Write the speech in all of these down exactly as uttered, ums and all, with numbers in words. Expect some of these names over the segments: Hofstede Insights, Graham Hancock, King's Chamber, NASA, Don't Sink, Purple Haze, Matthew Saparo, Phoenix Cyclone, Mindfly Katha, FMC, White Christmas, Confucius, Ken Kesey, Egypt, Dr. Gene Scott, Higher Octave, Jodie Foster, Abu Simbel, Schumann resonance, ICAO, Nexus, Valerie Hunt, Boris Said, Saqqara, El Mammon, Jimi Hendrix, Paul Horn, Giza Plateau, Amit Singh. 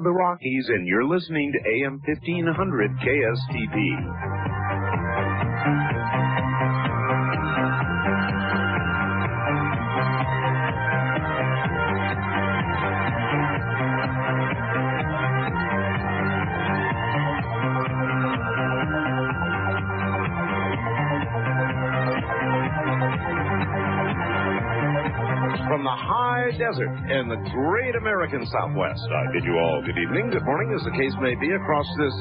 the Rockies, and you're listening to A M fifteen hundred K S T P. Desert and the great American Southwest. I bid you all good evening, good morning, as the case may be, across this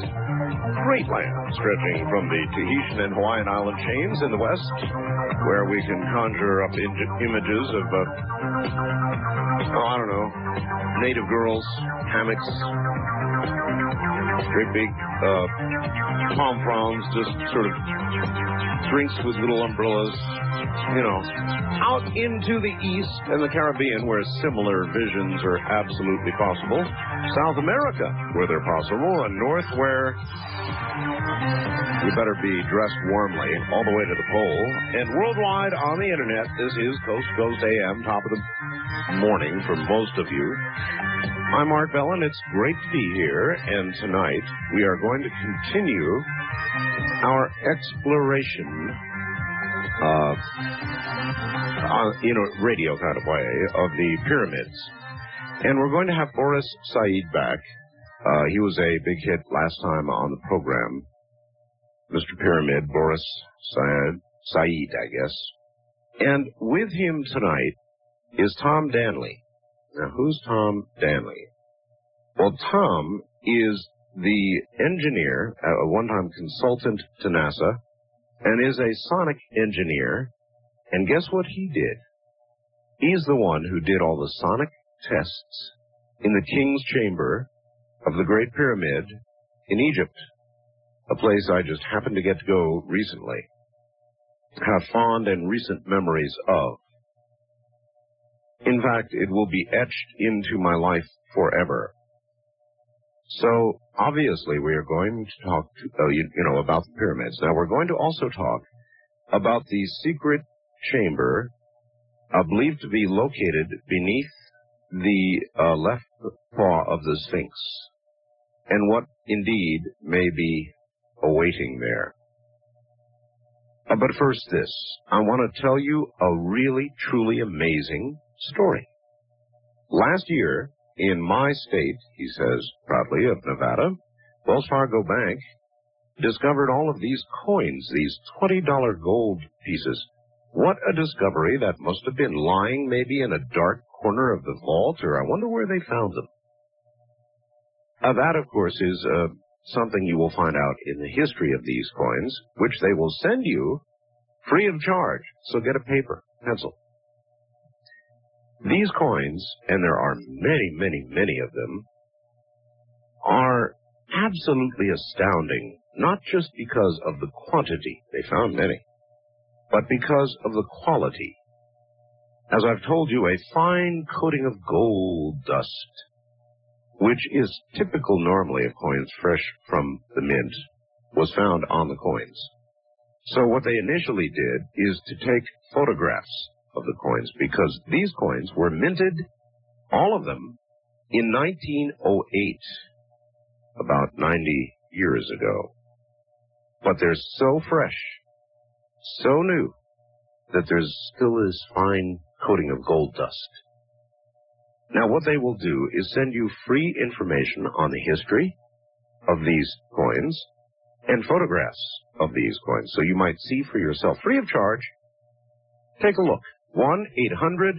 great land stretching from the Tahitian and Hawaiian island chains in the west, where we can conjure up in- images of, uh, oh, I don't know, native girls, hammocks, great big uh, palm fronds, just sort of drinks with little umbrellas, you know, out into the East and the Caribbean, where similar visions are absolutely possible, South America, where they're possible, and North, where you better be dressed warmly all the way to the pole, and worldwide on the Internet. This is Coast to Coast A M, top of the morning for most of you. I'm Art Bellin. It's great to be here, and tonight we are going to continue our exploration Uh, uh, in a radio kind of way, of the pyramids. And we're going to have Boris Said back. Uh, he was a big hit last time on the program. Mister Pyramid, Boris Said, Said, I guess. And with him tonight is Tom Danley. Now, who's Tom Danley? Well, Tom is the engineer, a one-time consultant to NASA, and is a sonic engineer, and guess what he did? He's the one who did all the sonic tests in the King's Chamber of the Great Pyramid in Egypt, a place I just happened to get to go recently, have fond and recent memories of. In fact, it will be etched into my life forever. So, obviously, we are going to talk, to, uh, you, you know, about the pyramids. Now, we're going to also talk about the secret chamber uh, believed to be located beneath the uh, left paw of the Sphinx, and what, indeed, may be awaiting there. Uh, but first this. I want to tell you a really, truly amazing story. Last year, in my state, he says proudly, of Nevada, Wells Fargo Bank discovered all of these coins, these twenty dollar gold pieces. What a discovery. That must have been lying maybe in a dark corner of the vault, or I wonder where they found them. Uh, that, of course, is uh, something you will find out in the history of these coins, which they will send you free of charge. So get a paper, pencil. These coins, and there are many, many, many of them, are absolutely astounding, not just because of the quantity, they found many, but because of the quality. As I've told you, a fine coating of gold dust, which is typical normally of coins fresh from the mint, was found on the coins. So what they initially did is to take photographs of the coins, because these coins were minted, all of them, in nineteen oh eight, about ninety years ago. But they're so fresh, so new, that there's still this fine coating of gold dust. Now, what they will do is send you free information on the history of these coins and photographs of these coins, so you might see for yourself, free of charge. Take a look. one eight hundred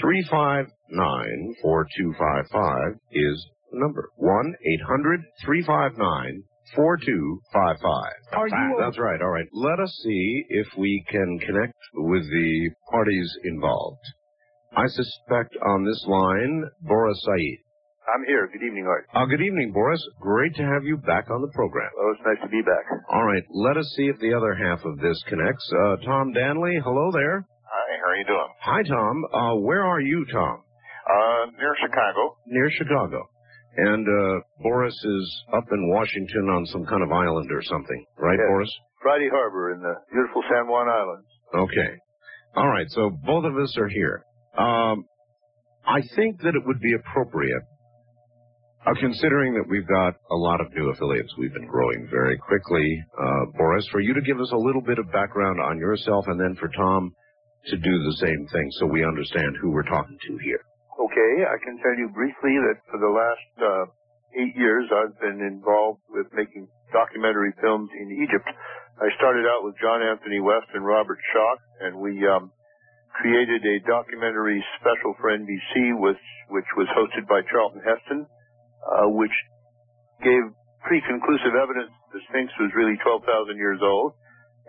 three five nine four two five five is the number. one eight hundred three five nine four two five five. Are you That's right. All right. Let us see if we can connect with the parties involved. I suspect on this line, Boris Said. I'm here. Good evening, Art. Uh, good evening, Boris. Great to have you back on the program. Oh, it's nice to be back. All right. Let us see if the other half of this connects. Uh, Tom Danley, hello there. Hi, how are you doing? Hi, Tom. Uh, where are you, Tom? Uh, near Chicago. Near Chicago. And uh, Boris is up in Washington on some kind of island or something, right, yes. Boris? Friday Harbor in the beautiful San Juan Islands. Okay. All right, so both of us are here. Um, I think that it would be appropriate Uh, considering that we've got a lot of new affiliates, we've been growing very quickly. Uh, Boris, for you to give us a little bit of background on yourself, and then for Tom to do the same thing so we understand who we're talking to here. Okay, I can tell you briefly that for the last uh, eight years I've been involved with making documentary films in Egypt. I started out with John Anthony West and Robert Schock, and we um, created a documentary special for N B C, which, which was hosted by Charlton Heston. Uh, which gave pretty conclusive evidence the Sphinx was really twelve thousand years old,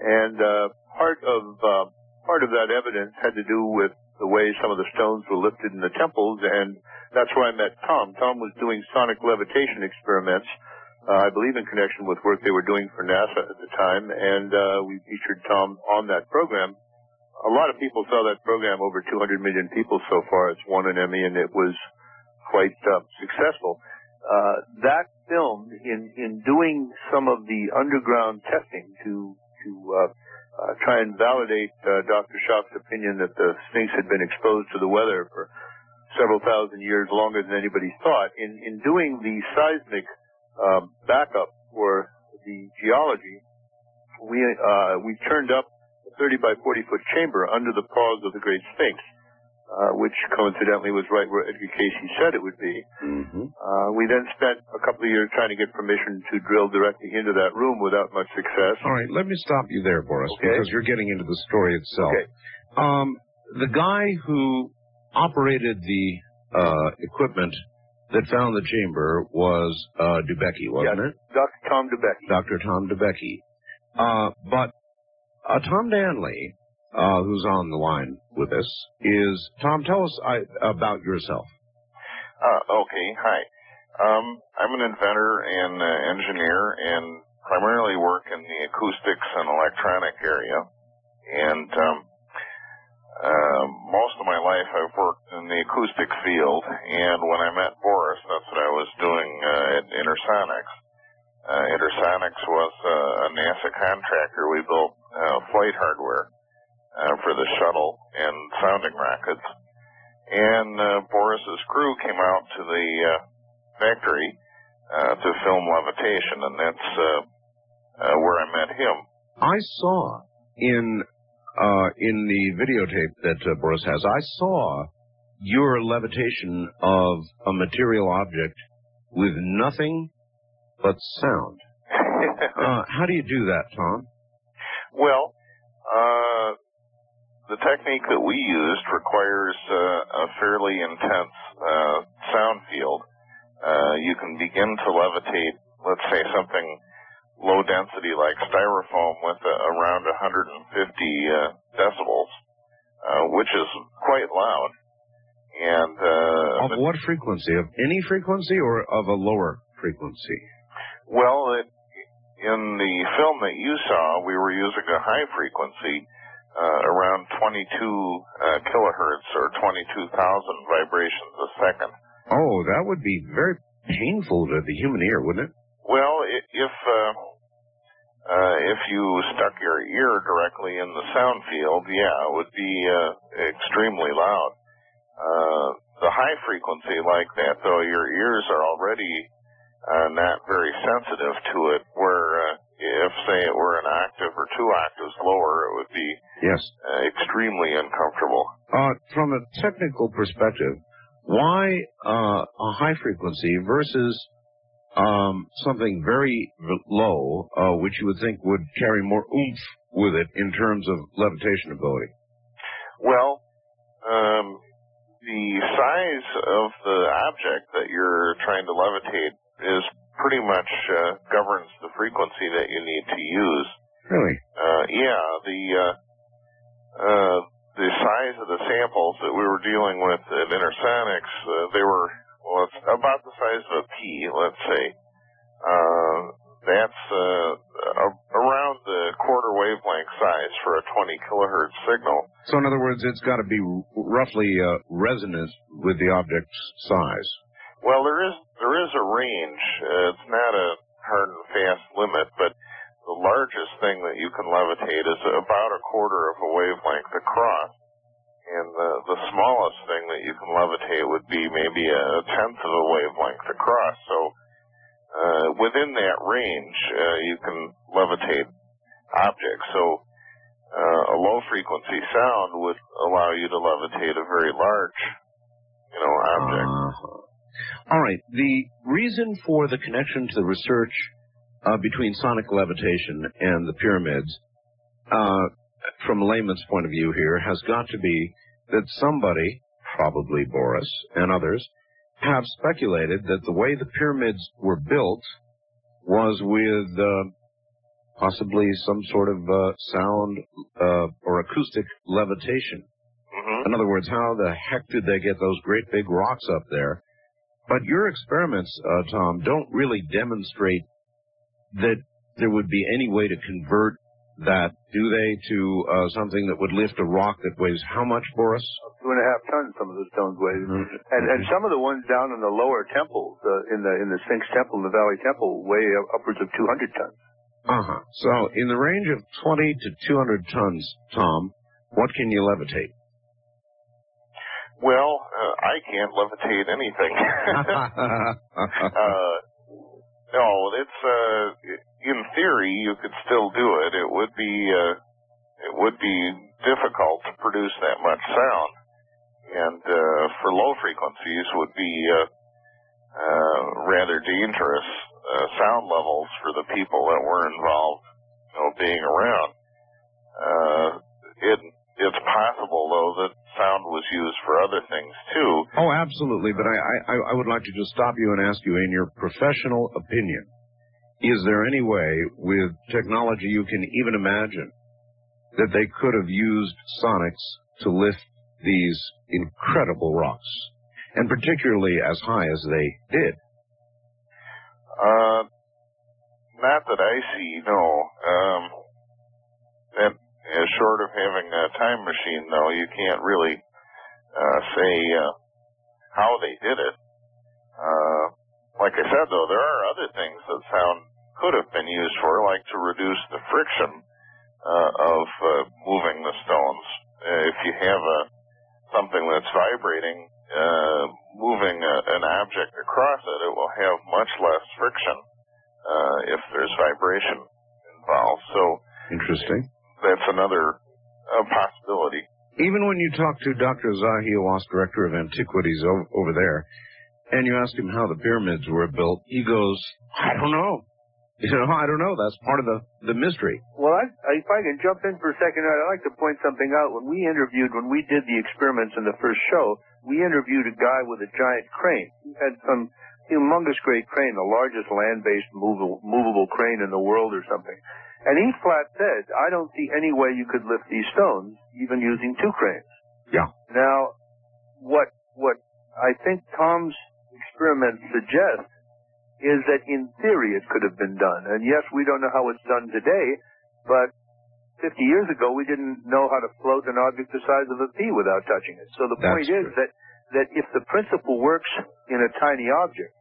and uh, part of uh, part of that evidence had to do with the way some of the stones were lifted in the temples, and that's where I met Tom. Tom was doing sonic levitation experiments, uh, I believe in connection with work they were doing for NASA at the time, and uh, we featured Tom on that program. A lot of people saw that program, over two hundred million people so far. It's won an Emmy, and it was quite uh, successful. Uh, that film, in, in doing some of the underground testing to, to, uh, uh, try and validate, uh, Doctor Schock's opinion that the Sphinx had been exposed to the weather for several thousand years longer than anybody thought, in, in doing the seismic, uh, backup for the geology, we, uh, we turned up a thirty by forty foot chamber under the paws of the Great Sphinx. Uh, which coincidentally was right where Edgar Cayce said it would be. Mm-hmm. Uh, we then spent a couple of years trying to get permission to drill directly into that room without much success. All right, let me stop you there, Boris, okay. Because you're getting into the story itself. Okay. Um, the guy who operated the uh, equipment that found the chamber was uh, Dobecki, wasn't yes. it? Doctor Tom Dobecki. Doctor Tom Dobecki. Uh, but uh, Tom Danley... Uh, who's on the line with us, is... Tom, tell us I, about yourself. Uh, okay, hi. Um, I'm an inventor and uh, engineer and primarily work in the acoustics and electronic area. And um, uh, most of my life I've worked in the acoustic field. And when I met Boris, that's what I was doing uh, at Intersonics. Uh, Intersonics was uh, a NASA contractor. We built uh, flight hardware. Uh, for the shuttle and sounding rockets. And uh, Boris's crew came out to the uh, factory uh, to film levitation, and that's uh, uh, where I met him. I saw in uh, in the videotape that uh, Boris has, I saw your levitation of a material object with nothing but sound. uh, how do you do that, Tom? Well, uh... the technique that we used requires uh, a fairly intense uh, sound field. Uh, you can begin to levitate, let's say, something low density like styrofoam with uh, around one hundred fifty uh, decibels, uh, which is quite loud. And uh, of what frequency? Of any frequency or of a lower frequency? Well, it, in the film that you saw, we were using a high frequency. Uh, around twenty-two uh, kilohertz or twenty-two thousand vibrations a second. Oh, that would be very painful to the human ear, wouldn't it? Well, if uh, uh, if you stuck your ear directly in the sound field, yeah, it would be uh, extremely loud. Uh, the high frequency like that, though, your ears are already uh, not very sensitive to it, where... Uh, If, say, it were an octave or two octaves lower, it would be yes. uh, extremely uncomfortable. Uh, from a technical perspective, why uh, a high frequency versus um, something very low, uh, which you would think would carry more oomph with it in terms of levitation ability? Well, um, the size of the object that you're trying to levitate is pretty much uh, governs the frequency that you need to use. Really? Uh, yeah, the uh, uh, the size of the samples that we were dealing with at Intersonics, uh, they were well, it's about the size of a pea, let's say. Uh, that's uh, a, around the quarter wavelength size for a twenty kilohertz signal. So in other words, it's got to be roughly uh, resonant with the object's size. Well, there is there is a range. Uh, it's not a hard and fast limit, but the largest thing that you can levitate is about a quarter of a wavelength across, and the, the smallest thing that you can levitate would be maybe a tenth of a wavelength across. So uh, within that range, uh, you can levitate objects. So uh, a low-frequency sound would allow you to levitate a very large, you know, object. Uh, all right. The reason for the connection to the research uh, between sonic levitation and the pyramids, uh, from a layman's point of view here, has got to be that somebody, probably Boris and others, have speculated that the way the pyramids were built was with uh, possibly some sort of uh, sound uh, or acoustic levitation. Mm-hmm. In other words, how the heck did they get those great big rocks up there? But your experiments, uh, Tom, don't really demonstrate that there would be any way to convert that, do they, to uh, something that would lift a rock that weighs how much, Boris? Two and a half tons, some of those stones weigh. Mm-hmm. And, and some of the ones down in the lower temples, uh, in the in the Sphinx temple and the Valley temple, weigh upwards of two hundred tons. Uh-huh. So in the range of twenty to two hundred tons, Tom, what can you levitate? Well, uh, I can't levitate anything. uh, no, it's... Uh, it, in theory, you could still do it. It would be uh, it would be difficult to produce that much sound, and uh, for low frequencies would be uh, uh, rather dangerous uh, sound levels for the people that were involved, you know, being around. Uh, it it's possible though that sound was used for other things too. Oh, absolutely. But I I, I would like to just stop you and ask you, in your professional opinion, is there any way, with technology you can even imagine, that they could have used sonics to lift these incredible rocks, and particularly as high as they did? Uh, not that I see, no. Um, that, uh, short of having a time machine, though, you can't really uh, say uh, how they did it. Uh, Like I said, though, there are other things that sound could have been used for, like to reduce the friction uh, of uh, moving the stones. Uh, if you have a, something that's vibrating, uh, moving a, an object across it, it will have much less friction uh, if there's vibration involved. So, interesting. That's another uh, possibility. Even when you talk to Doctor Zahi Hawass, director of antiquities o- over there, and you ask him how the pyramids were built, he goes, I don't know. You know, I don't know. That's part of the, the mystery. Well, I, if I can jump in for a second, I'd like to point something out. When we interviewed, when we did the experiments in the first show, we interviewed a guy with a giant crane. He had some humongous great crane, the largest land-based movable, movable crane in the world or something. And he flat said, I don't see any way you could lift these stones, even using two cranes. Yeah. Now, what what I think Tom's experiment suggests is that in theory it could have been done. And yes, we don't know how it's done today, but fifty years ago we didn't know how to float an object the size of a pea without touching it. So the That's point true. is that, that if the principle works in a tiny object,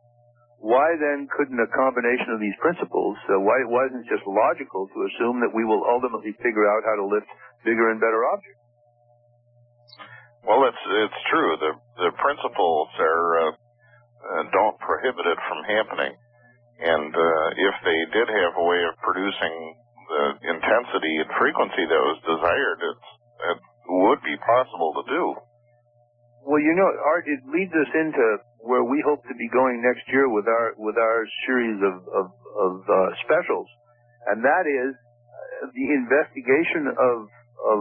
why then couldn't a combination of these principles, uh, why it wasn't just logical to assume that we will ultimately figure out how to lift bigger and better objects? Well, it's, it's true. The, the principles are... Uh... Uh, don't prohibit it from happening. And uh, if they did have a way of producing the intensity and frequency that was desired, it's, it would be possible to do. Well, you know, Art, it leads us into where we hope to be going next year with our with our series of, of, of uh, specials, and that is the investigation of of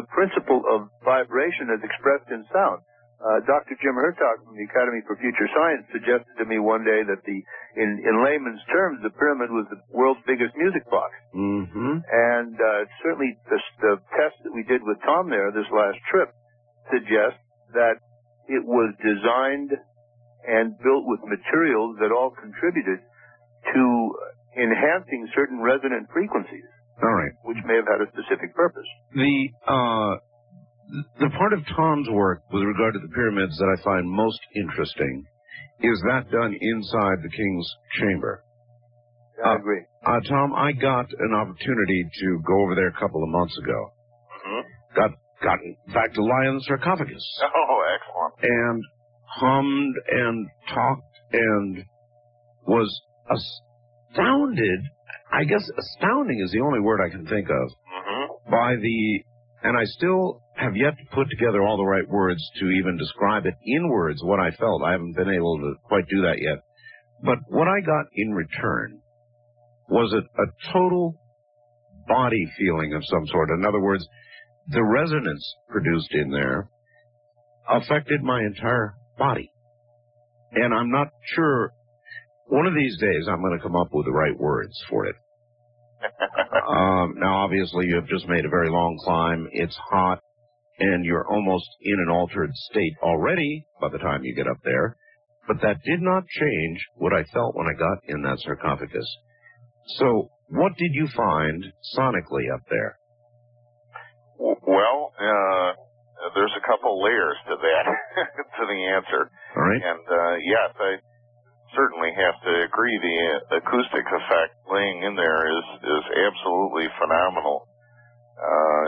the principle of vibration as expressed in sound. Uh, Doctor Jim Hurtak from the Academy for Future Science suggested to me one day that the, in, in layman's terms, the pyramid was the world's biggest music box. Mm-hmm. And uh, certainly the, the test that we did with Tom there this last trip suggests that it was designed and built with materials that all contributed to enhancing certain resonant frequencies. All right. Which may have had a specific purpose. The, uh... The part of Tom's work with regard to the pyramids that I find most interesting is that done inside the King's Chamber. Yeah, uh, I agree. Uh, Tom, I got an opportunity to go over there a couple of months ago. Mm-hmm. Got gotten back to Lion's sarcophagus. Oh, excellent. And hummed and talked and was astounded, I guess astounding is the only word I can think of, mm-hmm. by the, and I still have yet to put together all the right words to even describe it in words, what I felt. I haven't been able to quite do that yet. But what I got in return was a, a total body feeling of some sort. In other words, the resonance produced in there affected my entire body. And I'm not sure, one of these days I'm going to come up with the right words for it. um, now, obviously, you have just made a very long climb. It's hot, and you're almost in an altered state already by the time you get up there. But that did not change what I felt when I got in that sarcophagus. So what did you find sonically up there? Well, uh, there's a couple layers to that, to the answer. All right. And, uh, yes, I certainly have to agree the acoustic effect laying in there is, is absolutely phenomenal. Uh,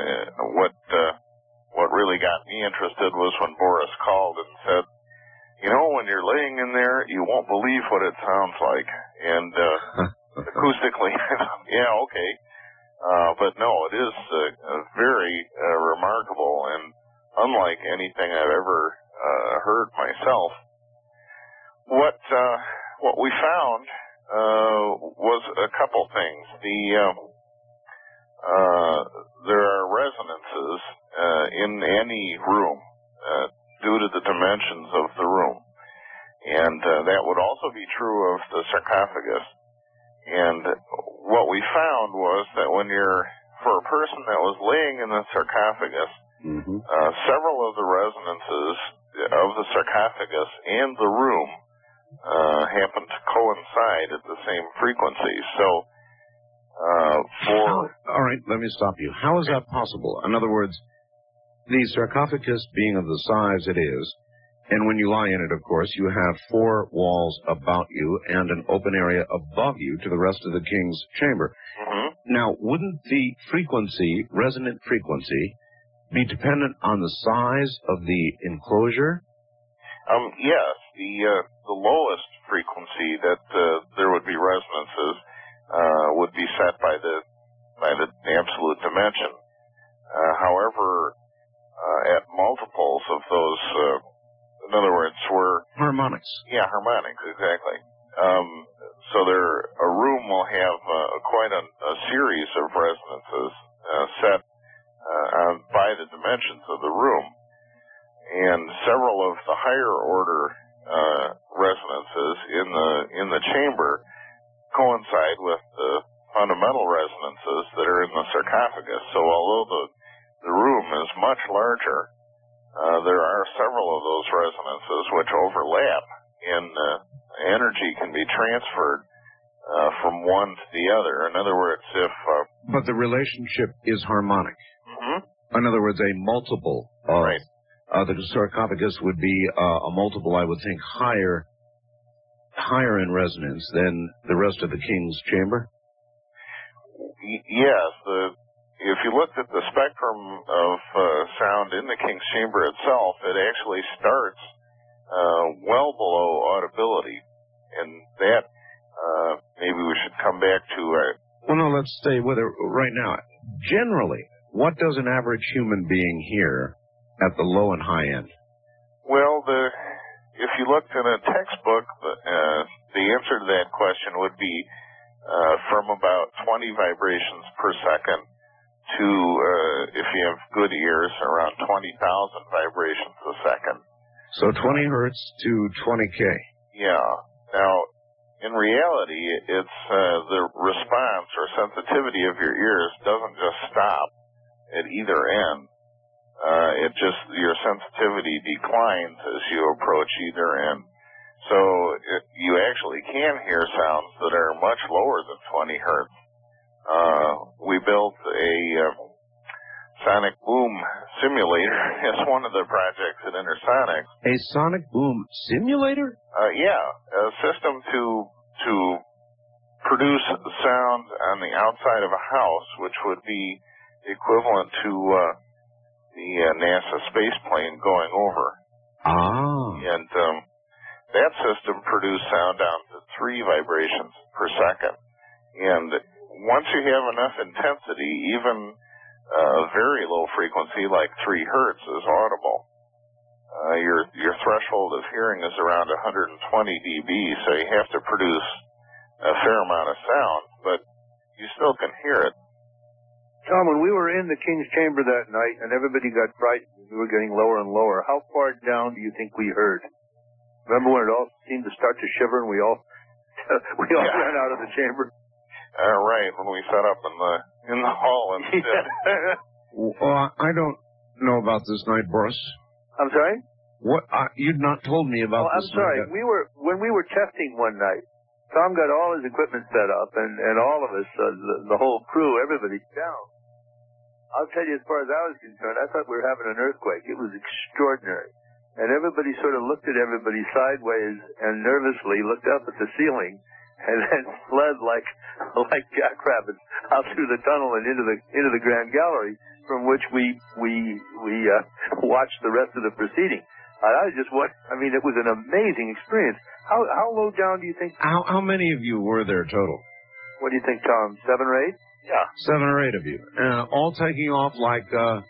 what, uh, what really got me interested was when Boris called and said, you know, when you're laying in there, you won't believe what it sounds like. And, uh, acoustically, yeah, okay. Uh, but no, it is uh, very uh, remarkable and unlike anything I've ever uh, heard myself. What uh, what we found uh, was a couple things. The um, uh, there are resonances uh, in any room uh, due to the dimensions of the room, and uh, that would also be true of the sarcophagus. And what we found was that when you're, for a person that was laying in the sarcophagus, mm-hmm. uh, several of the resonances of the sarcophagus and the room uh, happened to coincide at the same frequency. So, uh, for... How, all right, let me stop you. How is that possible? In other words, the sarcophagus being of the size it is, and when you lie in it, of course, you have four walls about you and an open area above you to the rest of the king's chamber. Mm-hmm. Now, wouldn't the frequency, resonant frequency, be dependent on the size of the enclosure? Um, yes. The uh, the lowest frequency that uh, there would be resonances uh, would be set by the by the absolute dimension. Uh, however, uh, at multiples of those. Uh, In other words, we're... Harmonics. Yeah, harmonics, exactly. Um, so there, a room will have uh, quite a, a series of resonances uh, set uh, by the dimensions of the room. And several of the higher order uh, resonances in the, in the chamber coincide with the fundamental resonances that are in the sarcophagus. So although the, the room is much larger, Uh, there are several of those resonances which overlap, and uh, energy can be transferred uh, from one to the other. In other words, if... Uh, but the relationship is harmonic. Mm-hmm. In other words, a multiple of... Right. Uh, the sarcophagus would be uh, a multiple, I would think, higher, higher in resonance than the rest of the king's chamber? Y- yes, the... If you looked at the spectrum of uh, sound in the King's Chamber itself, it actually starts uh, well below audibility. And that, uh, maybe we should come back to... Uh, well, no, let's stay with it right now. Generally, what does an average human being hear at the low and high end? Well, the, if you looked in a textbook, uh, the answer to that question would be uh, from about twenty vibrations per second to, uh, if you have good ears, around twenty thousand vibrations a second. So twenty hertz to twenty K. Yeah. Now, in reality, it's uh, the response or sensitivity of your ears doesn't just stop at either end. Uh, it just, your sensitivity declines as you approach either end. So it, you actually can hear sounds that are much lower than twenty hertz. Uh, we built a uh, sonic boom simulator as one of the projects at Intersonics. A sonic boom simulator? Uh, yeah, a system to to produce sound on the outside of a house, which would be equivalent to uh, the uh, NASA space plane going over. Oh. And um, that system produced sound down to three vibrations per second. And once you have enough intensity, even a uh, very low frequency like three hertz is audible. Uh, your your threshold of hearing is around one hundred twenty decibels, so you have to produce a fair amount of sound, but you still can hear it. Tom, when we were in the King's Chamber that night and everybody got frightened, we were getting lower and lower. How far down do you think we heard? Remember when it all seemed to start to shiver and we all we all yeah. ran out of the chamber? All right, when we set up in the in the hall instead. Yeah. uh, I don't know about this night, Boris. I'm sorry? What? Uh, you'd not told me about oh, this. I'm sorry. Night. We were when we were testing one night, Tom got all his equipment set up, and, and all of us, uh, the, the whole crew, everybody down. I'll tell you, as far as I was concerned, I thought we were having an earthquake. It was extraordinary. And everybody sort of looked at everybody sideways and nervously looked up at the ceiling and then fled like like jackrabbits out through the tunnel and into the into the Grand Gallery, from which we we we uh, watched the rest of the proceeding. I was just what I mean. It was an amazing experience. How how low down do you think? How how many of you were there total? What do you think, Tom? Seven or eight? Yeah, seven or eight of you, uh, all taking off like uh,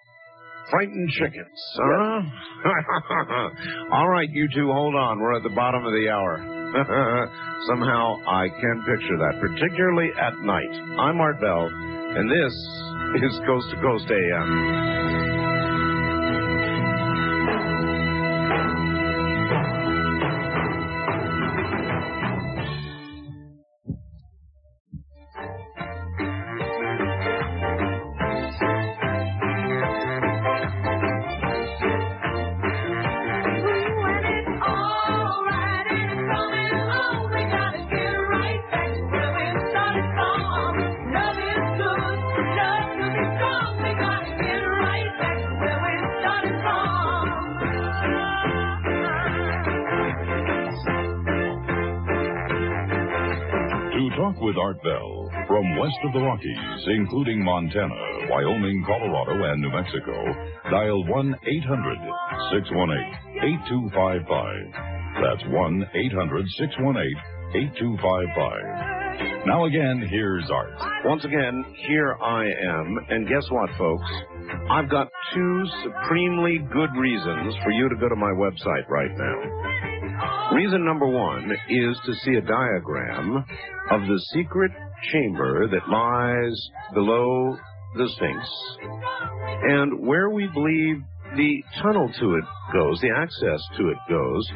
frightened chickens. Huh? Yes. All right, you two, hold on. We're at the bottom of the hour. Somehow I can picture that, particularly at night. I'm Art Bell, and this is Coast to Coast A M. Of the Rockies, including Montana, Wyoming, Colorado, and New Mexico, dial one eight hundred, six one eight, eight two five five. That's one eight hundred, six one eight, eight two five five. Now again, here's Art. Once again, here I am, and guess what, folks? I've got two supremely good reasons for you to go to my website right now. Reason number one is to see a diagram of the secret chamber that lies below the Sphinx, and where we believe the tunnel to it goes, the access to it goes.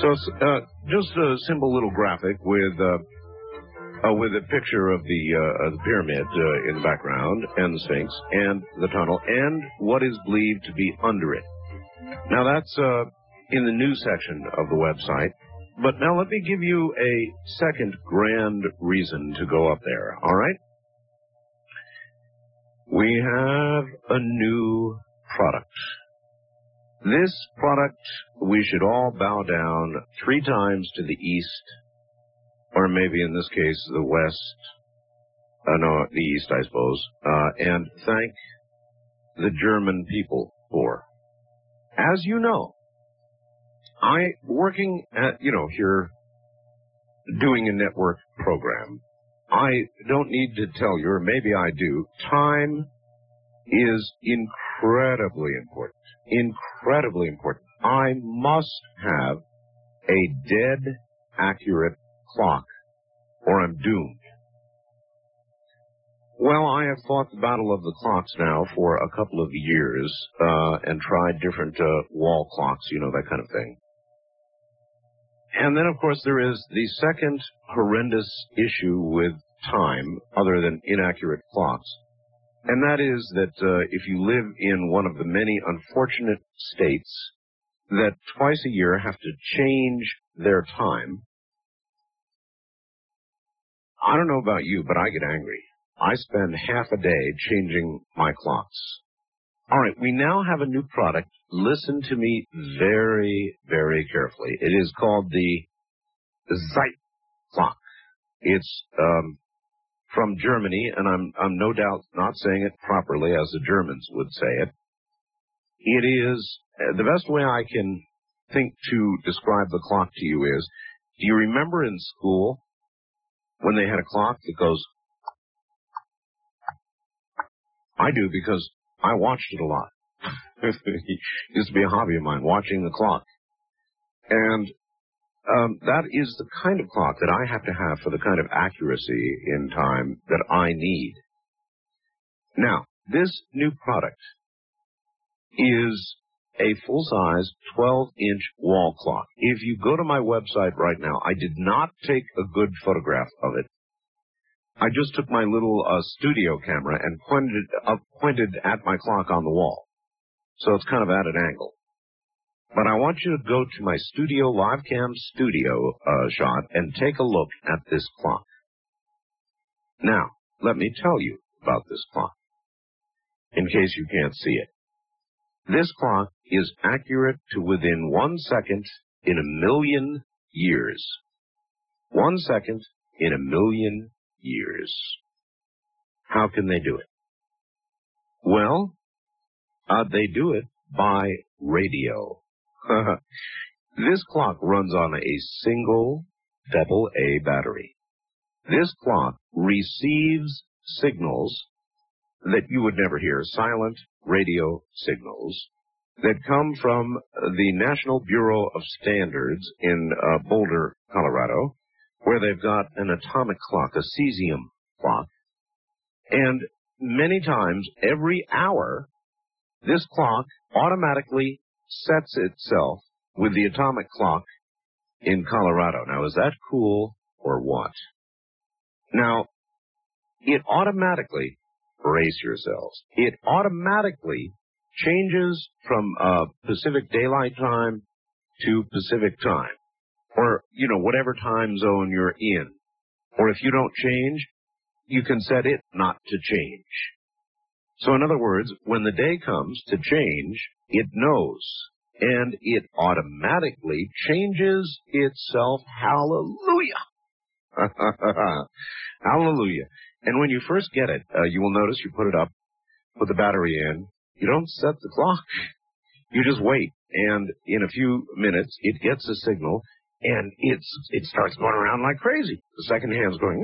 So it's uh, just a simple little graphic with uh, uh, with a picture of the, uh, the pyramid uh, in the background, and the Sphinx, and the tunnel, and what is believed to be under it. Now that's uh, in the news section of the website. But now let me give you a second grand reason to go up there, all right? We have a new product. This product, we should all bow down three times to the east, or maybe in this case, the west, uh, no, the east, I suppose, uh, and thank the German people for. As you know, I, working at, you know, here, doing a network program, I don't need to tell you, or maybe I do, time is incredibly important, incredibly important. I must have a dead, accurate clock, or I'm doomed. Well, I have fought the battle of the clocks now for a couple of years, uh, and tried different uh, wall clocks, you know, that kind of thing. And then, of course, there is the second horrendous issue with time, other than inaccurate clocks, and that is that uh, if you live in one of the many unfortunate states that twice a year have to change their time, I don't know about you, but I get angry. I spend half a day changing my clocks. All right, we now have a new product. Listen to me very, very carefully. It is called the Zeit clock. It's um, from Germany, and I'm, I'm no doubt not saying it properly as the Germans would say it. It is, uh, the best way I can think to describe the clock to you is, do you remember in school when they had a clock that goes? I do, because I watched it a lot. It used to be a hobby of mine, watching the clock. And um, that is the kind of clock that I have to have for the kind of accuracy in time that I need. Now, this new product is a full-size twelve-inch wall clock. If you go to my website right now, I did not take a good photograph of it. I just took my little uh, studio camera and pointed it up, pointed at my clock on the wall. So it's kind of at an angle. But I want you to go to my studio, live cam studio uh, shot, and take a look at this clock. Now, let me tell you about this clock, in case you can't see it. This clock is accurate to within one second in a million years. One second in a million years. How can they do it? Well, uh, they do it by radio. This clock runs on a single double A battery. This clock receives signals that you would never hear, silent radio signals that come from the National Bureau of Standards in uh, Boulder, Colorado, where they've got an atomic clock, a cesium clock. And many times, every hour, this clock automatically sets itself with the atomic clock in Colorado. Now, is that cool or what? Now, it automatically, brace yourselves, it automatically changes from uh, Pacific Daylight Time to Pacific Time, or, you know, whatever time zone you're in. Or if you don't change, you can set it not to change. So in other words, when the day comes to change, it knows, and it automatically changes itself. Hallelujah! Hallelujah! And when you first get it, uh, you will notice you put it up, put the battery in. You don't set the clock. You just wait, and in a few minutes, it gets a signal, and it's it starts going around like crazy. The second hand's going,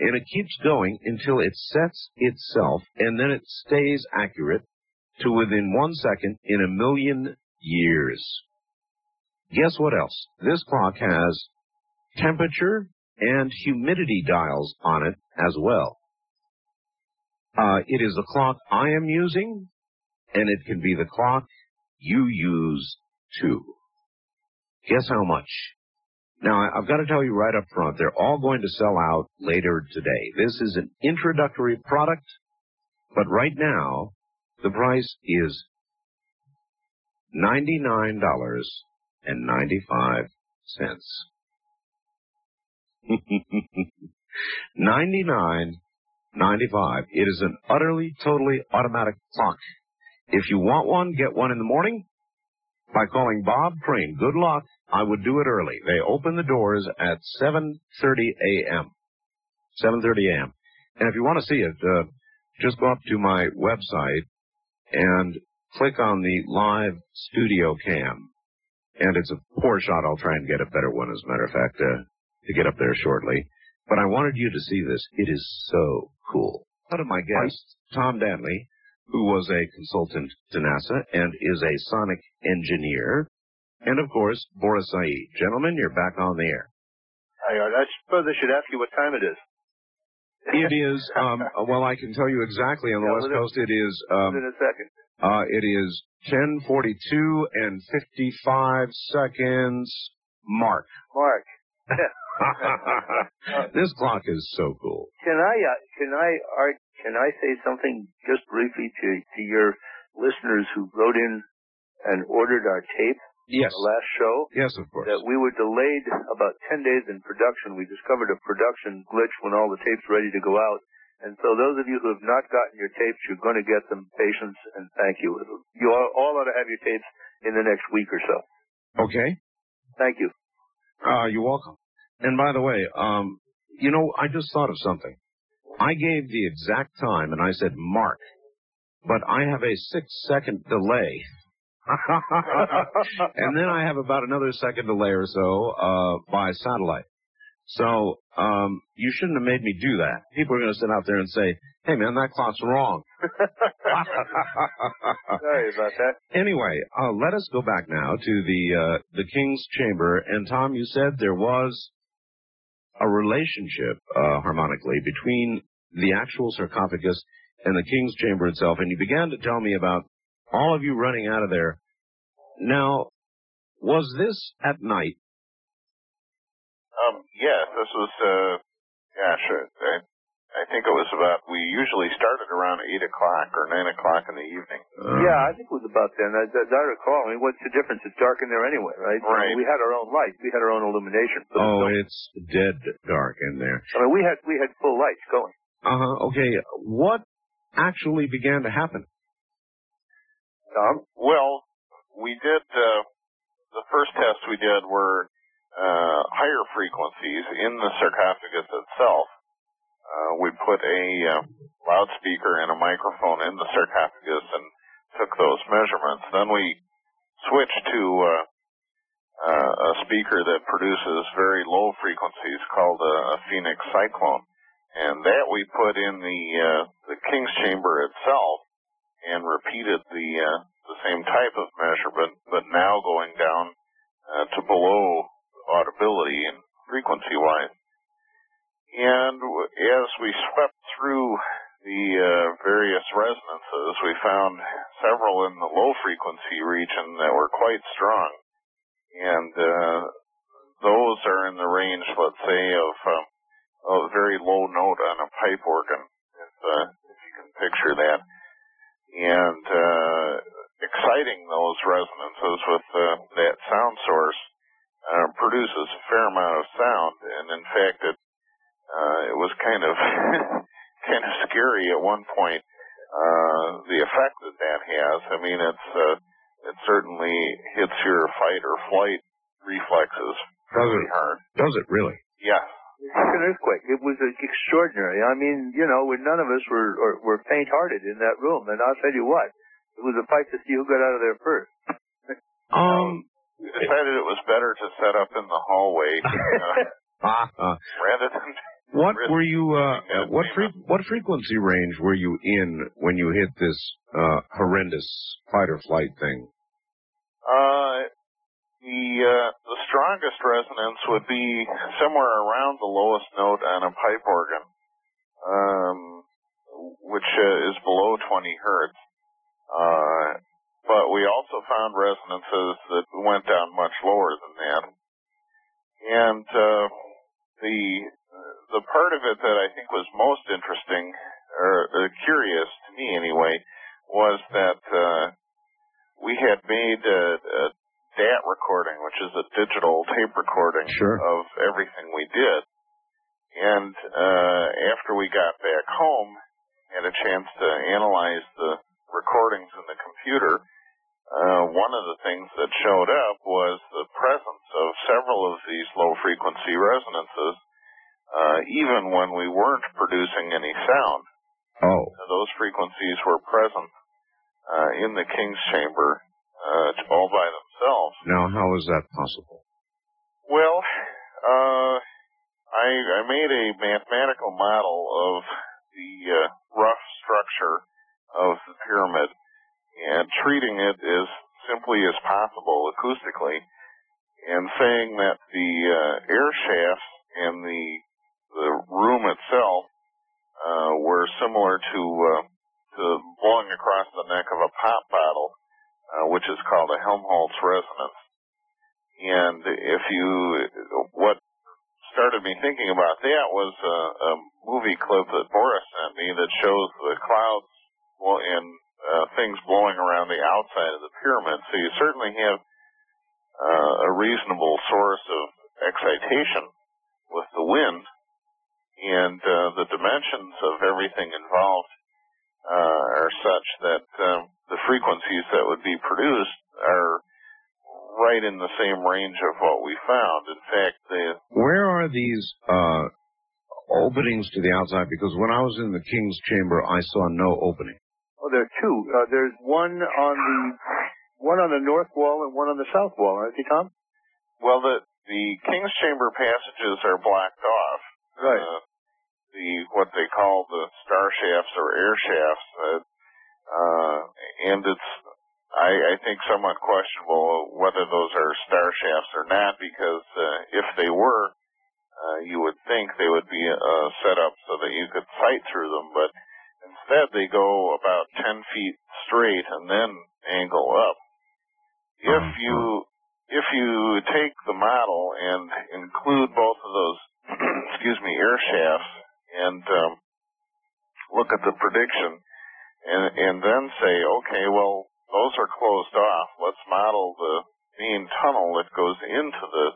and it keeps going until it sets itself, and then it stays accurate to within one second in a million years. Guess what else? This clock has temperature and humidity dials on it as well. Uh, it is the clock I am using, and it can be the clock you use too. Guess how much? Now, I've got to tell you right up front, they're all going to sell out later today. This is an introductory product, but right now, the price is ninety-nine dollars and ninety-five cents. ninety-nine ninety-five. It is an utterly, totally automatic clock. If you want one, get one in the morning by calling Bob Crane. Good luck. I would do it early. They open the doors at seven thirty a m seven thirty a m And if you want to see it, uh, just go up to my website and click on the live studio cam. And it's a poor shot. I'll try and get a better one, as a matter of fact, uh, to get up there shortly. But I wanted you to see this. It is so cool. One of my guests, Tom Danley, who was a consultant to NASA and is a sonic engineer, and, of course, Boris Said. Gentlemen, you're back on the air. I, I suppose I should ask you what time it is. It is, um, well, I can tell you exactly. On the yeah, West Coast, it is... Um, in a second. Uh, it is ten forty-two and fifty-five seconds. Mark. Mark. This clock is so cool. Can I uh, can I uh, can I say something just briefly to to your listeners who wrote in and ordered our tape? Yes. The last show. Yes, of course. That we were delayed about ten days in production. We discovered a production glitch when all the tape's ready to go out. And so those of you who have not gotten your tapes, you're going to get them. Patience and thank you. You all ought to have your tapes in the next week or so. Okay. Thank you. Uh, you're welcome. And by the way, um, you know, I just thought of something. I gave the exact time, and I said, Mark, but I have a six-second delay. And then I have about another second delay or so uh, by satellite. So um, you shouldn't have made me do that. People are going to sit out there and say, hey, man, that clock's wrong. Sorry about that. Anyway, uh, let us go back now to the uh, the King's Chamber. And, Tom, you said there was a relationship uh, harmonically between the actual sarcophagus and the King's Chamber itself. And you began to tell me about all of you running out of there. Now, was this at night? Um, yes, this was, uh, gosh, I, I think it was about, we usually started around eight o'clock or nine o'clock in the evening. Uh, yeah, I think it was about then. As, as I recall, I mean, what's the difference? It's dark in there anyway, right? Right. I mean, we had our own lights. We had our own illumination. So oh, no, it's dead dark in there. I mean, we had, we had full lights going. Uh-huh, okay. What actually began to happen? Um, well, we did, uh, the first tests we did were uh, higher frequencies in the sarcophagus itself. Uh, we put a uh, loudspeaker and a microphone in the sarcophagus and took those measurements. Then we switched to uh, uh, a speaker that produces very low frequencies called a, a Phoenix Cyclone. And that we put in the, uh, the King's Chamber itself and repeated the, uh, the same type of measurement, but now going down uh, to below audibility and frequency-wise. And as we swept through the uh, various resonances, we found several in the low-frequency region that were quite strong. And uh, those are in the range, let's say, of um, a very low note on a pipe organ, if, uh, if you can picture that. And uh, exciting those resonances with uh, that sound source Uh, produces a fair amount of sound, and in fact, it uh, it was kind of kind of scary at one point. Uh, the effect that that has. I mean, it's uh, it certainly hits your fight or flight reflexes really hard. Does it really? Yeah. It's an earthquake. It was extraordinary. I mean, you know, none of us were or, were faint-hearted in that room, and I'll tell you what, it was a fight to see who got out of there first. um. We decided it was better to set up in the hallway uh, uh, rather than... What were you, uh, what, fre what frequency range were you in when you hit this uh, horrendous fight-or-flight thing? Uh, the, uh, the strongest resonance would be somewhere around the lowest note on a pipe organ, um, which uh, is below twenty hertz. Uh, But we also found resonances that went down much lower than that. And uh, the the part of it that I think was most interesting, or, or curious to me anyway, was that uh, we had made a, a D A T recording, which is a digital tape recording sure. of everything we did. And uh, after we got back home, had a chance to analyze the recordings in the computer, Uh, one of the things that showed up was the presence of several of these low-frequency resonances, uh, even when we weren't producing any sound. Oh. Those frequencies were present uh, in the King's Chamber uh, all by themselves. Now, how is that possible? Well, uh, I, I made a mathematical model of the uh, rough structure of the pyramid, and treating it as simply as possible acoustically, and saying that the uh, air shafts and the the room itself uh, were similar to, uh, to blowing across the neck of a pop bottle, uh, which is called a Helmholtz resonance. And if you, what started me thinking about that was a, a movie clip that Boris sent me that shows the clouds and Uh, things blowing around the outside of the pyramid. So you certainly have uh, a reasonable source of excitation with the wind, and uh, the dimensions of everything involved uh, are such that uh, the frequencies that would be produced are right in the same range of what we found. In fact, the... Where are these uh, openings to the outside? Because when I was in the King's Chamber, I saw no opening. Oh, there are two. Uh, there's one on the one on the north wall and one on the south wall, aren't they, Tom? Well, the the King's Chamber passages are blocked off. Right. Uh, the what they call the star shafts or air shafts, uh, uh, and it's I, I think somewhat questionable whether those are star shafts or not, because uh, if they were, uh, you would think they would be uh, set up so that you could sight through them, but instead they go about ten feet straight and then angle up. If you if you take the model and include both of those excuse me, air shafts, and um, look at the prediction, and, and then say, okay, well, those are closed off. Let's model the main tunnel that goes into the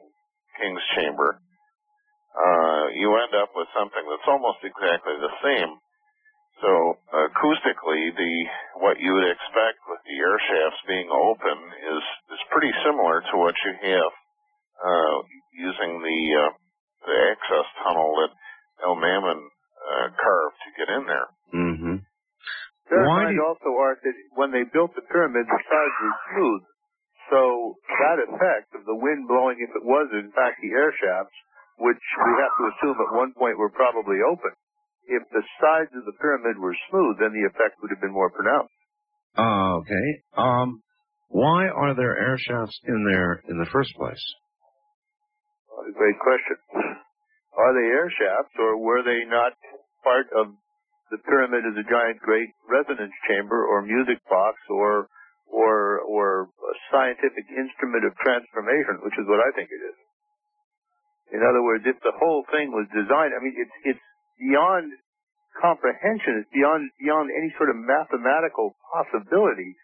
King's Chamber. Uh, you end up with something that's almost exactly the same. So acoustically, the what you would expect with the air shafts being open is is pretty similar to what you have uh, using the uh, the access tunnel that El Mammon uh, carved to get in there. Mm-hmm. Their mind also are that when they built the pyramids, the sides were smooth. So that effect of the wind blowing, if it was in fact the air shafts, which we have to assume at one point were probably open, if the sides of the pyramid were smooth, then the effect would have been more pronounced. Uh, okay. Um, why are there air shafts in there in the first place? Well, a great question. Are they air shafts, or were they not part of the pyramid as a giant great resonance chamber or music box or or or a scientific instrument of transformation, which is what I think it is? In other words, if the whole thing was designed, I mean, it's it's beyond comprehension, it's beyond beyond any sort of mathematical possibility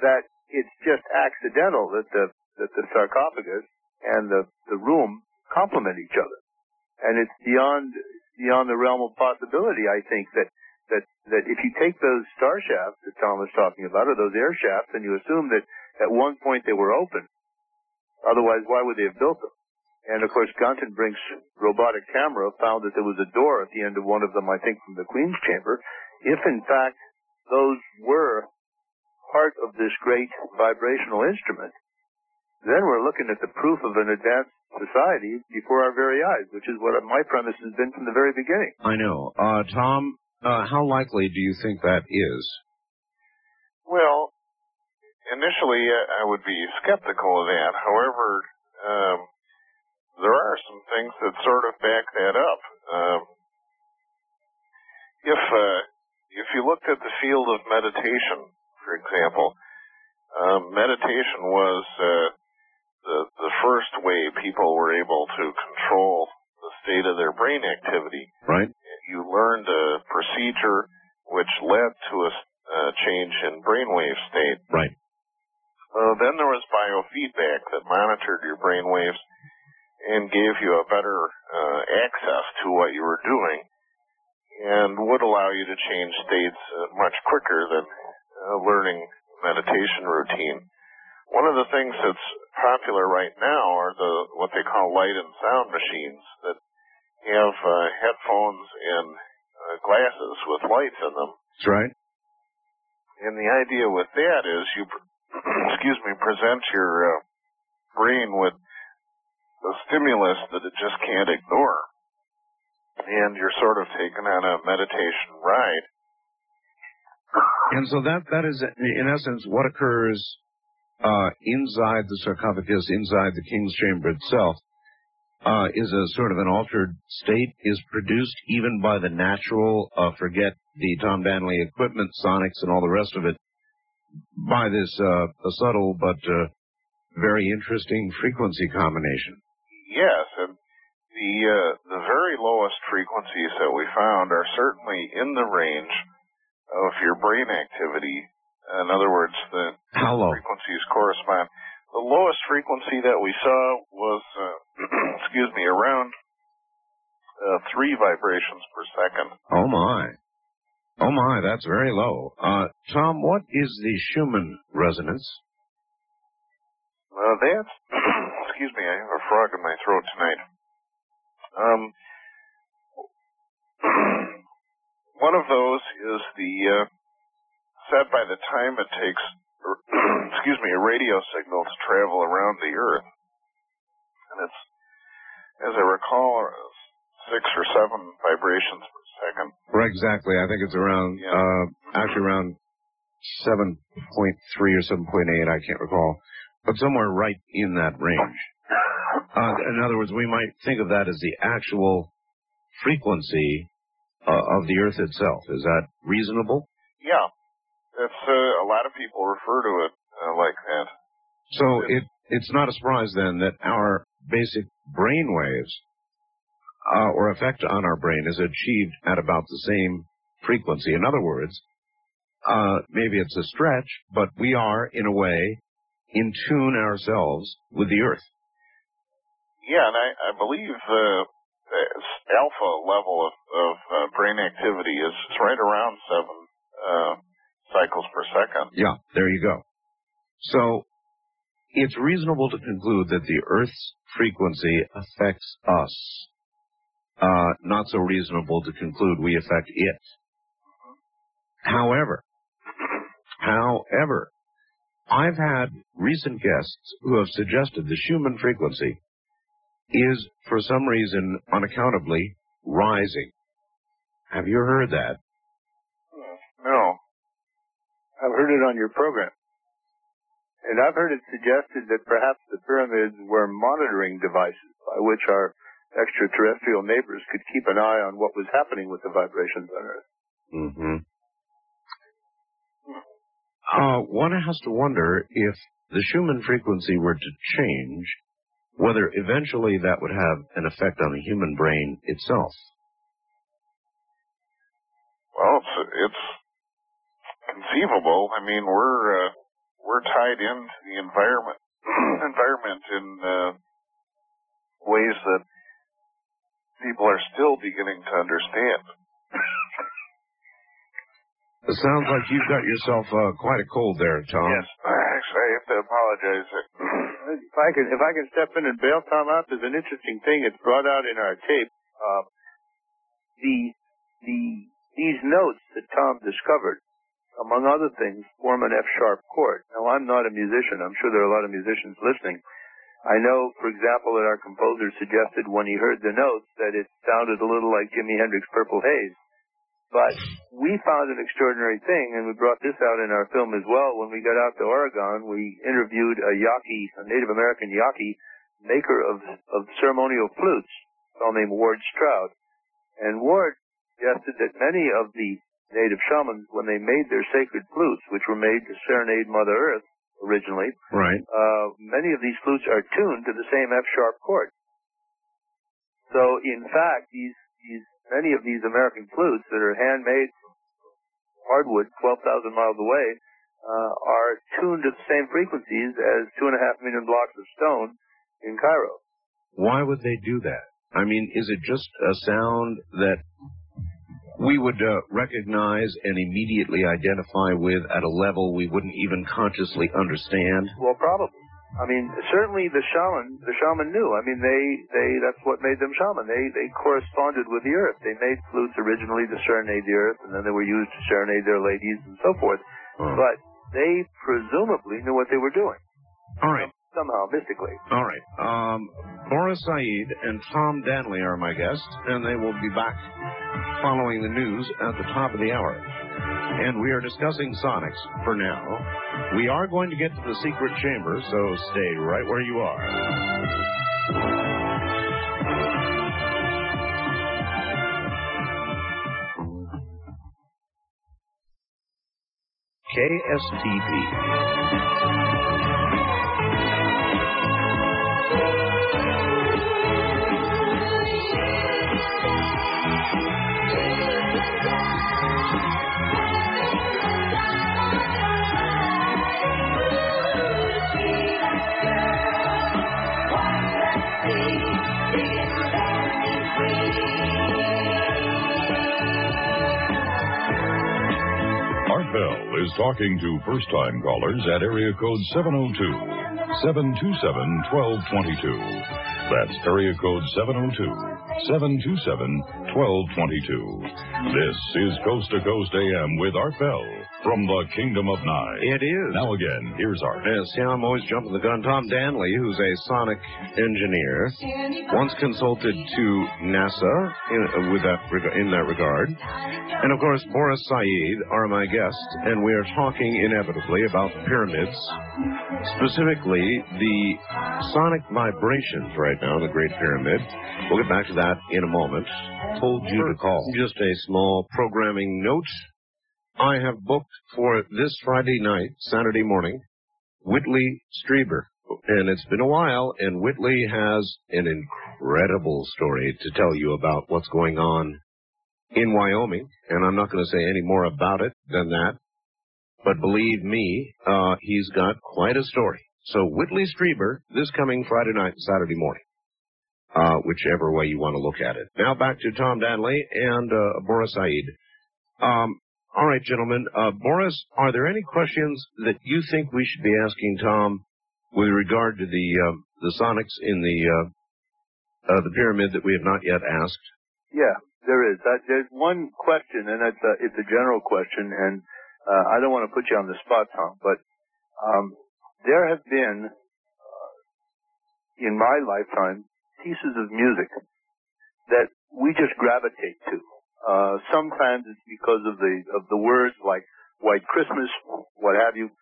that it's just accidental that the that the sarcophagus and the, the room complement each other. And it's beyond beyond the realm of possibility, I think, that, that, that if you take those star shafts that Tom was talking about, or those air shafts, and you assume that at one point they were open, otherwise why would they have built them? And, of course, Gantenbrink's robotic camera found that there was a door at the end of one of them, I think, from the Queen's Chamber. If, in fact, those were part of this great vibrational instrument, then we're looking at the proof of an advanced society before our very eyes, which is what my premise has been from the very beginning. I know. Uh, Tom, uh, how likely do you think that is? Well, initially uh, I would be skeptical of that. However, um, there are some things that sort of back that up. Um, if, uh, if you looked at the field of meditation, for example, uh, meditation was... Uh, The, the first way people were able to control the state of their brain activity. Right. You learned a procedure which led to a, a change in brainwave state. Right. Uh, then there was biofeedback that monitored your brainwaves and gave you a better uh, access to what you were doing and would allow you to change states uh, much quicker than uh, learning meditation routine. One of the things that's popular right now are the what they call light and sound machines that have uh, headphones and uh, glasses with lights in them. That's right. And the idea with that is you, excuse me, present your uh, brain with a stimulus that it just can't ignore, and you're sort of taken on a meditation ride. And so that that is, in essence, what occurs Uh, inside the sarcophagus, inside the King's Chamber itself, uh, is a sort of an altered state, is produced even by the natural, uh, forget the Tom Danley equipment, sonics, and all the rest of it, by this uh, a subtle but uh, very interesting frequency combination. Yes, and the, uh, the very lowest frequencies that we found are certainly in the range of your brain activity. In other words, the Hello. frequencies correspond. The lowest frequency that we saw was, uh, excuse me, around uh, three vibrations per second. Oh, my. Oh, my, that's very low. Uh, Tom, what is the Schumann resonance? Uh, that's, excuse me, I have a frog in my throat tonight. Um, one of those is the... Uh, that by the time it takes, excuse me, a radio signal to travel around the Earth, and it's, as I recall, six or seven vibrations per second. Right, exactly. I think it's around, yeah. uh, actually around seven point three or seven point eight, I can't recall, but somewhere right in that range. Uh, in other words, we might think of that as the actual frequency uh, of the Earth itself. Is that reasonable? Yeah. It's, uh, a lot of people refer to it uh, like that. So it, it's not a surprise, then, that our basic brain waves uh, or effect on our brain is achieved at about the same frequency. In other words, uh, maybe it's a stretch, but we are, in a way, in tune ourselves with the Earth. Yeah, and I, I believe the uh, alpha level of, of uh, brain activity is right around seven uh, cycles per second. Yeah, there you go. So it's reasonable to conclude that the Earth's frequency affects us. Uh, not so reasonable to conclude we affect it. However, however, I've had recent guests who have suggested the Schumann frequency is, for some reason, unaccountably rising. Have you heard that? No. I've heard it on your program. And I've heard it suggested that perhaps the pyramids were monitoring devices by which our extraterrestrial neighbors could keep an eye on what was happening with the vibrations on Earth. Mm-hmm. Uh, one has to wonder if the Schumann frequency were to change, whether eventually that would have an effect on the human brain itself. Well, it's, it's conceivable. I mean, we're uh, we're tied into the environment environment in uh, ways that people are still beginning to understand. It sounds like you've got yourself uh, quite a cold there, Tom. Yes, actually, I have to apologize. If I can, if I can step in and bail Tom out, there's an interesting thing that's brought out in our tape. Uh, the the these notes that Tom discovered, among other things, form an F-sharp chord. Now, I'm not a musician. I'm sure there are a lot of musicians listening. I know, for example, that our composer suggested when he heard the notes that it sounded a little like Jimi Hendrix's Purple Haze. But we found an extraordinary thing, and we brought this out in our film as well. When we got out to Oregon, we interviewed a Yaqui, a Native American Yaqui, maker of, of ceremonial flutes, a fellow named Ward Stroud. And Ward suggested that many of the Native shamans, when they made their sacred flutes, which were made to serenade Mother Earth originally, right. uh, many of these flutes are tuned to the same F-sharp chord. So, in fact, these these... many of these American flutes that are handmade hardwood twelve thousand miles away uh, are tuned to the same frequencies as two and a half million blocks of stone in Cairo. Why would they do that? I mean, is it just a sound that we would uh, recognize and immediately identify with at a level we wouldn't even consciously understand? Well, probably. I mean, certainly the shaman, the shaman knew. I mean, they, they, that's what made them shaman. They, they corresponded with the earth. They made flutes originally to serenade the earth, and then they were used to serenade their ladies and so forth. Oh. But they presumably knew what they were doing. All right. Somehow, mystically. All right. Um, Boris Said and Tom Danley are my guests, and they will be back following the news at the top of the hour. And we are discussing sonics for now. We are going to get to the secret chamber, so stay right where you are. K S T P. Bell is talking to first-time callers at area code seven oh two, seven two seven, one two two two. That's area code seven oh two, seven two seven, one two two two. This is Coast to Coast A M with Art Bell from the Kingdom of Nye. It is. Now again, here's Art. Yes, yeah, I'm always jumping the gun. Tom Danley, who's a sonic engineer, once consulted to NASA in, with that, in that regard. And, of course, Boris Said are my guests, and we are talking inevitably about pyramids, specifically the sonic vibrations right now in the Great Pyramid. We'll get back to that in a moment. Told you to call. Just a small programming note. I have booked for this Friday night, Saturday morning, Whitley Strieber. And it's been a while, and Whitley has an incredible story to tell you about what's going on in Wyoming. And I'm not going to say any more about it than that. But believe me, uh, he's got quite a story. So Whitley Strieber, this coming Friday night and Saturday morning, uh, whichever way you want to look at it. Now back to Tom Danley and uh, Boris Said. Um, all right, gentlemen. Uh, Boris, are there any questions that you think we should be asking Tom with regard to the uh, the sonics in the uh, uh, the pyramid that we have not yet asked? Yeah, there is. Uh, there's one question, and it's a, it's a general question, and uh, I don't want to put you on the spot, Tom, but um, there have been, uh, in my lifetime, pieces of music that we just gravitate to. Uh, sometimes it's because of the of the words, like White Christmas, what have you.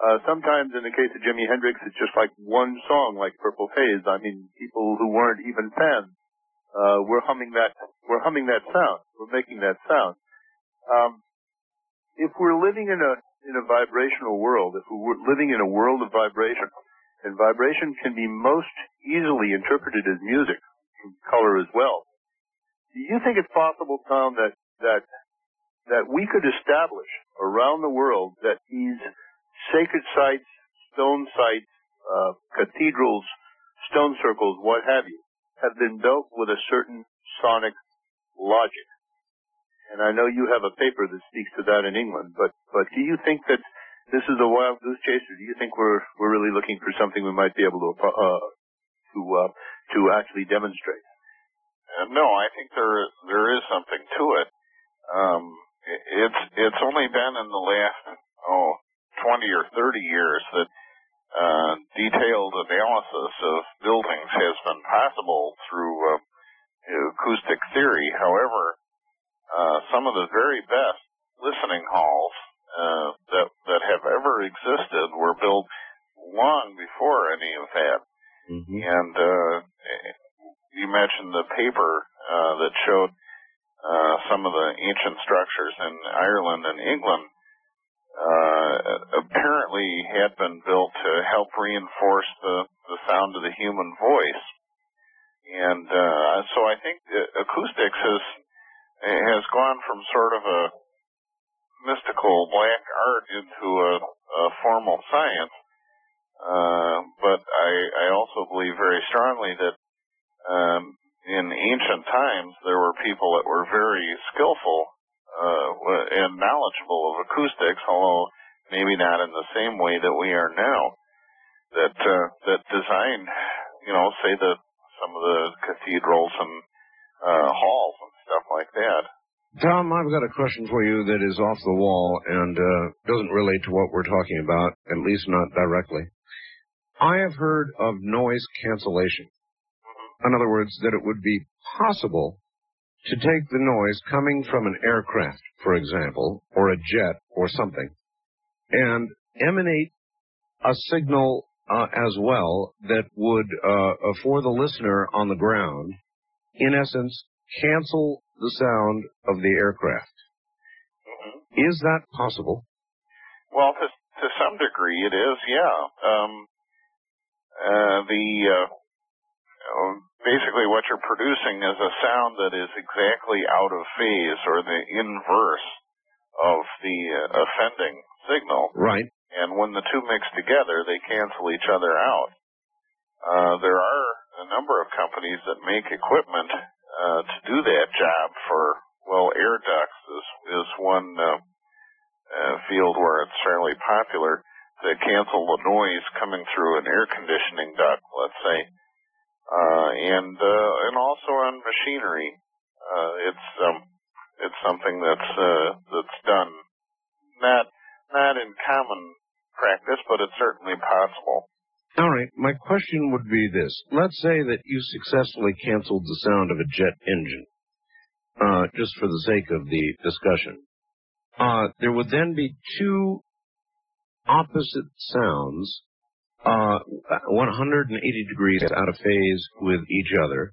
Uh, sometimes, in the case of Jimi Hendrix, it's just like one song, like Purple Haze. I mean, people who weren't even fans uh, were humming that were humming that sound, were making that sound. Um, if we're living in a in a vibrational world, if we're living in a world of vibration, and vibration can be most easily interpreted as music, color as well, do you think it's possible, Tom, that that that we could establish around the world that these sacred sites, stone sites, uh, cathedrals, stone circles, what have you, have been built with a certain sonic logic? And I know you have a paper that speaks to that in England, but, but do you think that this is a wild goose chase, or do you think we're we're really looking for something we might be able to uh, to uh, to actually demonstrate? Uh, no, I think there there is something to it. Um, it's it's only been in the last oh twenty or thirty years that uh, detailed analysis of buildings has been possible through uh, acoustic theory. However, uh, some of the very best listening halls uh, that that have ever existed were built long before any of that, mm-hmm. and. Uh, You mentioned the paper uh, that showed uh, some of the ancient structures in Ireland and England uh, apparently had been built to help reinforce the, the sound of the human voice. And uh, so I think acoustics has, has gone from sort of a mystical black art into a, a formal science. Uh, but I, I also believe very strongly that Um, in ancient times, there were people that were very skillful uh, and knowledgeable of acoustics, although maybe not in the same way that we are now, that uh, that designed, you know, say the some of the cathedrals and uh, halls and stuff like that. Tom, I've got a question for you that is off the wall and uh, doesn't relate to what we're talking about, at least not directly. I have heard of noise cancellation. In other words, that it would be possible to take the noise coming from an aircraft, for example, or a jet or something, and emanate a signal uh, as well that would, uh, for the listener on the ground, in essence, cancel the sound of the aircraft. Mm-hmm. Is that possible? Well, to, to some degree it is, yeah. Um, uh, the... Uh Basically, what you're producing is a sound that is exactly out of phase, or the inverse of the uh, offending signal. Right. And when the two mix together, they cancel each other out. Uh, there are a number of companies that make equipment uh, to do that job for, well, air ducts is, is one uh, uh, field where it's fairly popular. They cancel the noise coming through an air conditioning duct, let's say. Uh, and uh, and also on machinery. Uh, it's um, it's something that's uh, that's done not not in common practice, but it's certainly possible. All right, my question would be this. Let's say that you successfully canceled the sound of a jet engine, uh, just for the sake of the discussion. Uh, there would then be two opposite sounds, uh, one hundred eighty degrees out of phase with each other.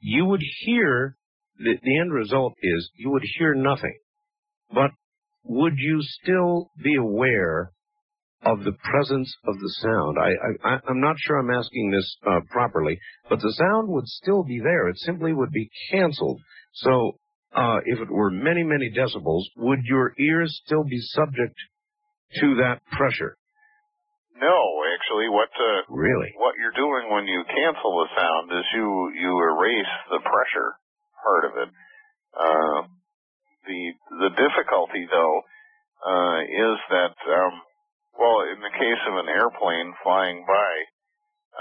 You would hear, the, the end result is you would hear nothing, but would you still be aware of the presence of the sound? I, I, I'm not sure I'm asking this uh, properly, but the sound would still be there. It simply would be canceled. So uh, if it were many, many decibels, would your ears still be subject to that pressure? No, actually. What uh, really? What you're doing when you cancel the sound is you, you erase the pressure part of it. Uh, the, the difficulty, though, uh, is that... Um, Well, in the case of an airplane flying by,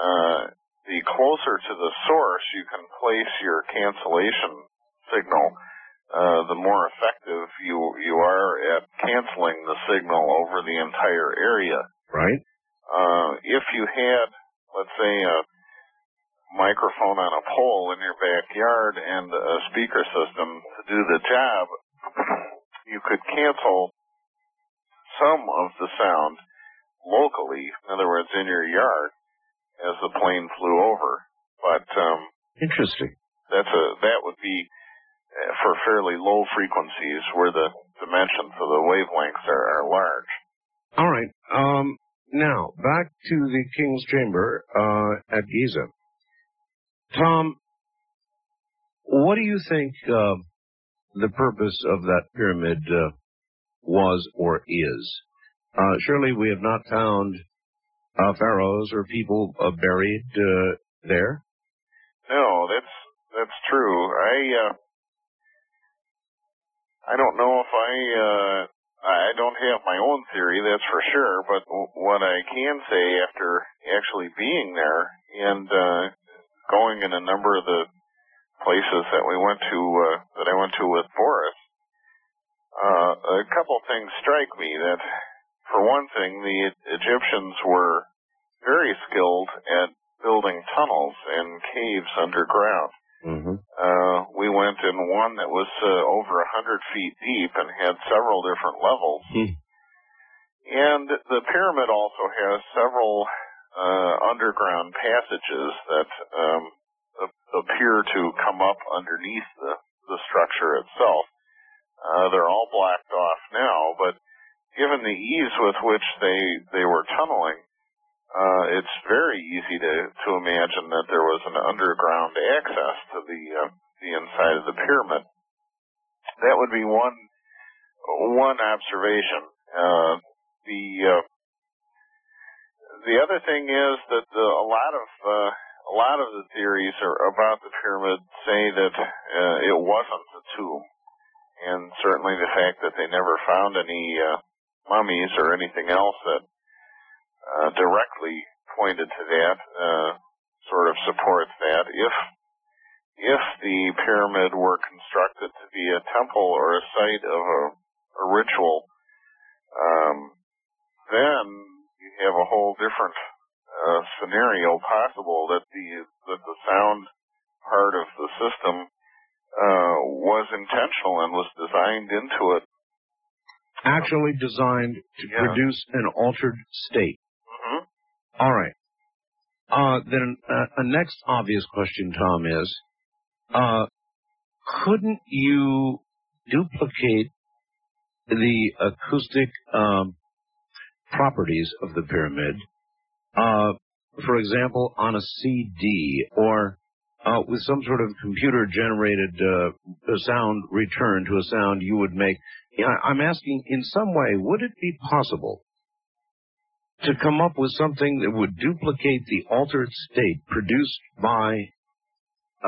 uh, the closer to the source you can place your cancellation signal, uh, the more effective you you are at canceling the signal over the entire area. Right. Uh, if you had, let's say, a microphone on a pole in your backyard and a speaker system to do the job, you could cancel some of the sound locally, in other words, in your yard, as the plane flew over. But um, interesting. That's a that would be for fairly low frequencies where the dimensions of the wavelengths are, are large. All right. Um, now back to the King's Chamber uh, at Giza. Tom, what do you think uh, the purpose of that pyramid uh, was or is? Uh, surely we have not found uh, pharaohs or people uh, buried uh, there. No, that's that's true. I uh, I don't know if I uh, I don't have my own theory, that's for sure. But w- what I can say after actually being there and uh, going in a number of the places that we went to, uh, that I went to with Boris. Uh, a couple things strike me. That, for one thing, the Egyptians were very skilled at building tunnels and caves underground. Mm-hmm. Uh, we went in one that was uh, over a hundred feet deep and had several different levels. Mm. And the pyramid also has several uh, underground passages that um, appear to come up underneath the, the structure itself. Uh, they're all blocked off now, but given the ease with which they, they were tunneling, uh, it's very easy to, to imagine that there was an underground access to the, uh, the inside of the pyramid. That would be one, one observation. Uh, the, uh, the other thing is that the, a lot of, uh, a lot of the theories are about the pyramid say that, uh, it wasn't a tomb. And certainly the fact that they never found any uh, mummies or anything else that uh, directly pointed to that uh, sort of supports that. If if the pyramid were constructed to be a temple or a site of a, a ritual, um, then you have a whole different uh, scenario possible that the that the sound part of the system Uh, was intentional and was designed into it. Actually designed to yeah. produce an altered state. Mm-hmm. All right. Uh, then uh, a next obvious question, Tom, is, uh, couldn't you duplicate the acoustic um, properties of the pyramid, uh, for example, on a C D or Uh, with some sort of computer-generated uh, sound return to a sound you would make? I'm asking, in some way, would it be possible to come up with something that would duplicate the altered state produced by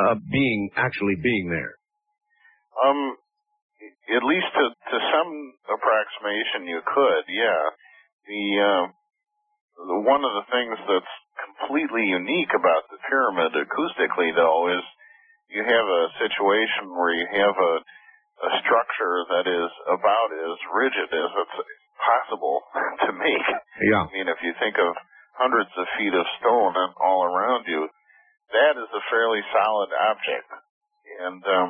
uh, being actually being there? Um, at least to, to some approximation, you could. Yeah. The uh, one of the things that's completely unique about the pyramid acoustically, though, is you have a situation where you have a, a structure that is about as rigid as it's possible to make. Yeah. I mean, if you think of hundreds of feet of stone all around you, that is a fairly solid object. And um,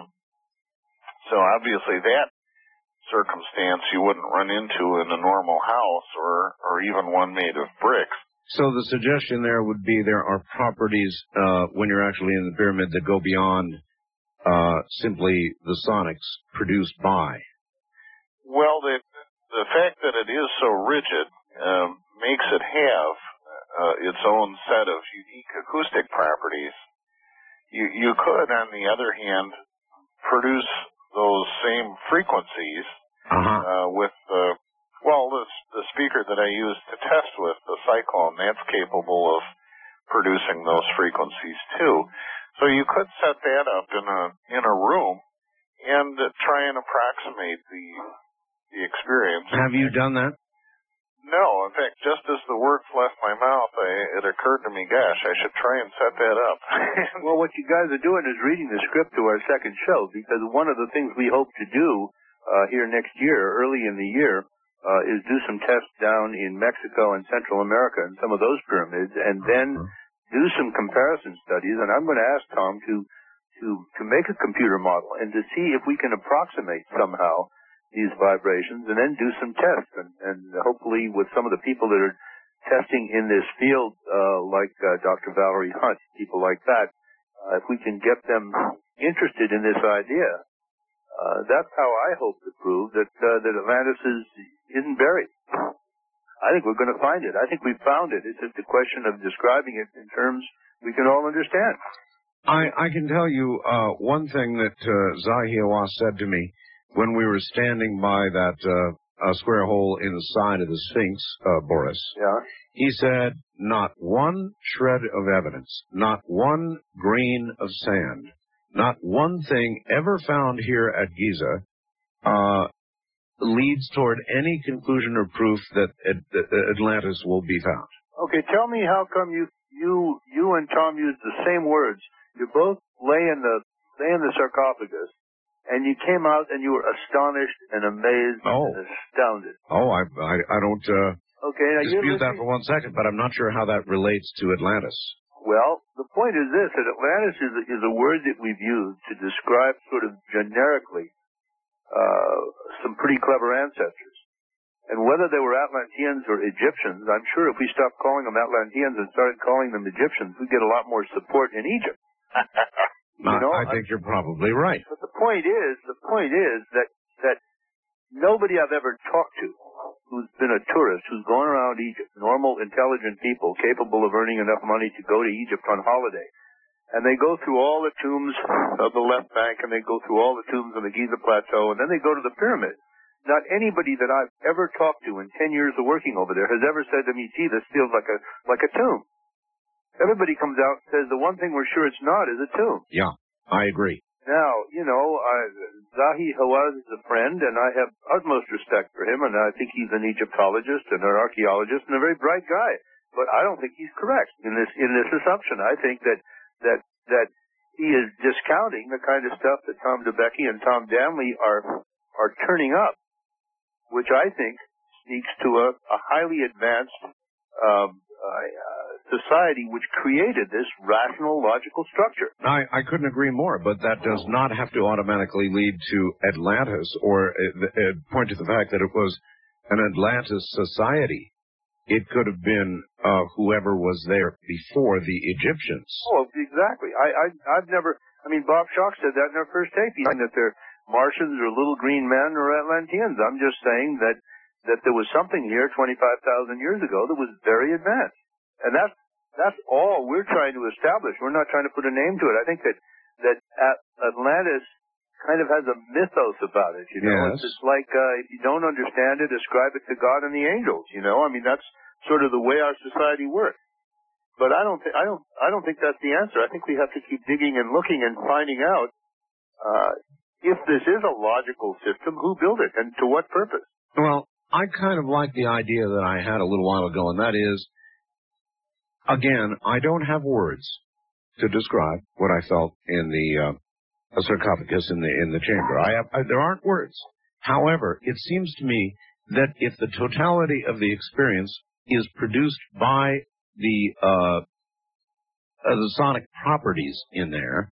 so obviously that circumstance you wouldn't run into in a normal house or, or even one made of bricks. So the suggestion there would be there are properties uh, when you're actually in the pyramid that go beyond uh, simply the sonics produced by. Well, the, the fact that it is so rigid uh, makes it have uh, its own set of unique acoustic properties. You, you could, on the other hand, produce those same frequencies uh-huh. uh, with, uh, well, the, the speaker that I use to test with, the Cyclone, that's capable of producing those frequencies too. So you could set that up in a in a room and uh, try and approximate the the experience. Have you done that? No. In fact, just as the words left my mouth, I, it occurred to me, gosh, I should try and set that up. Well, what you guys are doing is reading the script to our second show, because one of the things we hope to do uh, here next year, early in the year, uh, is do some tests down in Mexico and Central America and some of those pyramids, and then do some comparison studies. And I'm going to ask Tom to, to, to make a computer model and to see if we can approximate somehow these vibrations, and then do some tests, and, and hopefully with some of the people that are testing in this field, uh, like uh, Doctor Valerie Hunt, people like that, uh, if we can get them interested in this idea, uh, that's how I hope to prove that uh, that Atlantis is, isn't buried. I think we're going to find it. I think we found it. It's just a question of describing it in terms we can all understand. I, I can tell you uh, one thing that uh, Zahi Hawass said to me when we were standing by that uh, uh, square hole in the side of the Sphinx, uh, Boris, yeah. He said, not one shred of evidence, not one grain of sand, not one thing ever found here at Giza uh, leads toward any conclusion or proof that Ad- Atlantis will be found. Okay, tell me how come you you you and Tom used the same words. You both lay in the lay in the sarcophagus. And you came out and you were astonished and amazed oh. and astounded. Oh, I I, I don't uh, okay, now dispute that for one second, but I'm not sure how that relates to Atlantis. Well, the point is this, that Atlantis is a, is a word that we've used to describe sort of generically uh, some pretty clever ancestors. And whether they were Atlanteans or Egyptians, I'm sure if we stopped calling them Atlanteans and started calling them Egyptians, we'd get a lot more support in Egypt. You know, I think you're probably right. But the point is, the point is that, that nobody I've ever talked to who's been a tourist, who's gone around Egypt, normal, intelligent people capable of earning enough money to go to Egypt on holiday, and they go through all the tombs of the Left Bank, and they go through all the tombs on the Giza Plateau, and then they go to the pyramid. Not anybody that I've ever talked to in ten years of working over there has ever said to me, gee, this feels like a, like a tomb. Everybody comes out and says the one thing we're sure it's not is a tomb. Yeah, I agree. Now, you know, I, Zahi Hawass is a friend, and I have utmost respect for him, and I think he's an Egyptologist and an archaeologist and a very bright guy. But I don't think he's correct in this in this assumption. I think that that that he is discounting the kind of stuff that Tom Dobecki and Tom Danley are are turning up, which I think speaks to a, a highly advanced um, uh, society which created this rational, logical structure. I, I couldn't agree more, but that does not have to automatically lead to Atlantis or uh, uh, point to the fact that it was an Atlantis society. It could have been uh, whoever was there before the Egyptians. Oh, exactly. I, I, I've never, I mean, Bob Schock said that in our first tape. He's saying that they're Martians or little green men or Atlanteans. I'm just saying that, that there was something here twenty-five thousand years ago that was very advanced. And that's, that's all we're trying to establish. We're not trying to put a name to it. I think that, that Atlantis kind of has a mythos about it, you know? Yes. It's just like, uh, if you don't understand it, ascribe it to God and the angels, you know? I mean, that's sort of the way our society works. But I don't think, I don't, I don't think that's the answer. I think we have to keep digging and looking and finding out, uh, if this is a logical system, who built it and to what purpose? Well, I kind of like the idea that I had a little while ago, and that is, Again, I don't have words to describe what I felt in the uh, sarcophagus in the in the chamber. I have, I, there aren't words. However, it seems to me that if the totality of the experience is produced by the uh, uh, the sonic properties in there,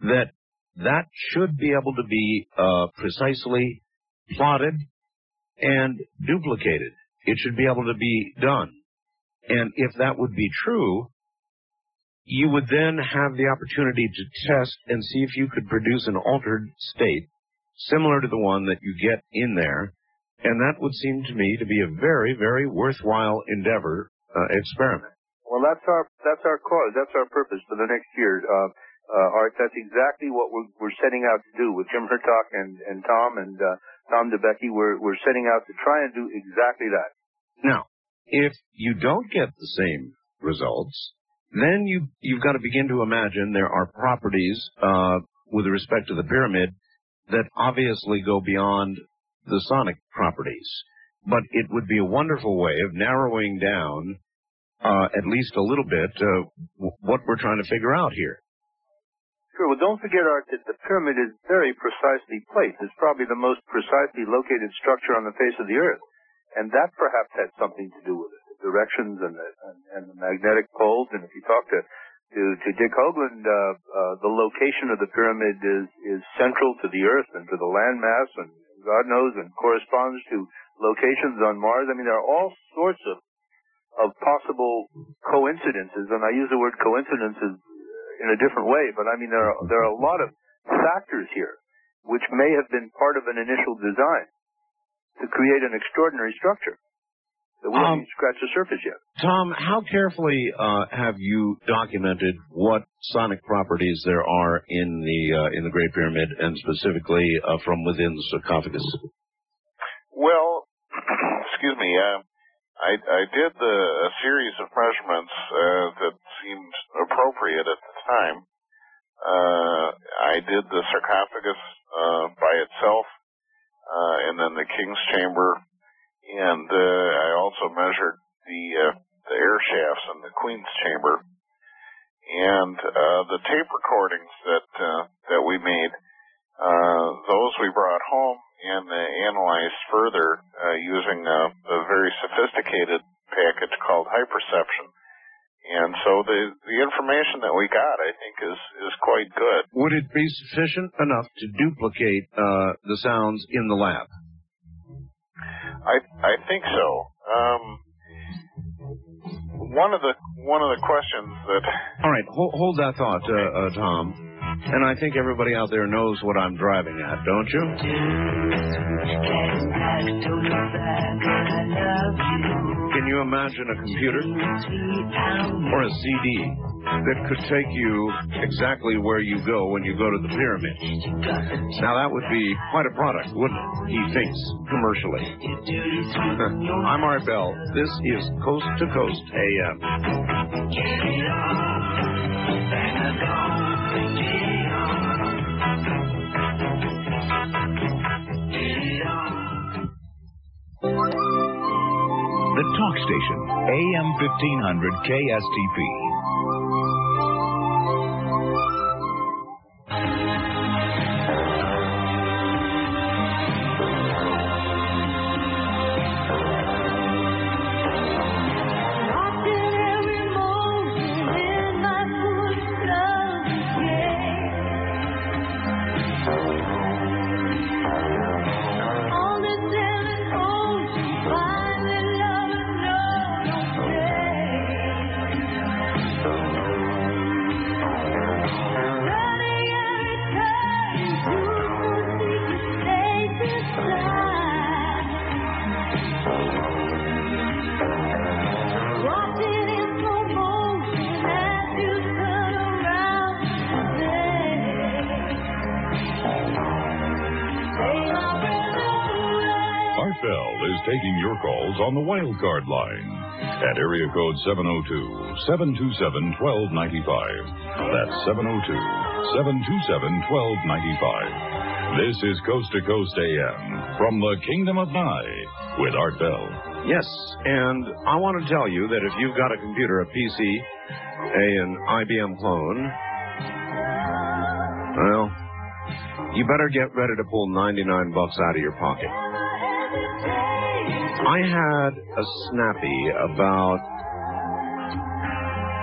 that that should be able to be uh, precisely plotted and duplicated. It should be able to be done. And if that would be true, you would then have the opportunity to test and see if you could produce an altered state similar to the one that you get in there. And that would seem to me to be a very, very worthwhile endeavor, uh, experiment. Well, that's our, that's our cause. That's our purpose for the next year. Uh, uh, Art, that's exactly what we're, we're setting out to do with Jim Hurtak and, and Tom and, uh, Tom Dobecki. We're, we're setting out to try and do exactly that. Now, if you don't get the same results, then you, you've got to begin to imagine there are properties uh, with respect to the pyramid that obviously go beyond the sonic properties. But it would be a wonderful way of narrowing down uh, at least a little bit uh, what we're trying to figure out here. Sure. Well, don't forget, Art, that the pyramid is very precisely placed. It's probably the most precisely located structure on the face of the Earth. And that perhaps had something to do with it. Directions and the, and, and the magnetic poles, and if you talk to to, to Dick Hoagland, uh, uh, the location of the pyramid is is central to the Earth and to the landmass, and God knows, and corresponds to locations on Mars. I mean, there are all sorts of of possible coincidences, and I use the word coincidences in a different way, but I mean there are there are a lot of factors here which may have been part of an initial design to create an extraordinary structure. That we haven't um, scratched the surface yet. Tom, how carefully uh, have you documented what sonic properties there are in the uh, in the Great Pyramid, and specifically uh, from within the sarcophagus? Well, excuse me. Uh, I, I did the, a series of measurements uh, that seemed appropriate at the time. Uh, I did the sarcophagus uh, by itself, uh, and then the King's Chamber. And uh, I also measured the, uh, the air shafts in the Queen's Chamber. And uh, the tape recordings that uh, that we made, uh, those we brought home and uh, analyzed further uh, using a, a very sophisticated package called Hyperception. And so the, the information that we got, I think, is, is quite good. Would it be sufficient enough to duplicate uh, the sounds in the lab? I I think so. Um, one of the one of the questions that. All right, hold, hold that thought, okay. uh, uh, Tom. And I think everybody out there knows what I'm driving at, don't you? Can you imagine a computer or a C D that could take you exactly where you go when you go to the pyramid? Now that would be quite a product, wouldn't it? He thinks commercially. I'm Art Bell. This is Coast to Coast A M. The talk station, A M fifteen hundred K S T P. Taking your calls on the wild card line at area code seven oh two, seven two seven, one two nine five. That's seven oh two, seven two seven, one two nine five. This is Coast to Coast A M from the Kingdom of Nye with Art Bell. Yes, and I want to tell you that if you've got a computer, a P C, a, an I B M clone, well, you better get ready to pull ninety-nine bucks out of your pocket. I had a Snappy about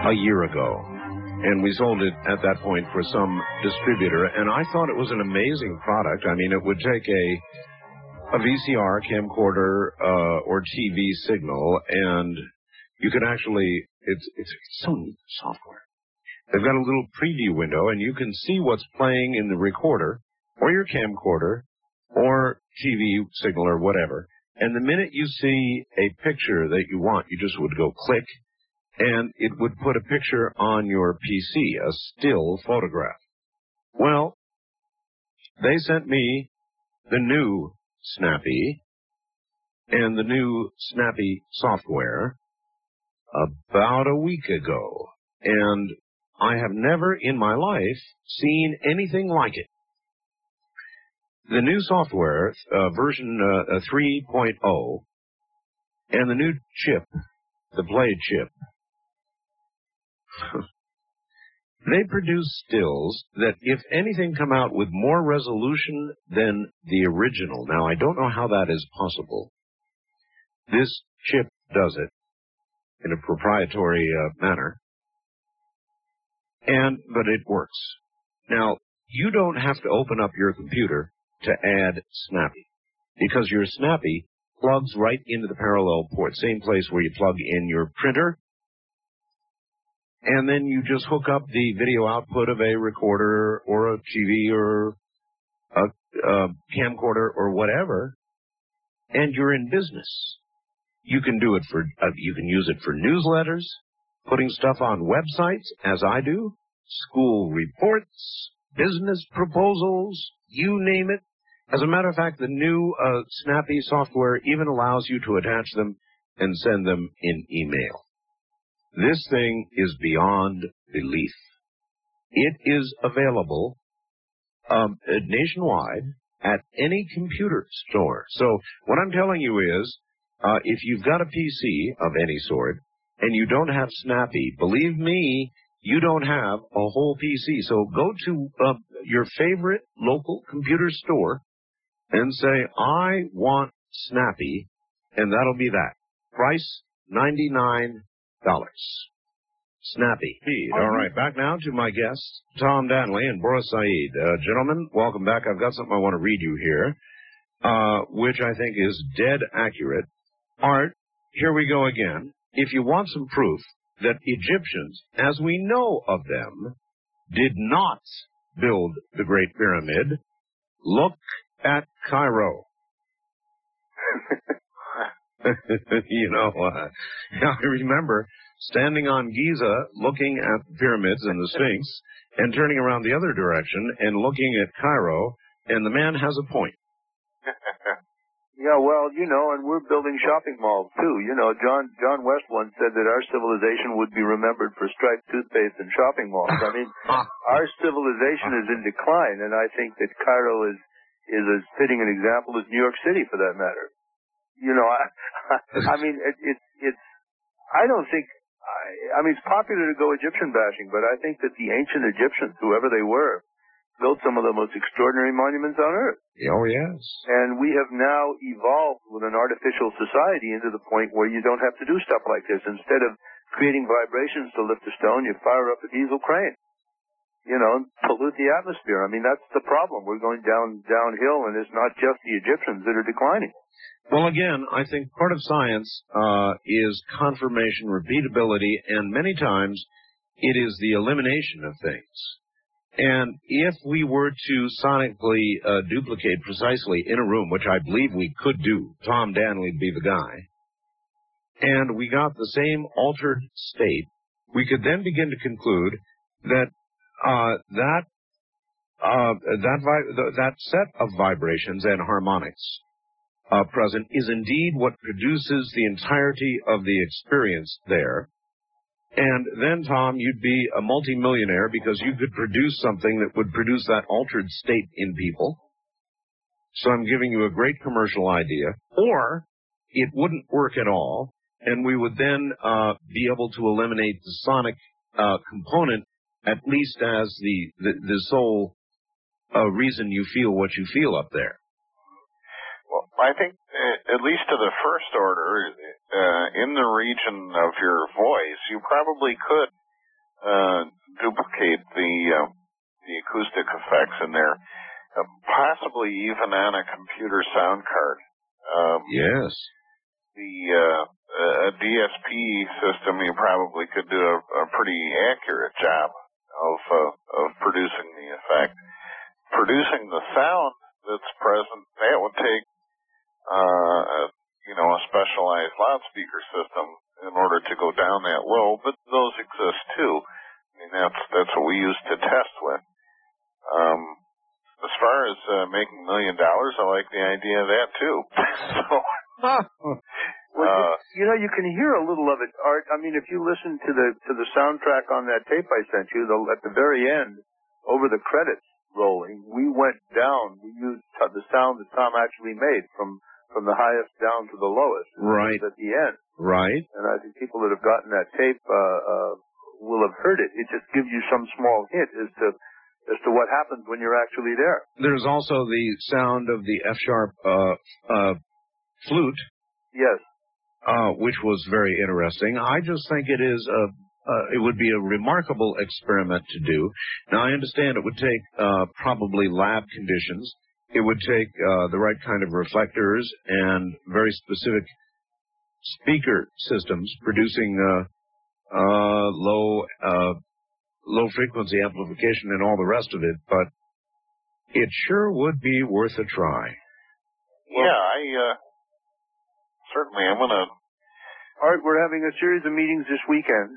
a year ago, and we sold it at that point for some distributor, and I thought it was an amazing product. I mean, it would take a... a V C R, camcorder, uh, or T V signal, and you can actually, it's, it's so neat software. They've got a little preview window, and you can see what's playing in the recorder, or your camcorder, or T V signal, or whatever. And the minute you see a picture that you want, you just would go click, and it would put a picture on your P C, a still photograph. Well, they sent me the new Snappy and the new Snappy software about a week ago, and I have never in my life seen anything like it. The new software, uh, version uh, three point oh, and the new chip, the Play chip, they produce stills that, if anything, come out with more resolution than the original. Now, I don't know how that is possible. This chip does it in a proprietary uh, manner, and but it works. Now, you don't have to open up your computer to add Snappy, because your Snappy plugs right into the parallel port, same place where you plug in your printer. And then you just hook up the video output of a recorder or a T V or a, a camcorder or whatever, and you're in business. You can do it for, uh, you can use it for newsletters, putting stuff on websites, as I do, school reports, business proposals, you name it. As a matter of fact, the new uh, Snappy software even allows you to attach them and send them in email. This thing is beyond belief. It is available um, nationwide at any computer store. So what I'm telling you is, uh, if you've got a P C of any sort and you don't have Snappy, believe me, you don't have a whole P C. So go to uh, your favorite local computer store and say, I want Snappy, and that'll be that. Price, ninety-nine dollars. Dollars. Snappy. All right, back now to my guests, Tom Danley and Boris Said. Uh, gentlemen, welcome back. I've got something I want to read you here, uh, which I think is dead accurate. Art, here we go again. If you want some proof that Egyptians, as we know of them, did not build the Great Pyramid, look at Cairo. You know, uh, I remember standing on Giza, looking at the pyramids and the Sphinx, and turning around the other direction and looking at Cairo, and the man has a point. Yeah, well, you know, and we're building shopping malls, too. You know, John John West once said that our civilization would be remembered for striped toothpaste and shopping malls. I mean, our civilization is in decline, and I think that Cairo is, is as fitting an example as New York City, for that matter. You know, I, I mean, it, it, it's, I don't think, I, I mean, it's popular to go Egyptian bashing, but I think that the ancient Egyptians, whoever they were, built some of the most extraordinary monuments on Earth. Oh, yes. And we have now evolved with an artificial society into the point where you don't have to do stuff like this. Instead of creating vibrations to lift a stone, you fire up a diesel crane, you know, and pollute the atmosphere. I mean, that's the problem. We're going down downhill, and it's not just the Egyptians that are declining. Well, again, I think part of science uh, is confirmation, repeatability, and many times it is the elimination of things. And if we were to sonically uh, duplicate precisely in a room, which I believe we could do, Tom Danley would be the guy, and we got the same altered state, we could then begin to conclude that uh, that uh, that, vi that set of vibrations and harmonics Uh, present is indeed what produces the entirety of the experience there. And then, Tom, you'd be a multimillionaire because you could produce something that would produce that altered state in people. So I'm giving you a great commercial idea. Or it wouldn't work at all, and we would then uh, be able to eliminate the sonic uh, component, at least as the, the, the sole uh, reason you feel what you feel up there. Well, I think uh, at least to the first order, uh, in the region of your voice, you probably could uh, duplicate the, uh, the acoustic effects in there, uh, possibly even on a computer sound card. Um, yes. The uh, uh, D S P system, you probably could do a, a pretty accurate job of uh, of producing the effect. Producing the sound that's present, that would take uh, a, you know, a specialized loudspeaker system in order to go down that low. But those exist too. I mean, that's that's what we use to test with. Um, As far as uh, making a million dollars, I like the idea of that, too. so, huh. well, uh, you, you know, you can hear a little of it, Art. I mean, if you listen to the to the soundtrack on that tape I sent you, the, at the very end, over the credits rolling, we went down. We used the sound that Tom actually made from, from the highest down to the lowest. Right. At the end. Right. And I think people that have gotten that tape uh, uh, will have heard it. It just gives you some small hint as to... as to what happens when you're actually there. There's also the sound of the F-sharp uh, uh, flute. Yes. Uh, which was very interesting. I just think it is a, uh, it would be a remarkable experiment to do. Now, I understand it would take uh, probably lab conditions. It would take uh, the right kind of reflectors and very specific speaker systems producing uh, uh, low... Uh, low-frequency amplification and all the rest of it, but it sure would be worth a try. Well, yeah, I, uh, certainly, I'm going to... Art, we're having a series of meetings this weekend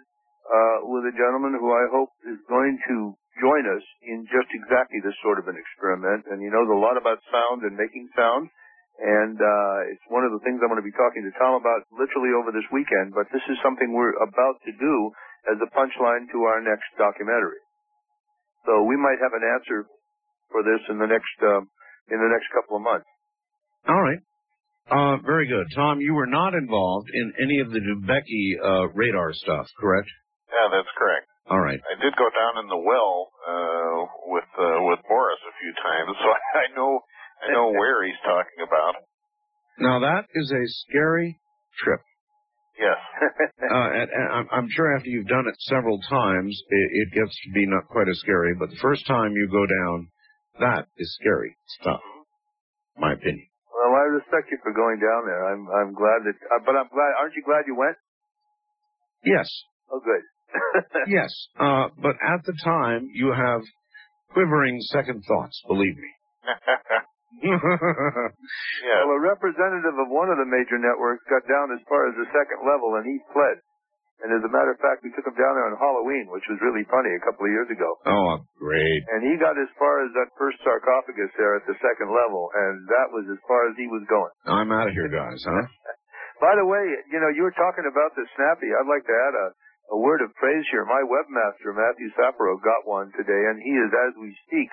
uh, with a gentleman who I hope is going to join us in just exactly this sort of an experiment, and he knows a lot about sound and making sound, and uh, it's one of the things I'm going to be talking to Tom about literally over this weekend, but this is something we're about to do as a punchline to our next documentary. So we might have an answer for this in the next uh, in the next couple of months. All right. Uh, very good. Tom, you were not involved in any of the Dobecki uh, radar stuff, correct? Yeah, that's correct. All right. I did go down in the well uh, with uh, with Boris a few times, so I know I know where he's talking about. Now, that is a scary trip. Yes. uh, and, and I'm sure after you've done it several times, it, it gets to be not quite as scary. But the first time you go down, that is scary stuff, my opinion. Well, I respect you for going down there. I'm I'm glad that, uh, but I'm glad. Aren't you glad you went? Yes. Oh, good. yes. Uh, but at the time, you have quivering second thoughts. Believe me. yeah. Well, a representative of one of the major networks got down as far as the second level, and he fled. And as a matter of fact, we took him down there on Halloween, which was really funny, a couple of years ago. Oh, great. And he got as far as that first sarcophagus there at the second level, and that was as far as he was going. I'm out of here, guys, huh? By the way, you know, you were talking about the Snappy. I'd like to add a, a word of praise here. My webmaster, Matthew Saparo, got one today, and he is, as we speak,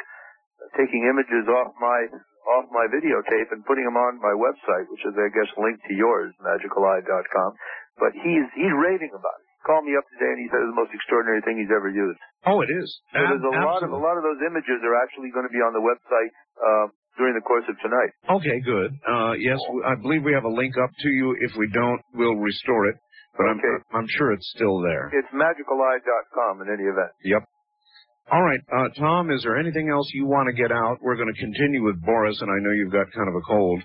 taking images off my... off my videotape and putting them on my website, which is, I guess, linked to yours, Magical Eye dot com. But he's he's raving about it. He called me up today, and he said it's the most extraordinary thing he's ever used. Oh, it is. So there's a Absolutely. lot of a lot of those images are actually going to be on the website uh, during the course of tonight. Okay, good. Uh, yes, I believe we have a link up to you. If we don't, we'll restore it. But okay. I'm I'm sure it's still there. It's Magical Eye dot com in any event. Yep. All right, uh, Tom, is there anything else you want to get out? We're going to continue with Boris, and I know you've got kind of a cold.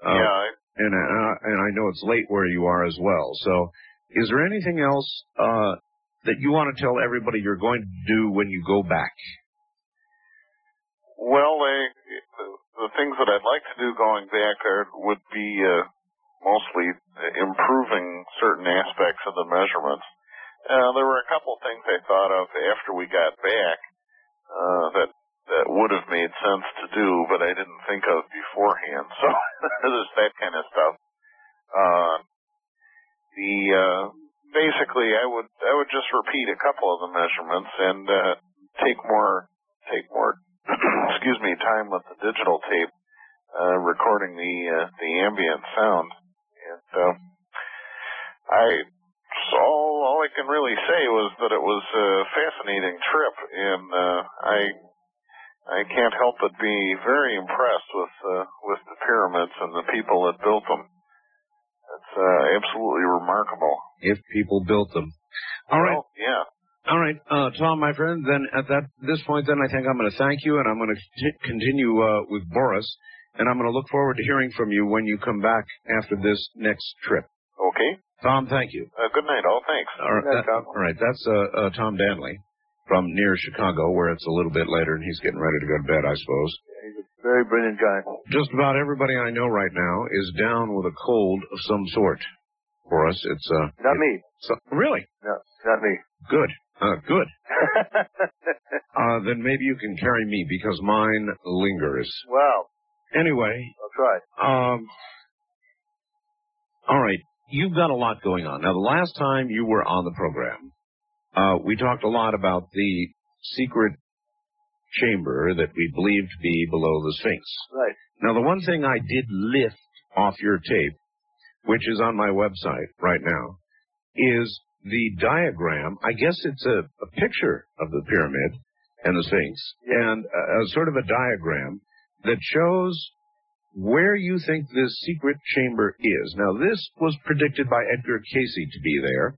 Uh, yeah. I... And, uh, and I know it's late where you are as well. So is there anything else uh, that you want to tell everybody you're going to do when you go back? Well, uh, the things that I'd like to do going back are, would be uh, mostly improving certain aspects of the measurements. Uh, there were a couple things I thought of after we got back uh, that that would have made sense to do, but I didn't think of beforehand. So there's that kind of stuff. Uh, the uh, basically, I would I would just repeat a couple of the measurements and uh, take more take more excuse me time with the digital tape, uh, recording the uh, the ambient sound. And uh, I all all I can really say was that it was a fascinating trip, and uh, I I can't help but be very impressed with uh, with the pyramids and the people that built them. It's uh, absolutely remarkable. If people built them, all right. Well, yeah. All right, uh, Tom, my friend, then at that this point, then I think I'm going to thank you, and I'm going to t- continue uh, with Boris, and I'm going to look forward to hearing from you when you come back after this next trip. Okay. Tom, thank you. Uh, good night, all. Thanks. All right, night, that, all right that's uh, uh, Tom Danley from near Chicago, where it's a little bit later, and he's getting ready to go to bed, I suppose. Yeah, he's a very brilliant guy. Just about everybody I know right now is down with a cold of some sort. For us, it's... Uh, not it, me. So, really? No, not me. Good. Uh, good. uh, then maybe you can carry me, because mine lingers. Wow. Anyway. I'll try. Um, all right. You've got a lot going on. Now, the last time you were on the program, uh, we talked a lot about the secret chamber that we believed to be below the Sphinx. Right. Now, the one thing I did lift off your tape, which is on my website right now, is the diagram. I guess it's a, a picture of the pyramid and the Sphinx, and a, a sort of a diagram that shows where you think this secret chamber is. Now, this was predicted by Edgar Cayce to be there,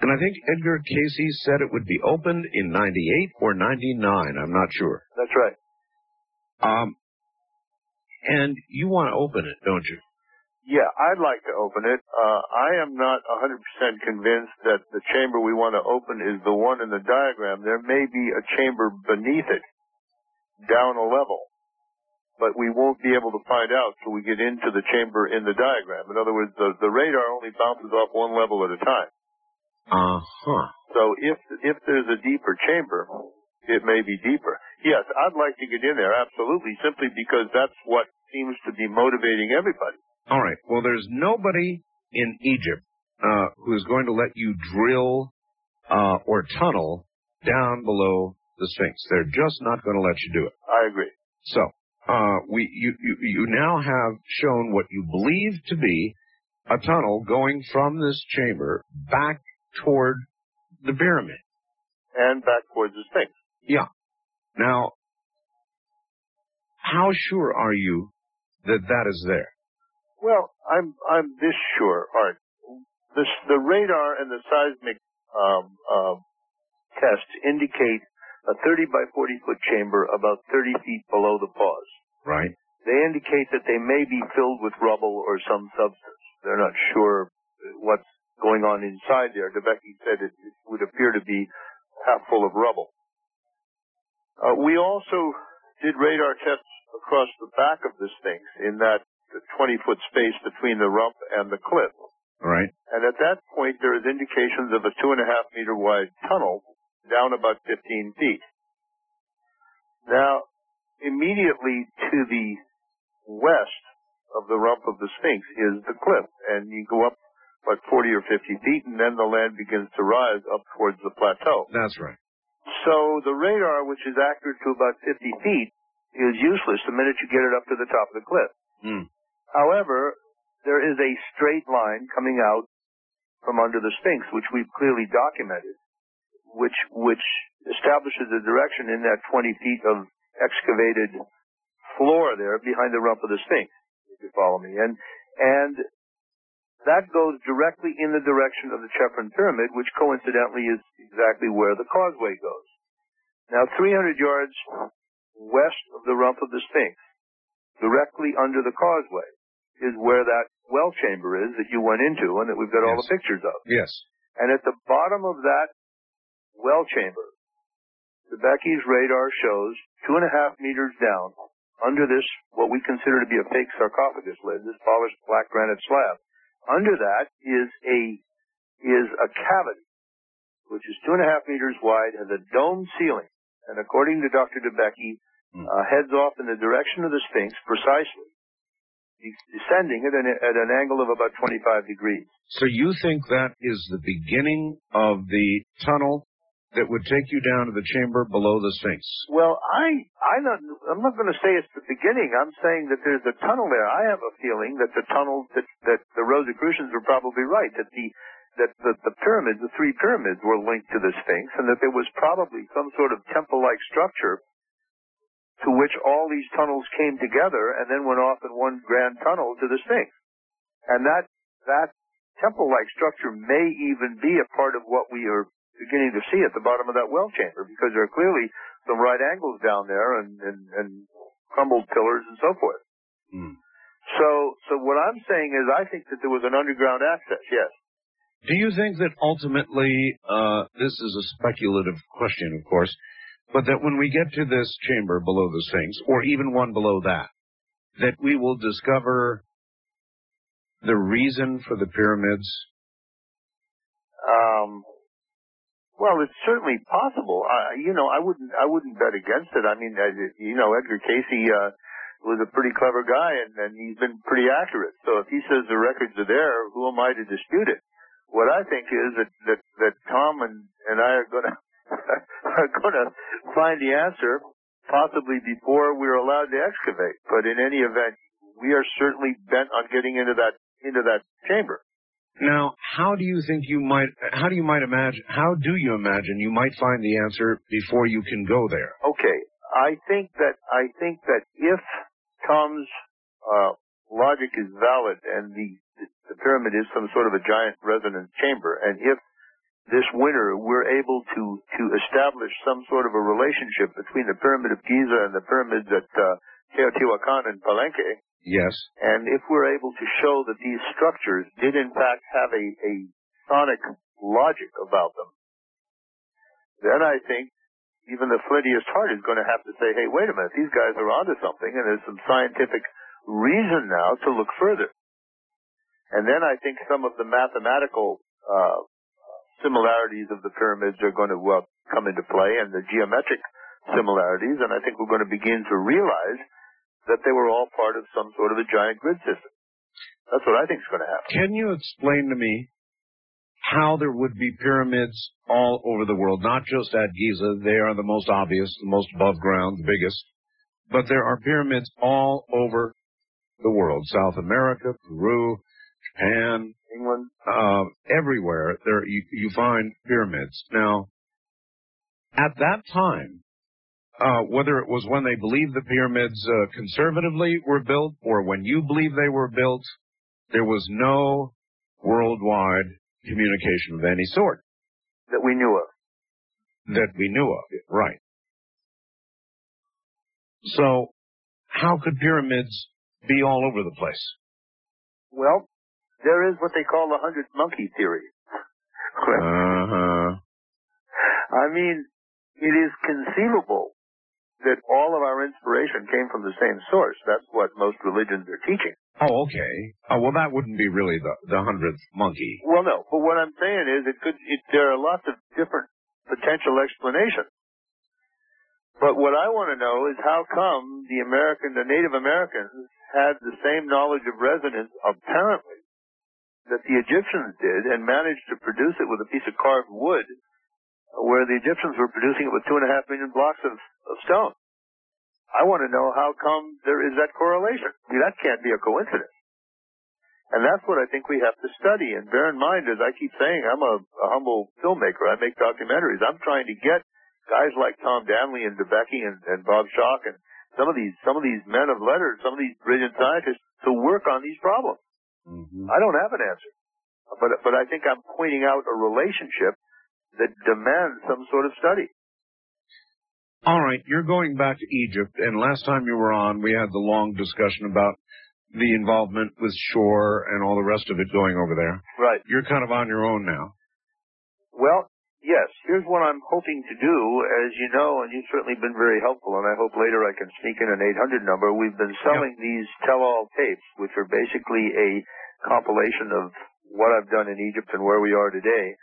and I think Edgar Cayce said it would be opened in ninety-eight or ninety-nine. I'm not sure. That's right. Um, and you want to open it, don't you? Yeah, I'd like to open it. Uh, I am not one hundred percent convinced that the chamber we want to open is the one in the diagram. There may be a chamber beneath it, down a level, but we won't be able to find out till we get into the chamber in the diagram. In other words, the, the radar only bounces off one level at a time. Uh-huh. So if if there's a deeper chamber, it may be deeper. Yes, I'd like to get in there, absolutely, simply because that's what seems to be motivating everybody. All right. Well, there's nobody in Egypt uh, who's going to let you drill uh, or tunnel down below the Sphinx. They're just not going to let you do it. I agree. So uh, we you, you, you now have shown what you believe to be a tunnel going from this chamber back toward the pyramid. And back towards the Sphinx. Yeah. Now, how sure are you that that is there? Well, I'm I'm this sure, Art. This, the radar and the seismic um, uh, tests indicate a thirty by forty foot chamber about thirty feet below the pause. Right. They indicate that they may be filled with rubble or some substance. They're not sure what's going on inside there. Dobecki said it, it would appear to be half full of rubble. Uh, we also did radar tests across the back of this thing in that twenty foot space between the rump and the cliff. Right. And at that point, there is indications of a two and a half meter wide tunnel down about fifteen feet. Now, immediately to the west of the rump of the Sphinx is the cliff, and you go up about forty or fifty feet, and then the land begins to rise up towards the plateau. That's right. So the radar, which is accurate to about fifty feet, is useless the minute you get it up to the top of the cliff. Mm. However, there is a straight line coming out from under the Sphinx, which we've clearly documented, which which establishes a direction in that twenty feet of excavated floor there behind the rump of the Sphinx, if you follow me. And and that goes directly in the direction of the Chephren Pyramid, which coincidentally is exactly where the causeway goes. Now, three hundred yards west of the rump of the Sphinx, directly under the causeway, is where that well chamber is that you went into and that we've got yes. all the pictures of. Yes. And at the bottom of that well chamber, Dobecki's radar shows two and a half meters down under this, what we consider to be a fake sarcophagus lid, this polished black granite slab. Under that is a, is a cavity, which is two and a half meters wide, has a domed ceiling. And according to Doctor Dobecki, Uh, heads off in the direction of the Sphinx precisely, descending at an, at an angle of about twenty-five degrees. So you think that is the beginning of the tunnel that would take you down to the chamber below the Sphinx? Well, I, I don't, I'm not going to say it's the beginning. I'm saying that there's a tunnel there. I have a feeling that the tunnel, that, that the Rosicrucians were probably right, that the that the, the pyramids, the three pyramids, were linked to the Sphinx, and that there was probably some sort of temple-like structure to which all these tunnels came together and then went off in one grand tunnel to the Sphinx. And that that temple-like structure may even be a part of what we are beginning to see at the bottom of that well chamber, because there are clearly some right angles down there and, and, and crumbled pillars and so forth. Mm. So, so what I'm saying is I think that there was an underground access, yes. Do you think that ultimately, uh, this is a speculative question, of course, but that when we get to this chamber below the Sphinx, or even one below that, that we will discover the reason for the pyramids? Um, well, it's certainly possible. Uh, you know, I wouldn't, I wouldn't bet against it. I mean, I, you know, Edgar Cayce uh, was a pretty clever guy, and, and he's been pretty accurate. So if he says the records are there, who am I to dispute it? What I think is that, that, that Tom and, and I are going to are going to find the answer possibly before we're allowed to excavate. But in any event, we are certainly bent on getting into that into that chamber. Now, how do you think you might? How do you might imagine? How do you imagine you might find the answer before you can go there? Okay, I think that I think that if Tom's uh, logic is valid and the The pyramid is some sort of a giant resonant chamber, and if this winter we're able to to establish some sort of a relationship between the pyramid of Giza and the pyramids at uh, Teotihuacan and Palenque, yes, and if we're able to show that these structures did in fact have a, a sonic logic about them, then I think even the flintiest heart is going to have to say, hey, wait a minute, these guys are onto something, and there's some scientific reason now to look further. And then I think some of the mathematical uh, similarities of the pyramids are going to well, come into play, and the geometric similarities, and I think we're going to begin to realize that they were all part of some sort of a giant grid system. That's what I think is going to happen. Can you explain to me how there would be pyramids all over the world, not just at Giza? They are the most obvious, the most above ground, the biggest, but there are pyramids all over the world, South America, Peru, Japan, England, uh, everywhere there you, you find pyramids. Now, at that time, uh, whether it was when they believed the pyramids uh, conservatively were built or when you believe they were built, there was no worldwide communication of any sort. That we knew of. That we knew of, right. So, how could pyramids be all over the place? Well, there is what they call the hundred monkey theory. Uh-huh. I mean, it is conceivable that all of our inspiration came from the same source. That's what most religions are teaching. Oh, okay. Oh, well, that wouldn't be really the, the hundredth monkey. Well, no. But what I'm saying is it could. It, there are lots of different potential explanations. But what I want to know is how come the American, the Native Americans had the same knowledge of resonance, apparently, that the Egyptians did, and managed to produce it with a piece of carved wood, where the Egyptians were producing it with two and a half million blocks of, of stone. I want to know how come there is that correlation. See, that can't be a coincidence. And that's what I think we have to study. And bear in mind, as I keep saying, I'm a, a humble filmmaker. I make documentaries. I'm trying to get guys like Tom Danley and Dobecki and, and Bob Schock and some of these some of these men of letters, some of these brilliant scientists, to work on these problems. Mm-hmm. I don't have an answer, but but I think I'm pointing out a relationship that demands some sort of study. All right, you're going back to Egypt, and last time you were on, we had the long discussion about the involvement with Shore and all the rest of it going over there. Right. You're kind of on your own now. Well, yes, here's what I'm hoping to do. As you know, and you've certainly been very helpful, and I hope later I can sneak in an eight hundred number, we've been selling yep. these tell-all tapes, which are basically a compilation of what I've done in Egypt and where we are today.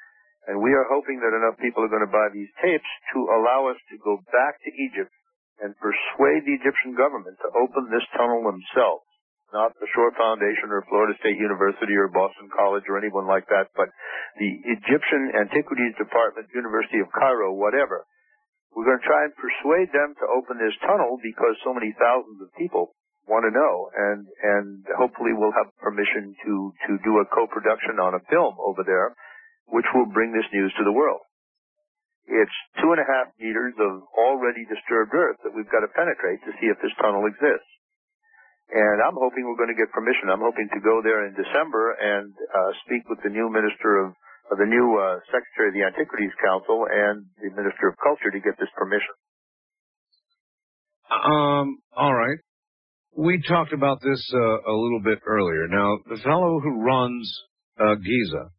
And we are hoping that enough people are going to buy these tapes to allow us to go back to Egypt and persuade the Egyptian government to open this tunnel themselves. not the Shore Foundation or Florida State University or Boston College or anyone like that, but the Egyptian Antiquities Department, University of Cairo, whatever. We're going to try and persuade them to open this tunnel because so many thousands of people want to know, and and hopefully we'll have permission to to do a co-production on a film over there, which will bring this news to the world. It's two and a half meters of already disturbed earth that we've got to penetrate to see if this tunnel exists. And I'm hoping we're going to get permission. I'm hoping to go there in December and uh, speak with the new minister of, of the new uh, Secretary of the Antiquities Council and the Minister of Culture to get this permission. Um. All right. We talked about this uh, a little bit earlier. Now, the fellow who runs uh, Giza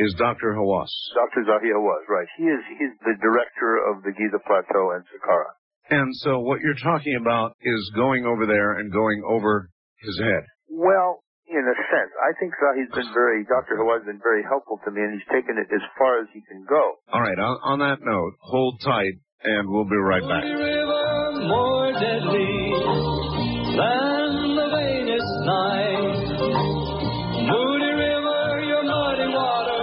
is Doctor Hawass. Doctor Zahi Hawass, right. He is he's the director of the Giza Plateau and Saqqara. And so what you're talking about is going over there and going over his head. Well, in a sense. I think Zahi's been very, Doctor Hawass has been very helpful to me, and he's taken it as far as he can go. All right, on, on that note, hold tight, and we'll be right back. Holy river, more deadly than the vainest night. Moody river, your naughty water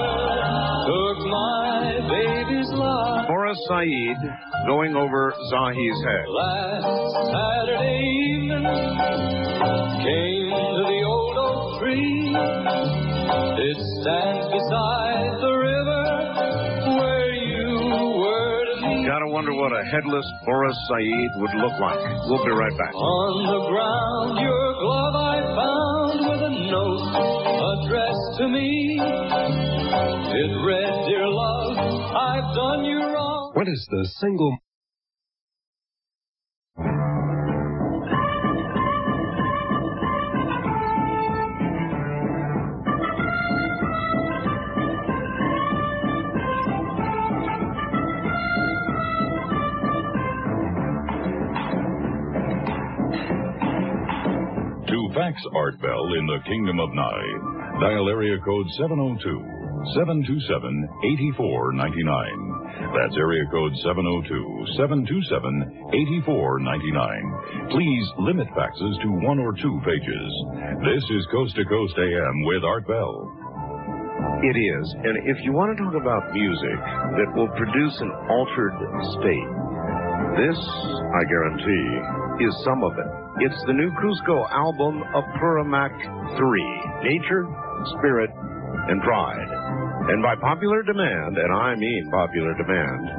took my baby's life. Boris Said, going over Zahi's head. Last Saturday evening, came to the old oak tree. It stands beside the river where you were to meet. Gotta wonder what a headless Boris Said would look like. We'll be right back. On the ground, your glove I found with a note addressed to me. It read, "Dear love, I've done you wrong." What is the single... To fax Art Bell in the Kingdom of Nye, dial area code seven oh two, seven two seven, eight four nine nine. That's area code seven oh two, seven two seven, eight four nine nine. Please limit faxes to one or two pages. This is Coast to Coast A M with Art Bell. It is, and if you want to talk about music that will produce an altered state, this, I guarantee, is some of it. It's the new Cusco album of Apurimac three, Nature, Spirit, and Pride. And by popular demand, and I mean popular demand,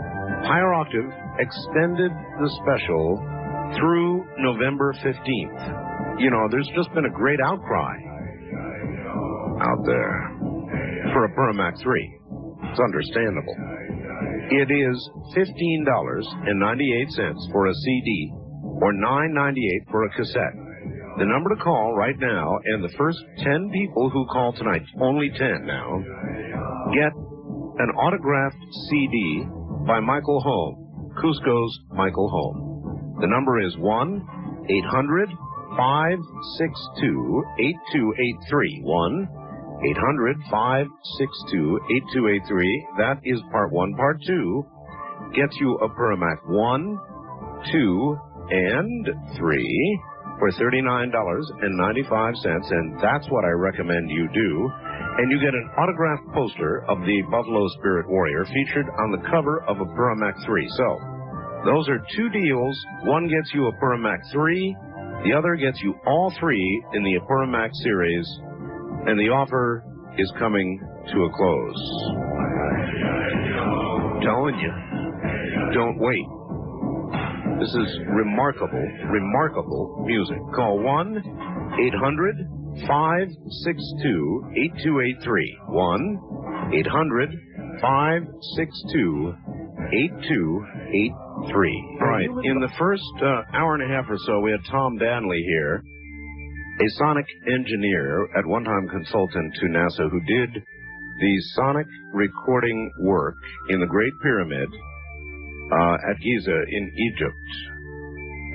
Higher Octave extended the special through November fifteenth. You know, there's just been a great outcry out there for Apurimac three. It's understandable. It is fifteen dollars and ninety-eight cents for a C D or nine dollars and ninety-eight cents for a cassette. The number to call right now, and the first ten people who call tonight, only ten now, get an autographed C D by Michael Holm, Cusco's Michael Holm. The number is one eight hundred, five six two, eight two eight three. one eight hundred, five six two, eight two eight three. That is part one. Part two gets you Apurimac one, two, and three for thirty-nine dollars and ninety-five cents, and that's what I recommend you do. And you get an autographed poster of the Buffalo Spirit Warrior featured on the cover of Apurimac three. So, those are two deals. One gets you Apurimac three. The other gets you all three in the Apurimac series. And the offer is coming to a close. I'm telling you, don't wait. This is remarkable, remarkable music. Call one eight hundred, five six two, eight two eight three. one eight hundred, five six two, eight two eight three. All right. In the first uh, hour and a half or so, we had Tom Danley here, a sonic engineer, at one time consultant to NASA, who did the sonic recording work in the Great Pyramid uh, at Giza in Egypt.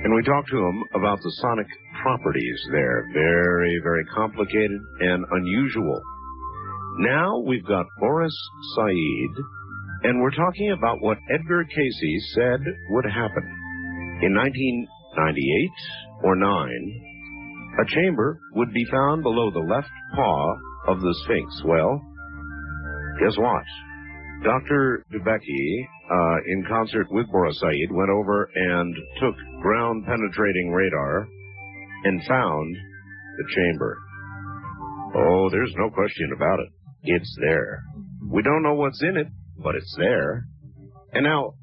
And we talked to him about the sonic properties there. Very, very complicated and unusual. Now we've got Boris Said, and we're talking about what Edgar Cayce said would happen in nineteen ninety-eight or nine A chamber would be found below the left paw of the Sphinx. Well, guess what? Doctor Dobecki, uh, in concert with Boris Said, went over and took ground-penetrating radar and found the chamber. Oh, there's no question about it. It's there. We don't know what's in it, but it's there. And now,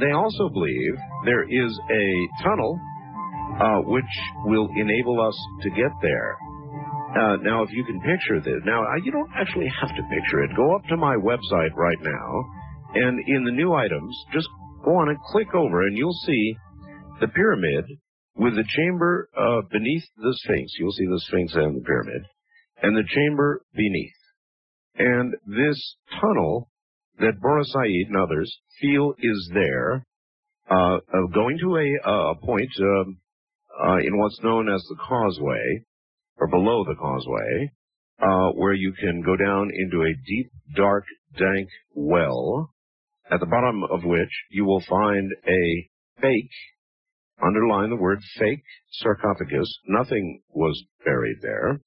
they also believe there is a tunnel uh, which will enable us to get there. Uh, now, if you can picture this. Now, you don't actually have to picture it. Go up to my website right now, and in the new items, just go on and click over, and you'll see the pyramid with the chamber uh, beneath the Sphinx. You'll see the Sphinx and the pyramid, and the chamber beneath. And this tunnel that Boris Said and others feel is there, uh, of going to a, uh, a point um, uh, in what's known as the causeway, or below the causeway, uh, where you can go down into a deep, dark, dank well, at the bottom of which you will find a fake, underline the word fake, sarcophagus. Nothing was buried there.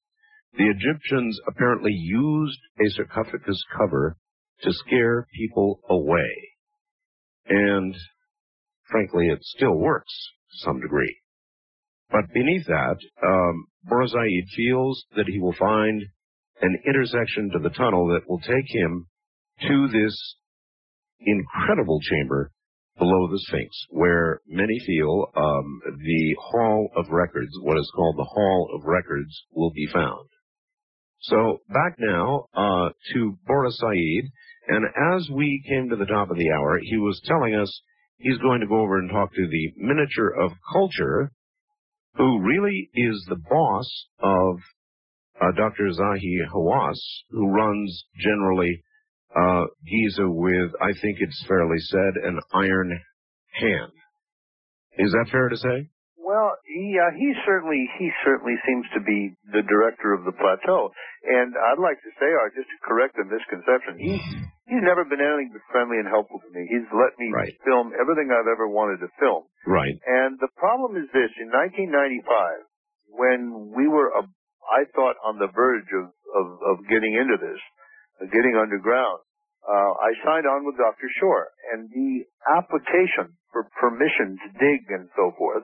The Egyptians apparently used a sarcophagus cover to scare people away. And, frankly, it still works to some degree. But beneath that, um, Boris Said feels that he will find an intersection to the tunnel that will take him to this incredible chamber below the Sphinx, where many feel um, the Hall of Records, what is called the Hall of Records, will be found. So back now uh, to Boris Said, and as we came to the top of the hour, he was telling us he's going to go over and talk to the Miniature of Culture, who really is the boss of uh, Doctor Zahi Hawass, who runs generally uh, Giza with, I think it's fairly said, an iron hand. Is that fair to say? Well, yeah, he certainly he certainly seems to be the director of the plateau. And I'd like to say, uh, just to correct a misconception, he's, he's never been anything but friendly and helpful to me. He's let me right. film everything I've ever wanted to film. Right. And the problem is this. In nineteen ninety-five, when we were, uh, I thought, on the verge of, of, of getting into this, uh, getting underground, uh, I signed on with Doctor Shore. And the application for permission to dig and so forth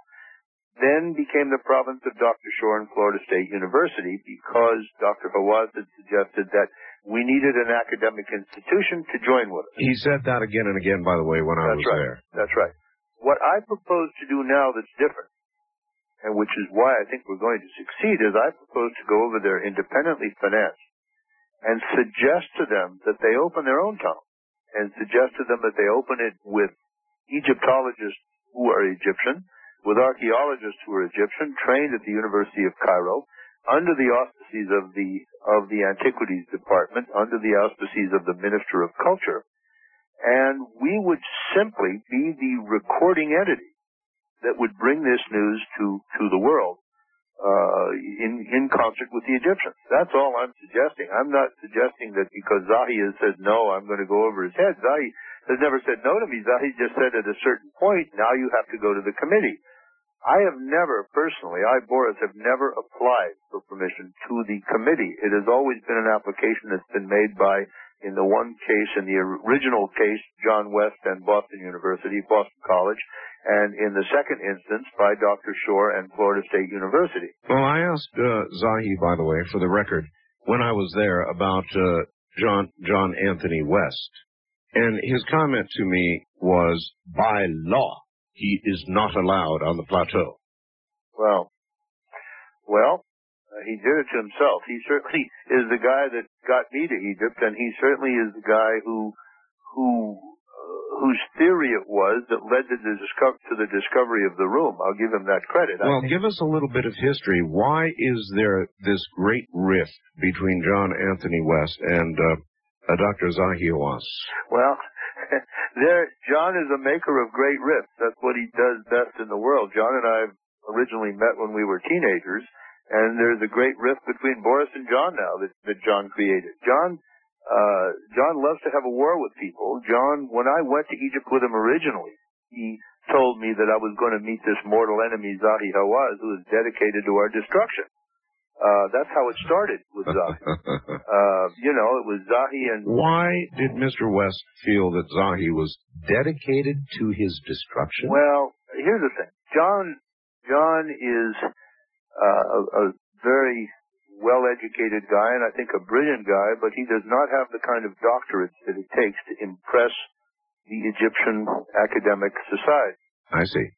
then became the province of Doctor Shore and Florida State University, because Doctor Hawass had suggested that we needed an academic institution to join with us. He said that again and again, by the way, when I was there. That's right. What I propose to do now that's different, and which is why I think we're going to succeed, is I propose to go over there independently financed and suggest to them that they open their own tunnel, and suggest to them that they open it with Egyptologists who are Egyptian, with archaeologists who are Egyptian, trained at the University of Cairo, under the auspices of the of the Antiquities Department, under the auspices of the Minister of Culture, and we would simply be the recording entity that would bring this news to, to the world uh, in, in concert with the Egyptians. That's all I'm suggesting. I'm not suggesting that because Zahi has said no, I'm going to go over his head. Zahi has never said no to me. Zahi just said at a certain point, now you have to go to the committee. I have never, personally, I, Boris, have never applied for permission to the committee. It has always been an application that's been made by, in the one case, in the original case, John West and Boston University, Boston College, and in the second instance, by Doctor Shore and Florida State University. Well, I asked uh, Zahi, by the way, for the record, when I was there, about uh, John, John Anthony West. And his comment to me was, by law, he is not allowed on the plateau. Well, well, uh, he did it to himself. He certainly is the guy that got me to Egypt, and he certainly is the guy who, who, uh, whose theory it was that led to the, disco to the discovery of the room. I'll give him that credit. Well, give us a little bit of history. Why is there this great rift between John Anthony West and uh, Uh, Doctor Zahi Hawass? Well, there, John is a maker of great rifts. That's what he does best in the world. John and I originally met when we were teenagers, and there's a great rift between Boris and John now that, that John created. John, uh, John loves to have a war with people. John, when I went to Egypt with him originally, he told me that I was going to meet this mortal enemy, Zahi Hawass, who is dedicated to our destruction. Uh, that's how it started with Zahi. uh, you know, it was Zahi and... Why did Mister West feel that Zahi was dedicated to his destruction? Well, here's the thing. John, John is uh, a, a very well-educated guy, and I think a brilliant guy, but he does not have the kind of doctorate that it takes to impress the Egyptian academic society. I see.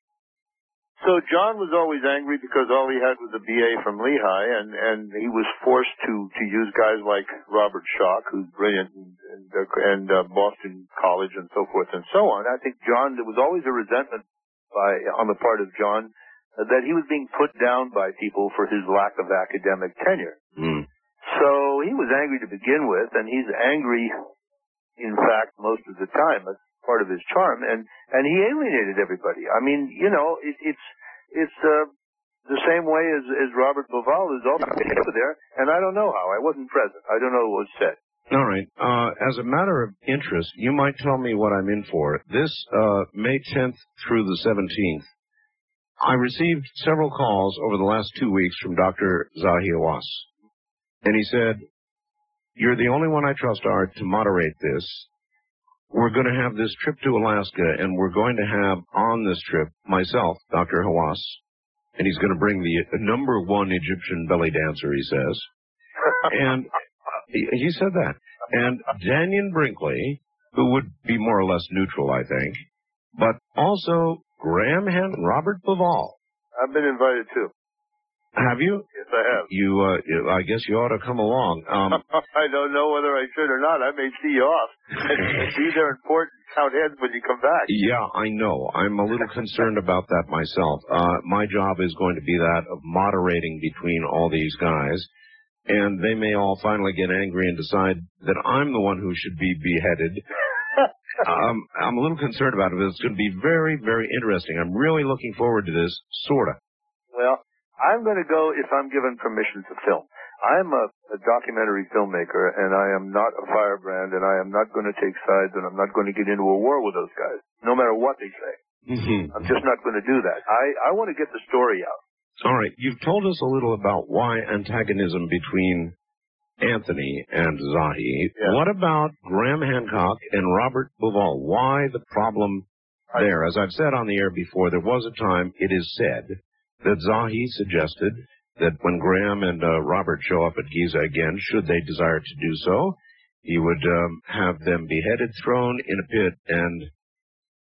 So John was always angry because all he had was a B A from Lehigh, and, and he was forced to, to use guys like Robert Schock, who's brilliant, and, and, and uh, Boston College and so forth and so on. I think John, there was always a resentment by on the part of John uh, that he was being put down by people for his lack of academic tenure. Mm. So he was angry to begin with, and he's angry, in fact, most of the time. Part of his charm, and, and he alienated everybody. I mean, you know, it, it's it's uh, the same way as, as Robert Bauval is also over there, and I don't know how. I wasn't present. I don't know what was said. All right. Uh, as a matter of interest, you might tell me what I'm in for. This uh, May tenth through the seventeenth, I received several calls over the last two weeks from Doctor Zahi Hawass, and he said, "You're the only one I trust, Art, to moderate this. We're going to have this trip to Alaska, and we're going to have on this trip myself, Doctor Hawass, and he's going to bring the number one Egyptian belly dancer," he says. And he said that. And Daniel Brinkley, who would be more or less neutral, I think, but also Graham Hancock, Robert Bauval. I've been invited, too. Have you? Yes, I have. You, uh, I guess you ought to come along. Um, I don't know whether I should or not. I may see you off. It's either important count heads when you come back. Yeah, I know. I'm a little concerned about that myself. Uh, my job is going to be that of moderating between all these guys, and they may all finally get angry and decide that I'm the one who should be beheaded. um, I'm a little concerned about it, but it's going to be very, very interesting. I'm really looking forward to this, sort of. Well, I'm going to go if I'm given permission to film. I'm a, a documentary filmmaker, and I am not a firebrand, and I am not going to take sides, and I'm not going to get into a war with those guys, no matter what they say. Mm-hmm. I'm just not going to do that. I, I want to get the story out. All right. You've told us a little about why antagonism between Anthony and Zahi. Yeah. What about Graham Hancock and Robert Bauval? Why the problem there? As I've said on the air before, there was a time, it is said, that Zahi suggested that when Graham and uh, Robert show up at Giza again, should they desire to do so, he would um, have them beheaded, thrown in a pit, and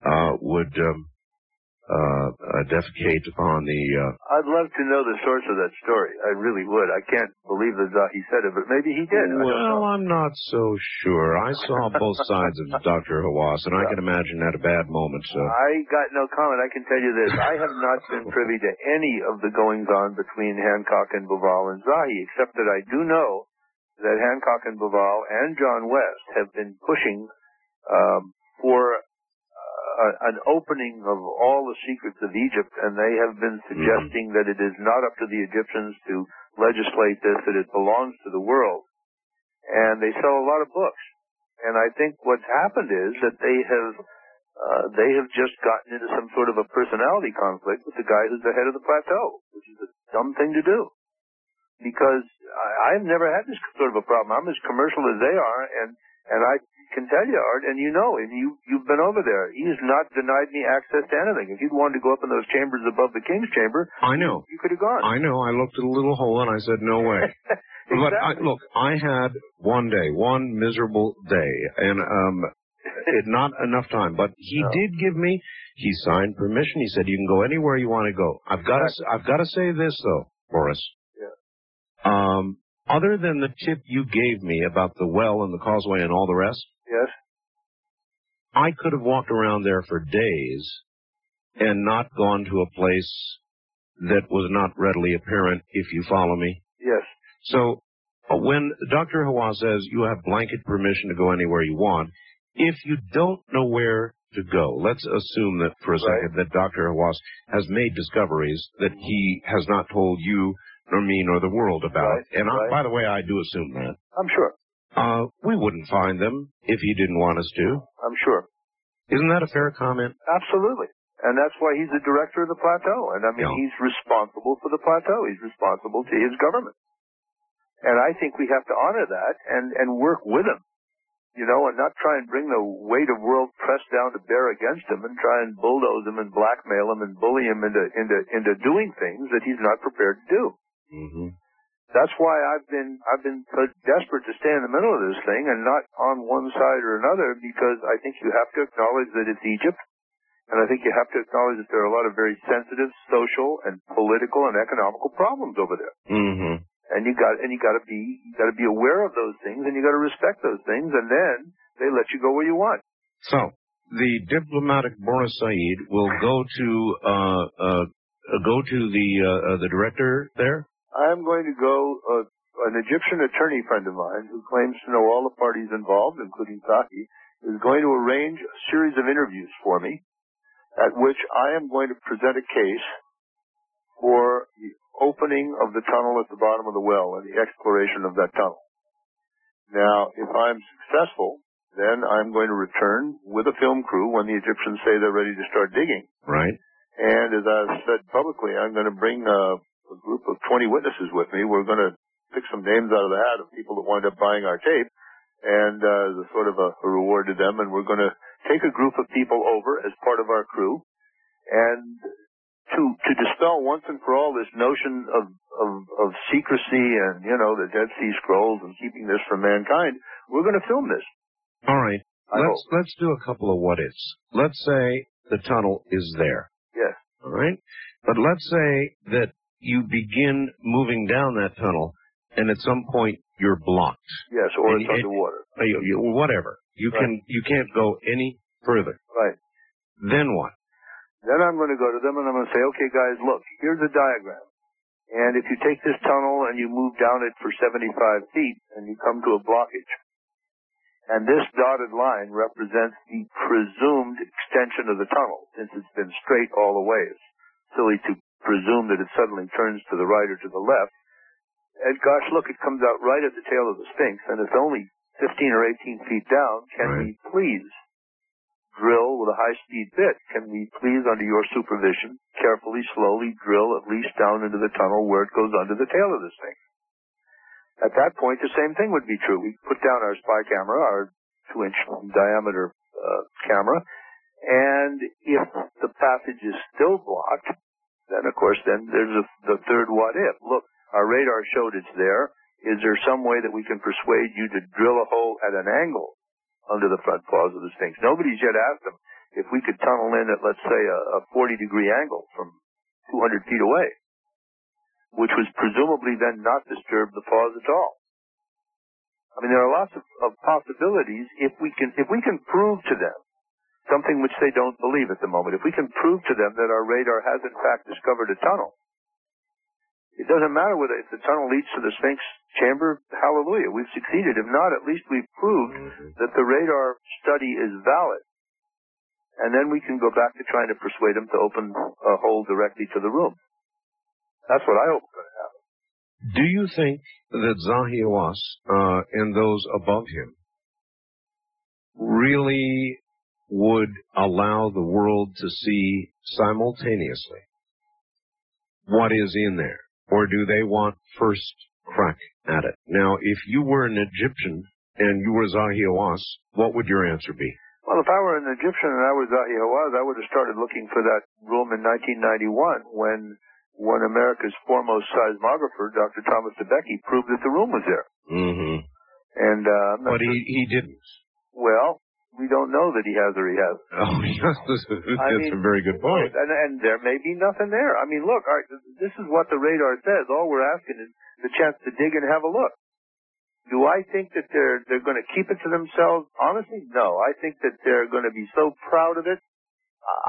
uh, would um, uh, uh, defecate upon the... Uh... I'd love to know the source of that story. I really would. I can't believe that Zahi said it, but maybe he did. Well, I'm not so sure. I saw both sides of Doctor Hawass, and yeah. I can imagine at a bad moment. So. I got no comment. I can tell you this. I have not been privy to any of the goings-on between Hancock and Bauval and Zahi, except that I do know that Hancock and Bauval and John West have been pushing um, for... Uh, an opening of all the secrets of Egypt, and they have been suggesting mm-hmm. that it is not up to the Egyptians to legislate this, that it belongs to the world. And they sell a lot of books. And I think what's happened is that they have uh, they have just gotten into some sort of a personality conflict with the guy who's the head of the plateau, which is a dumb thing to do. Because I, I've never had this sort of a problem. I'm as commercial as they are, and, and I... can tell you, Art, and you know, and you, you've been over there. He's not denied me access to anything. If you'd wanted to go up in those chambers above the King's Chamber, I know. You, you could have gone. I know. I looked at a little hole and I said, no way. Exactly. But I, look, I had one day, one miserable day, and um, it, not enough time. But he no. did give me, he signed permission. He said, you can go anywhere you want to go. I've got exactly. to, I've got to say this, though, Boris. Yeah. Um, other than the tip you gave me about the well and the causeway and all the rest, yes, I could have walked around there for days and not gone to a place that was not readily apparent, if you follow me. Yes. So uh, when Doctor Hawass says you have blanket permission to go anywhere you want, if you don't know where to go, let's assume that for a right. second that Doctor Hawass has made discoveries that he has not told you nor me nor the world about. Right. And right. I, by the way, I do assume that. I'm sure. Uh, we wouldn't find them if he didn't want us to. I'm sure. Isn't that a fair comment? Absolutely. And that's why he's the director of the plateau. And, I mean, yeah. he's responsible for the plateau. He's responsible to his government. And I think we have to honor that and, and work with them, you know, and not try and bring the weight of world press down to bear against him and try and bulldoze him and blackmail him and bully him into into into doing things that he's not prepared to do. Mm-hmm. That's why I've been I've been so desperate to stay in the middle of this thing and not on one side or another, because I think you have to acknowledge that it's Egypt, and I think you have to acknowledge that there are a lot of very sensitive social and political and economical problems over there. Mm-hmm. And you got and you got to be you got to be aware of those things, and you got to respect those things, and then they let you go where you want. So the diplomatic Boris Said will go to uh, uh, go to the uh, uh, the director there. I'm going to go uh, an Egyptian attorney friend of mine who claims to know all the parties involved, including Zahi, is going to arrange a series of interviews for me, at which I am going to present a case for the opening of the tunnel at the bottom of the well and the exploration of that tunnel. Now, if I'm successful, then I'm going to return with a film crew when the Egyptians say they're ready to start digging. Right. And as I've said publicly, I'm going to bring a, a group of twenty witnesses with me. We're going to pick some names out of the hat of people that wind up buying our tape, and uh, as a sort of a, a reward to them. And we're going to take a group of people over as part of our crew, and To, to dispel once and for all this notion of, of, of secrecy and, you know, the Dead Sea Scrolls and keeping this from mankind, we're going to film this. All right. I let's hope. Let's do a couple of what-ifs. Let's say the tunnel is there. Yes. All right? But let's say that you begin moving down that tunnel, and at some point you're blocked. Yes, or and, it's and, underwater. You, you, whatever. You, right. can, you can't go any further. Right. Then what? Then I'm going to go to them and I'm going to say, okay, guys, look, here's a diagram. And if you take this tunnel and you move down it for seventy-five feet and you come to a blockage, and this dotted line represents the presumed extension of the tunnel, since it's been straight all the way. It's silly to presume that it suddenly turns to the right or to the left. And gosh, look, it comes out right at the tail of the Sphinx, and it's only fifteen or eighteen feet down. Can right. we please drill with a high-speed bit? Can we please, under your supervision, carefully, slowly drill at least down into the tunnel where it goes under the tail of this thing? At that point, the same thing would be true. We put down our spy camera, our two-inch diameter uh, camera, and if the passage is still blocked, then, of course, then there's a, the third what-if. Look, our radar showed it's there. Is there some way that we can persuade you to drill a hole at an angle under the front paws of the Sphinx? Nobody's yet asked them if we could tunnel in at, let's say, a, a forty-degree angle from two hundred feet away, which was presumably then not disturb the paws at all. I mean, there are lots of, of possibilities if we can if we can prove to them something which they don't believe at the moment. If we can prove to them that our radar has, in fact, discovered a tunnel, it doesn't matter whether if the tunnel leads to the Sphinx chamber, hallelujah, we've succeeded. If not, at least we've proved mm-hmm. that the radar study is valid. And then we can go back to trying to persuade them to open a hole directly to the room. That's what I hope is going to happen. Do you think that Zahi Hawass uh, and those above him really would allow the world to see simultaneously what is in there? Or do they want first crack at it? Now, if you were an Egyptian and you were Zahi Hawass, what would your answer be? Well, if I were an Egyptian and I was Zahi Hawass, I would have started looking for that room in nineteen ninety-one when when America's foremost seismographer, Doctor Tom Dobecki, proved that the room was there. Mm-hmm. And uh, but he, he didn't. Well, we don't know that he has or he hasn't. Oh, yes, that's mean, a very good point. And, and there may be nothing there. I mean, look, all right, this is what the radar says. All we're asking is the chance to dig and have a look. Do I think that they're they're going to keep it to themselves? Honestly, no. I think that they're going to be so proud of it.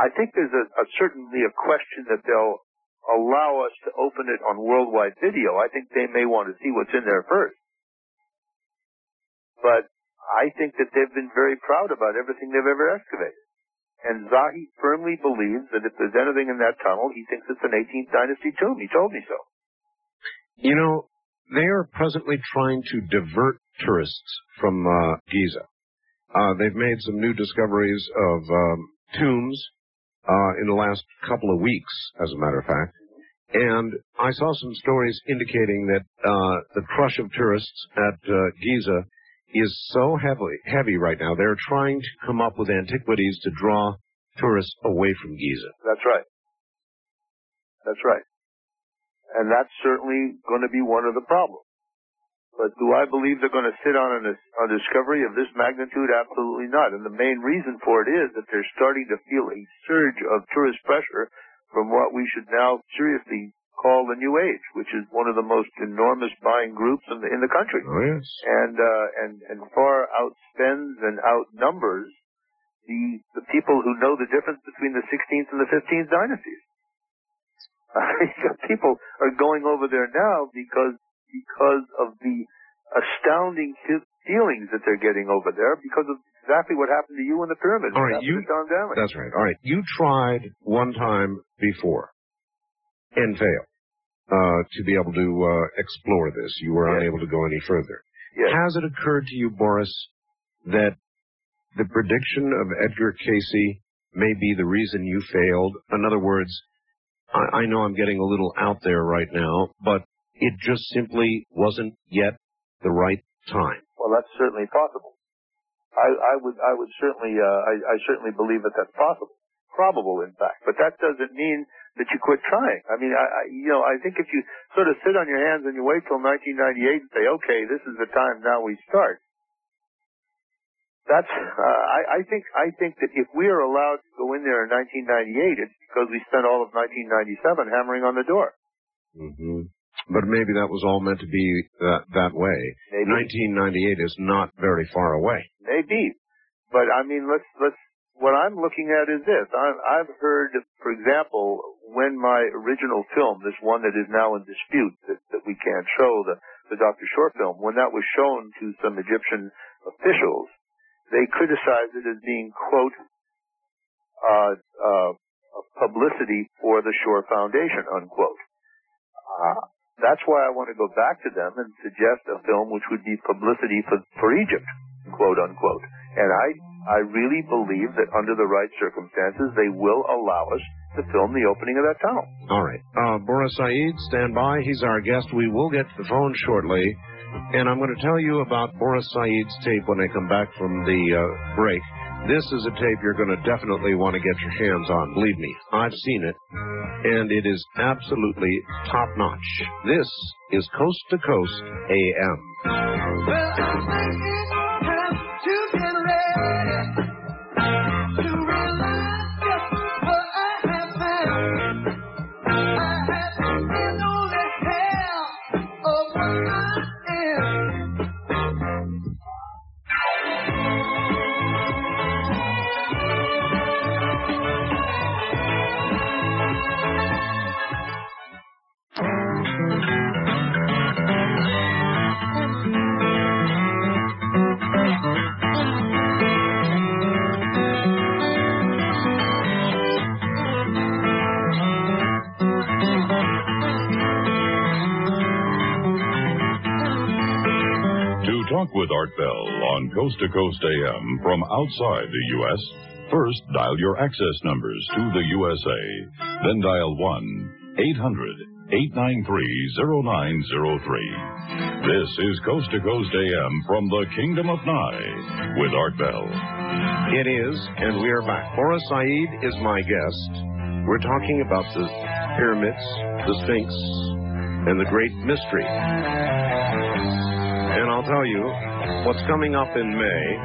I think there's a, a certainly a question that they'll allow us to open it on worldwide video. I think they may want to see what's in there first. But I think that they've been very proud about everything they've ever excavated. And Zahi firmly believes that if there's anything in that tunnel, he thinks it's an eighteenth dynasty tomb. He told me so. You know, they are presently trying to divert tourists from uh, Giza. Uh, they've made some new discoveries of um, tombs uh, in the last couple of weeks, as a matter of fact. And I saw some stories indicating that uh, the crush of tourists at uh, Giza is so heavily, heavy right now. They're trying to come up with antiquities to draw tourists away from Giza. That's right. That's right. And that's certainly going to be one of the problems. But do I believe they're going to sit on a, a discovery of this magnitude? Absolutely not. And the main reason for it is that they're starting to feel a surge of tourist pressure from what we should now seriously call the New Age, which is one of the most enormous buying groups in the, in the country. Oh, yes. And, uh, and, and far outspends and outnumbers the, the people who know the difference between the sixteenth and the fifteenth dynasties. People are going over there now because because of the astounding feelings that they're getting over there because of exactly what happened to you in the pyramid. All right, you, Tom Danley. That's right. All right. You tried one time before and failed uh, to be able to uh, explore this. You were yes. unable to go any further. Yes. Has it occurred to you, Boris, that the prediction of Edgar Cayce may be the reason you failed? In other words, I, I know I'm getting a little out there right now, but it just simply wasn't yet the right time. Well, that's certainly possible. I, I would, I would certainly, uh, I, I certainly believe that that's possible, probable, in fact. But that doesn't mean that you quit trying. I mean, I, I, you know, I think if you sort of sit on your hands and you wait till nineteen ninety-eight and say, okay, this is the time now we start. That's, uh, I, I think, I think that if we are allowed to go in there in nineteen ninety-eight, it's because we spent all of nineteen ninety-seven hammering on the door. Mm-hmm. But maybe that was all meant to be that, that way. Maybe. nineteen ninety-eight is not very far away. Maybe. But, I mean, let's, let's, what I'm looking at is this. I, I've heard, for example, when my original film, this one that is now in dispute, that, that we can't show, the, the Doctor Shore film, when that was shown to some Egyptian officials, they criticized it as being, quote, uh, uh, publicity for the Shore Foundation, unquote. Uh, That's why I want to go back to them and suggest a film which would be publicity for, for Egypt, quote unquote. And I, I really believe that under the right circumstances, they will allow us to film the opening of that tunnel. All right. Uh, Boris Said, stand by. He's our guest. We will get to the phone shortly. And I'm going to tell you about Boris Said's tape when I come back from the uh, break. This is a tape you're going to definitely want to get your hands on. Believe me, I've seen it, and it is absolutely top-notch. This is Coast to Coast A M. Well, I think it's time to get ready to realize just what I have found. I have been on the hell of what I am. Talk with Art Bell on Coast to Coast A M from outside the U S. First, dial your access numbers to the U S A. Then dial one eight hundred eight nine three oh nine oh three. This is Coast to Coast A M from the Kingdom of Nye with Art Bell. It is, and we are back. Boris Said is my guest. We're talking about the pyramids, the Sphinx, and the great mystery. And I'll tell you, what's coming up in May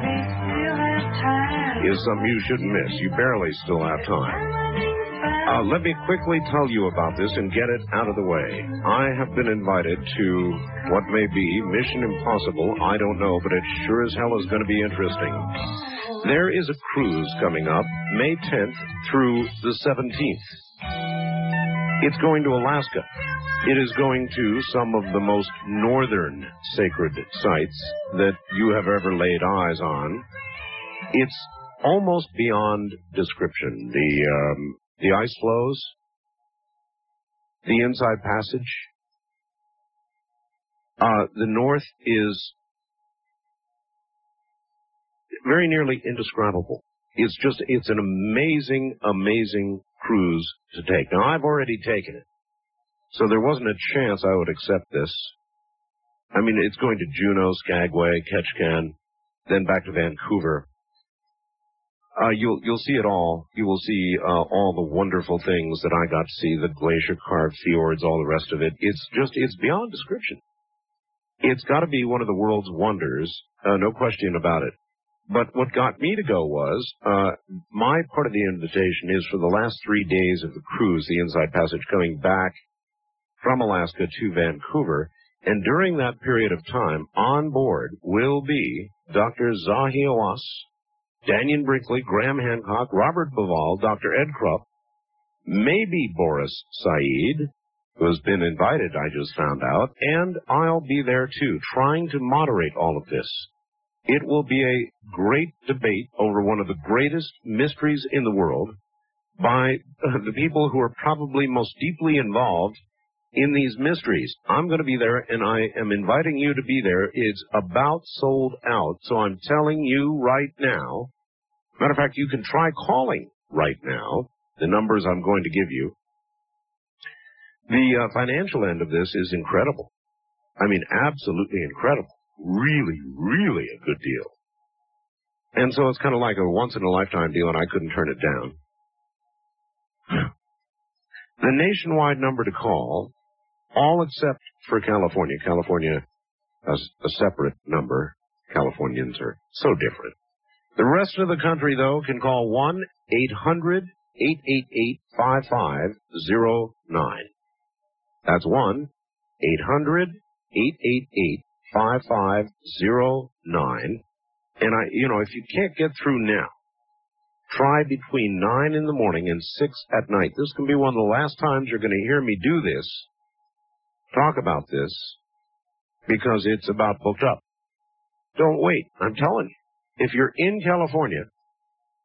is something you shouldn't miss. You barely still have time. Uh, let me quickly tell you about this and get it out of the way. I have been invited to what may be Mission Impossible. I don't know, but it sure as hell is going to be interesting. There is a cruise coming up May tenth through the seventeenth. It's going to Alaska. It is going to some of the most northern sacred sites that you have ever laid eyes on. It's almost beyond description. The, um, the ice floes, the inside passage. Uh, the north is very nearly indescribable. It's just, it's an amazing, amazing cruise to take. Now, I've already taken it. So there wasn't a chance I would accept this. I mean, it's going to Juneau, Skagway, Ketchikan, then back to Vancouver. Uh, you'll, you'll see it all. You will see uh, all the wonderful things that I got to see, the glacier-carved fjords, all the rest of it. It's just, it's beyond description. It's got to be one of the world's wonders, uh, no question about it. But what got me to go was, uh, my part of the invitation is for the last three days of the cruise, the Inside Passage, coming back from Alaska to Vancouver, and during that period of time, on board will be Doctor Zahi Hawass, Daniel Brinkley, Graham Hancock, Robert Bauval, Doctor Ed Krupp, maybe Boris Said, who has been invited, I just found out, and I'll be there too, trying to moderate all of this. It will be a great debate over one of the greatest mysteries in the world by the people who are probably most deeply involved in these mysteries. I'm going to be there, and I am inviting you to be there. It's about sold out, so I'm telling you right now. Matter of fact, you can try calling right now, the numbers I'm going to give you. The uh, financial end of this is incredible. I mean, absolutely incredible. Really, really a good deal. And so it's kind of like a once-in-a-lifetime deal, and I couldn't turn it down. The nationwide number to call, all except for California. California, a, a separate number. Californians are so different. The rest of the country, though, can call one eight hundred eight eight eight five five zero nine. That's one eight hundred eight eight eight five five zero nine. And, I, you know, if you can't get through now, try between nine in the morning and six at night. This can be one of the last times you're going to hear me do this, talk about this, because it's about booked up. Don't wait. I'm telling you. If you're in California,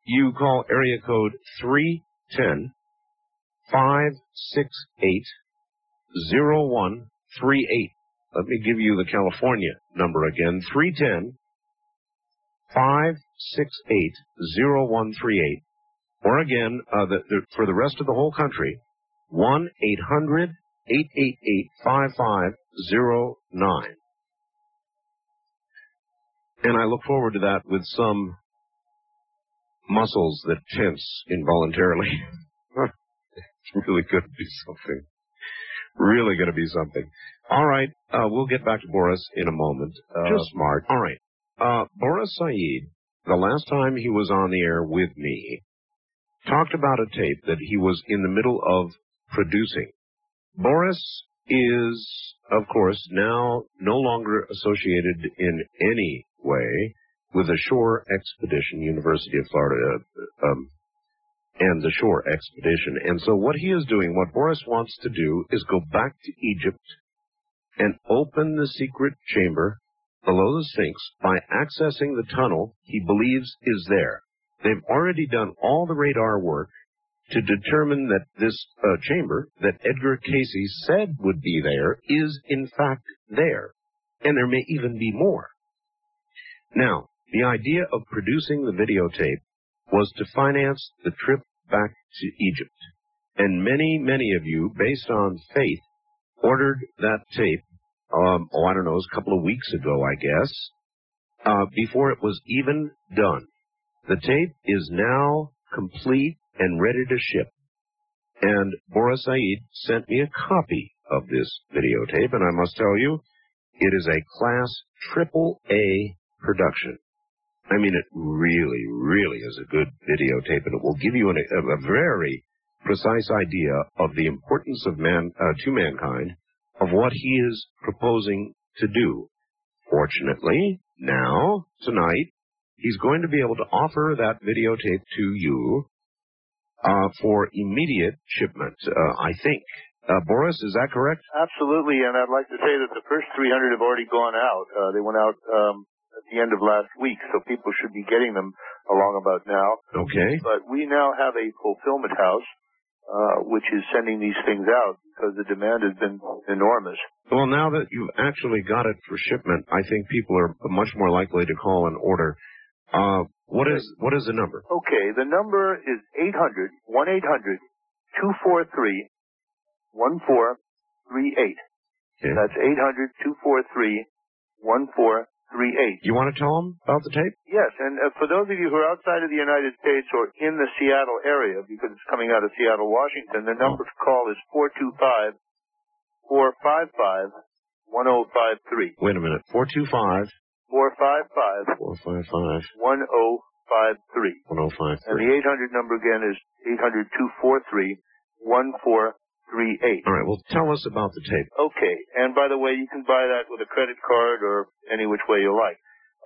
you call area code three one zero five six eight zero one three eight. Let me give you the California number again, three one zero five six eight zero one three eight. Or again, uh, the, the, for the rest of the whole country, one eight hundred eight eight eight five five zero nine. And I look forward to that with some muscles that tense involuntarily. It's really going to be something. Really going to be something. All right, uh, we'll get back to Boris in a moment. Uh, Just smart. All right. Uh, Boris Said, the last time he was on the air with me, talked about a tape that he was in the middle of producing. Boris is, of course, now no longer associated in any way with the Shore Expedition, University of Florida, um, and the Shore Expedition. And so what he is doing, what Boris wants to do, is go back to Egypt and open the secret chamber below the Sphinx by accessing the tunnel he believes is there. They've already done all the radar work to determine that this uh, chamber that Edgar Cayce said would be there is, in fact, there. And there may even be more. Now, the idea of producing the videotape was to finance the trip back to Egypt. And many, many of you, based on faith, ordered that tape, um, oh, I don't know, it was a couple of weeks ago, I guess, uh, before it was even done. The tape is now complete and ready to ship. And Boris Said sent me a copy of this videotape, and I must tell you, it is a class triple A production. I mean, it really, really is a good videotape, and it will give you an, a, a very precise idea of the importance of man uh, to mankind, of what he is proposing to do. Fortunately, now, tonight, he's going to be able to offer that videotape to you uh, for immediate shipment, uh, I think. Uh, Boris, is that correct? Absolutely, and I'd like to say that the first three hundred have already gone out. Uh, they went out Um at the end of last week, so people should be getting them along about now. Okay. But we now have a fulfillment house, uh, which is sending these things out because the demand has been enormous. Well, now that you've actually got it for shipment, I think people are much more likely to call and order. Uh, what is what is the number? Okay, the number is eight hundred one eight hundred two four three one four eight hundred two four three one four three eight. Okay. That's eight hundred two four three one four three eight. You want to tell them about the tape? Yes, and uh, for those of you who are outside of the United States or in the Seattle area, because it's coming out of Seattle, Washington, the number oh. to call is four two five, four five five, one oh five three. Wait a minute. four two five, four five five, four five five, one oh five three. one oh five three. And the eight hundred number again is eight hundred two four three one four three eight. All right, well, tell us about the tape. Okay, and by the way, you can buy that with a credit card or any which way you like.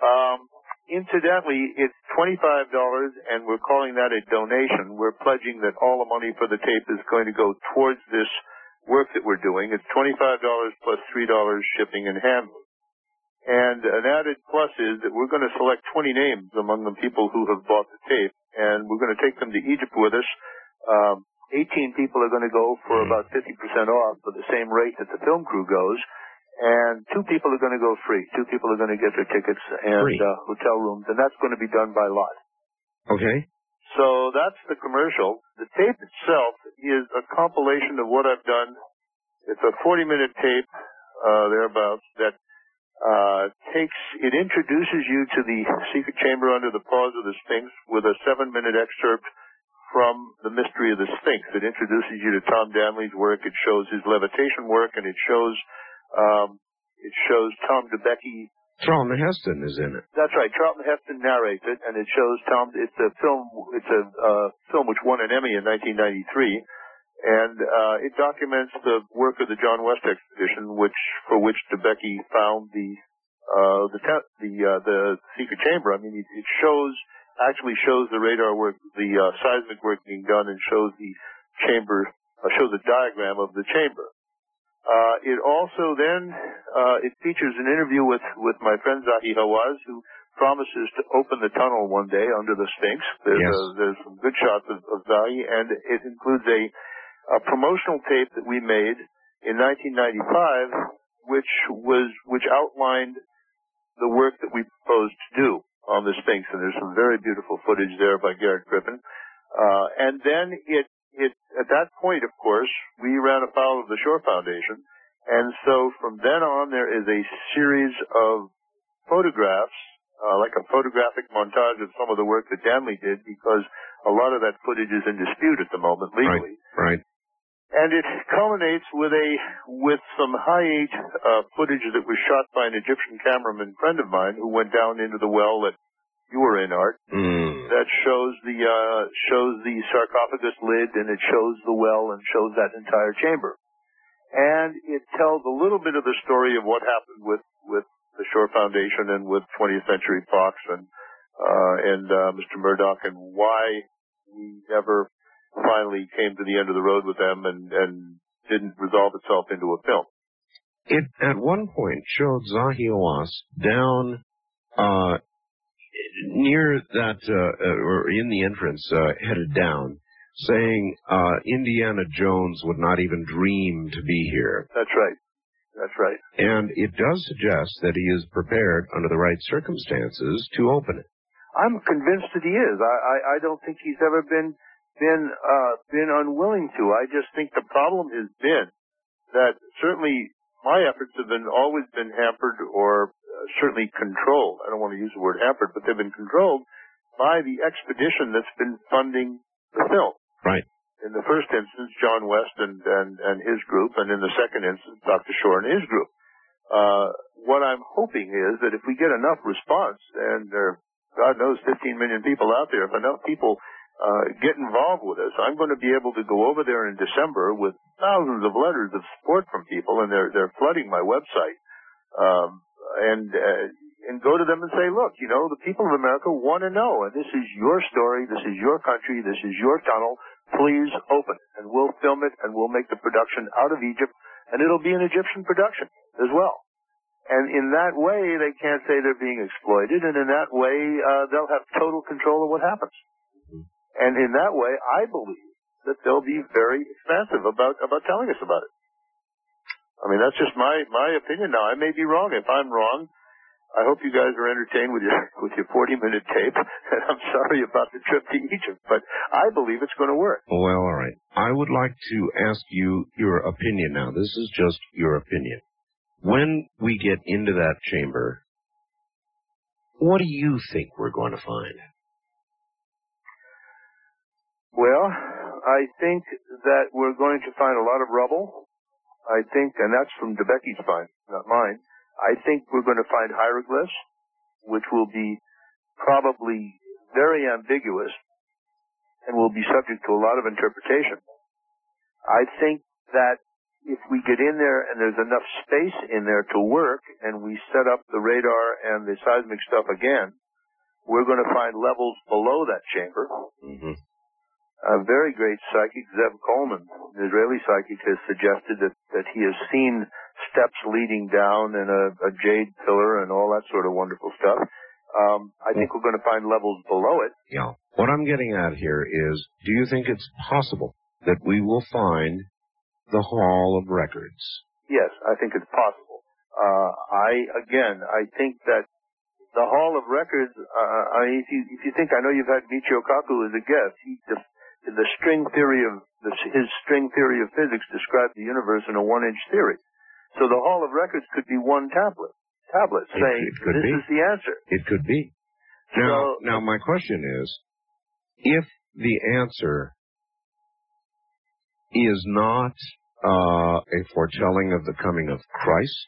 Um, incidentally, it's twenty-five dollars, and we're calling that a donation. We're pledging that all the money for the tape is going to go towards this work that we're doing. It's twenty-five dollars plus three dollars shipping and handling. And an added plus is that we're going to select twenty names among the people who have bought the tape, and we're going to take them to Egypt with us. Um, eighteen people are going to go for about fifty percent off for the same rate that the film crew goes, and two people are going to go free. Two people are going to get their tickets and uh, hotel rooms, and that's going to be done by lot. Okay. So that's the commercial. The tape itself is a compilation of what I've done. It's a forty-minute tape, uh, thereabouts, that Uh, takes, it introduces you to the secret chamber under the paws of the Sphinx with a seven minute excerpt from The Mystery of the Sphinx. It introduces you to Tom Danley's work. It shows his levitation work, and it shows, um, it shows Tom Dobecki. Charlton Heston is in it. That's right. Charlton Heston narrates it, and it shows Tom, it's a film, it's a, uh, film which won an Emmy in nineteen ninety-three. And uh, it documents the work of the John West expedition, which for which Dobecki found the uh, the the, uh, the secret chamber. I mean, it, it shows actually shows the radar work, the uh, seismic work being done, and shows the chamber, uh, shows a diagram of the chamber. Uh, it also then uh, it features an interview with with my friend Zahi Hawass, who promises to open the tunnel one day under the Sphinx. There's yes. a, there's some good shots of, of Zahi, and it includes a a promotional tape that we made in nineteen ninety-five, which was which outlined the work that we proposed to do on the Sphinx, and there's some very beautiful footage there by Garrett Griffin. Uh, and then it it at that point, of course, we ran afoul of the Shore Foundation, and so from then on, there is a series of photographs, uh, like a photographic montage of some of the work that Danley did, because a lot of that footage is in dispute at the moment legally. Right. right. And it culminates with a with some high-eight uh, footage that was shot by an Egyptian cameraman friend of mine who went down into the well that you were in, Art. Mm. That shows the uh, shows the sarcophagus lid, and it shows the well and shows that entire chamber. And it tells a little bit of the story of what happened with with the Shore Foundation and with twentieth Century Fox and uh, and uh, Mister Murdoch, and why we never finally came to the end of the road with them and, and didn't resolve itself into a film. It, at one point, showed Zahi Hawass down uh, near that, uh, or in the entrance, uh, headed down, saying uh, Indiana Jones would not even dream to be here. That's right. That's right. And it does suggest that he is prepared, under the right circumstances, to open it. I'm convinced that he is. I, I, I don't think he's ever been... been uh been unwilling to. I just think the problem has been that certainly my efforts have been always been hampered or uh, certainly controlled. I don't want to use the word hampered, but they've been controlled by the expedition that's been funding the film. Right. In the first instance, John West and and, and his group, and in the second instance, Doctor Shore and his group. Uh what I'm hoping is that if we get enough response, and there are, God knows, fifteen million people out there, if enough people Uh, get involved with us, I'm going to be able to go over there in December with thousands of letters of support from people, and they're they're flooding my website, um, and uh, and go to them and say, look, you know, the people of America want to know, and this is your story, this is your country, this is your tunnel. Please open it, and we'll film it, and we'll make the production out of Egypt, and it'll be an Egyptian production as well. And in that way, they can't say they're being exploited, and in that way, uh, they'll have total control of what happens. And in that way, I believe that they'll be very expansive about, about telling us about it. I mean, that's just my, my opinion now. I may be wrong. If I'm wrong, I hope you guys are entertained with your with your forty-minute tape, and I'm sorry about the trip to Egypt, but I believe it's going to work. Well, all right. I would like to ask you your opinion now. This is just your opinion. When we get into that chamber, what do you think we're going to find? Well, I think that we're going to find a lot of rubble. I think, and that's from Dobecki's find, not mine. I think we're going to find hieroglyphs, which will be probably very ambiguous and will be subject to a lot of interpretation. I think that if we get in there and there's enough space in there to work and we set up the radar and the seismic stuff again, we're going to find levels below that chamber. Mm-hmm. A very great psychic, Zev Coleman, an Israeli psychic, has suggested that, that he has seen steps leading down and a, a jade pillar and all that sort of wonderful stuff. Um, I think we're going to find levels below it. Yeah. What I'm getting at here is, do you think it's possible that we will find the Hall of Records? Yes, I think it's possible. Uh, I, again, I think that the Hall of Records, uh, I, if, you, if you think, I know you've had Michio Kaku as a guest. He just The string theory of the, his string theory of physics described the universe in a one-inch theory. So the Hall of Records could be one tablet, tablet it, saying it could this be. Is the answer. It could be. Now, so, now my question is, if the answer is not uh, a foretelling of the coming of Christ,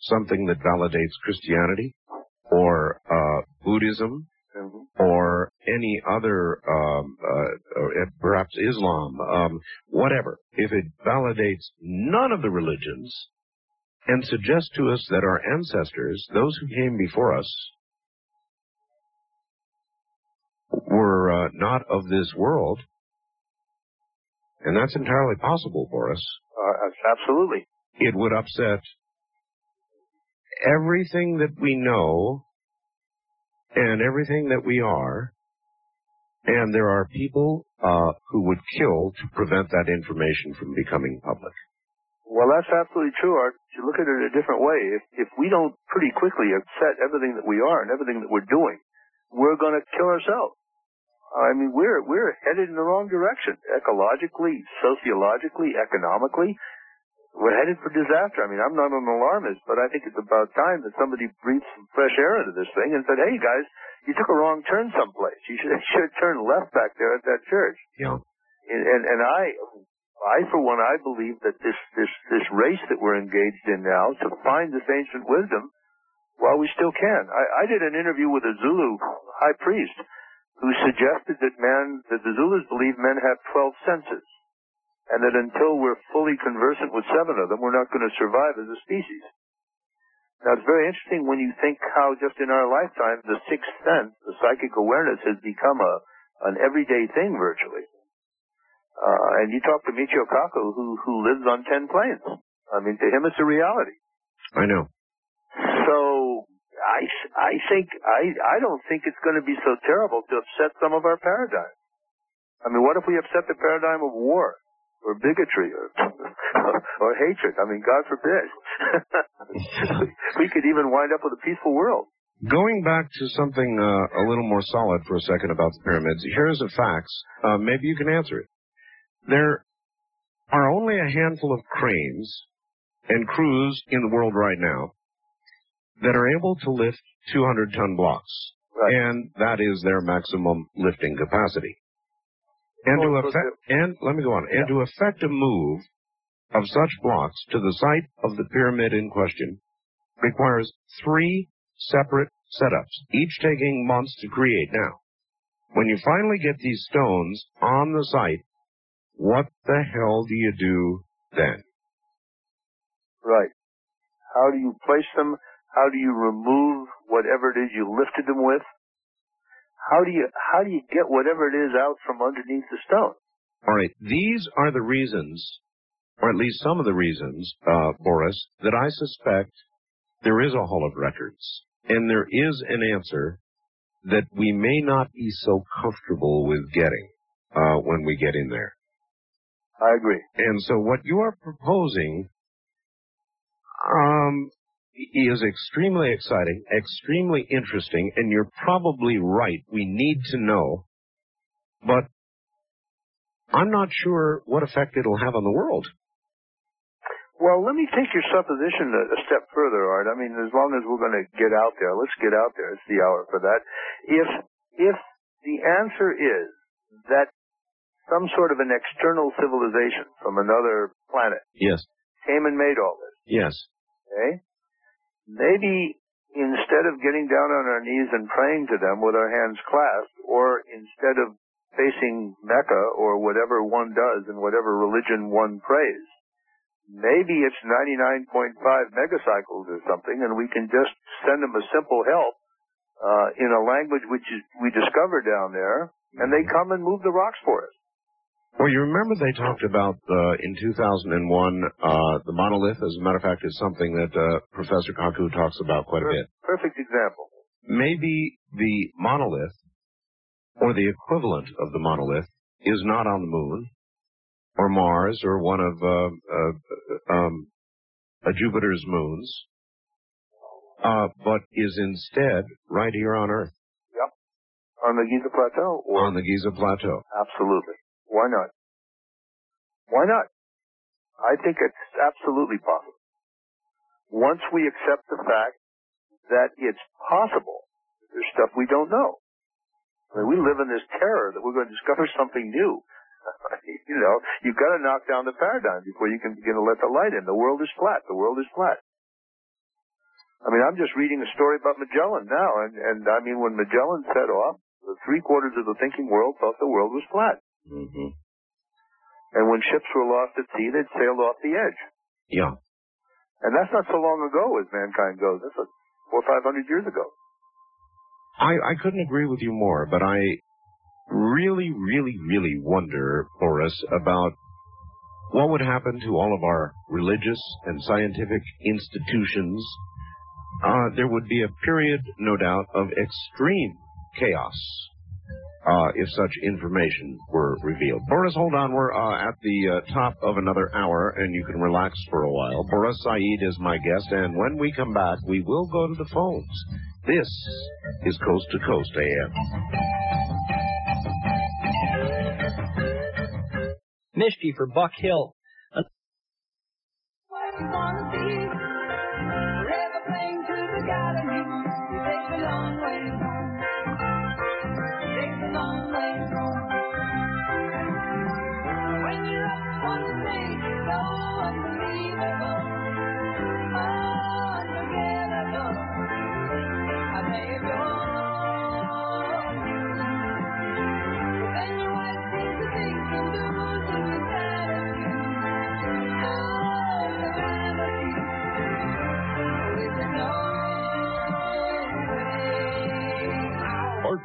something that validates Christianity or uh, Buddhism. Mm-hmm. Or any other, um, uh, uh, perhaps Islam, um, whatever, if it validates none of the religions and suggests to us that our ancestors, those who came before us, were uh, not of this world, and that's entirely possible for us. Uh, absolutely. It would upset everything that we know and everything that we are, and there are people uh, who would kill to prevent that information from becoming public. Well, that's absolutely true, Art. You look at it a different way. If, if we don't pretty quickly upset everything that we are and everything that we're doing, we're going to kill ourselves. I mean, we're we're headed in the wrong direction, ecologically, sociologically, economically. We're headed for disaster. I mean, I'm not an alarmist, but I think it's about time that somebody breathed some fresh air into this thing and said, hey, guys, you took a wrong turn someplace. You should have should turn left back there at that church. Yeah. And, and, and I, I for one, I believe that this, this, this race that we're engaged in now to find this ancient wisdom while we still can. I, I did an interview with a Zulu high priest who suggested that man, that the Zulus believe men have twelve senses. And that until we're fully conversant with seven of them, we're not going to survive as a species. Now, it's very interesting when you think how just in our lifetime, the sixth sense, the psychic awareness, has become a an everyday thing virtually. Uh, and you talk to Michio Kaku, who, who lives on ten planes. I mean, to him, it's a reality. I know. So I, I think, I, I don't think it's going to be so terrible to upset some of our paradigms. I mean, what if we upset the paradigm of war? Or bigotry, or, or or hatred. I mean, God forbid. We could even wind up with a peaceful world. Going back to something uh, a little more solid for a second about the pyramids, here's a fax. Uh, maybe you can answer it. There are only a handful of cranes and crews in the world right now that are able to lift two hundred ton blocks, right. And that is their maximum lifting capacity. And, to effect, and let me go on. And yeah. to effect a move of such blocks to the site of the pyramid in question requires three separate setups, each taking months to create. Now, when you finally get these stones on the site, what the hell do you do then? Right. How do you place them? How do you remove whatever it is you lifted them with? How do you how do you get whatever it is out from underneath the stone? All right. These are the reasons, or at least some of the reasons, uh, Boris, that I suspect there is a Hall of Records. And there is an answer that we may not be so comfortable with getting uh, when we get in there. I agree. And so what you are proposing um, is extremely exciting, extremely interesting, and you're probably right. We need to know. But I'm not sure what effect it'll have on the world. Well, let me take your supposition a step further, Art. I mean, as long as we're going to get out there, let's get out there. It's the hour for that. If, if the answer is that some sort of an external civilization from another planet yes. came and made all this. Yes. Okay? Maybe instead of getting down on our knees and praying to them with our hands clasped, or instead of facing Mecca or whatever one does in whatever religion one prays, maybe it's ninety-nine point five megacycles or something, and we can just send them a simple help uh, in a language which is, we discover down there, and they come and move the rocks for us. Well, you remember they talked about uh, in two thousand one uh, the monolith. As a matter of fact, is something that uh, Professor Kaku talks about quite a bit. Perfect example. Maybe the monolith, or the equivalent of the monolith, is not on the moon, or Mars, or one of uh, uh, um, uh, Jupiter's moons, uh, but is instead right here on Earth. Yep. On the Giza Plateau? Or on the Giza Plateau. Absolutely. Why not? Why not? I think it's absolutely possible. Once we accept the fact that it's possible, there's stuff we don't know. I mean, we live in this terror that we're going to discover something new. You know, you've got to knock down the paradigm before you can begin to let the light in. The world is flat. The world is flat. I mean, I'm just reading a story about Magellan now, and, and I mean, when Magellan set off, the three-quarters of the thinking world thought the world was flat. Mm-hmm. And when ships were lost at sea, they'd sailed off the edge. Yeah. And that's not so long ago as mankind goes. That's like four or five hundred years ago. I, I couldn't agree with you more, but I really, really, really wonder, Boris, about what would happen to all of our religious and scientific institutions. Uh, there would be a period, no doubt, of extreme chaos uh, if such information were revealed. Boris, hold on. We're uh, at the uh, top of another hour, and you can relax for a while. Boris Said is my guest, and when we come back, we will go to the phones. This is Coast to Coast A M. Mishki for Buck Hill. Uh,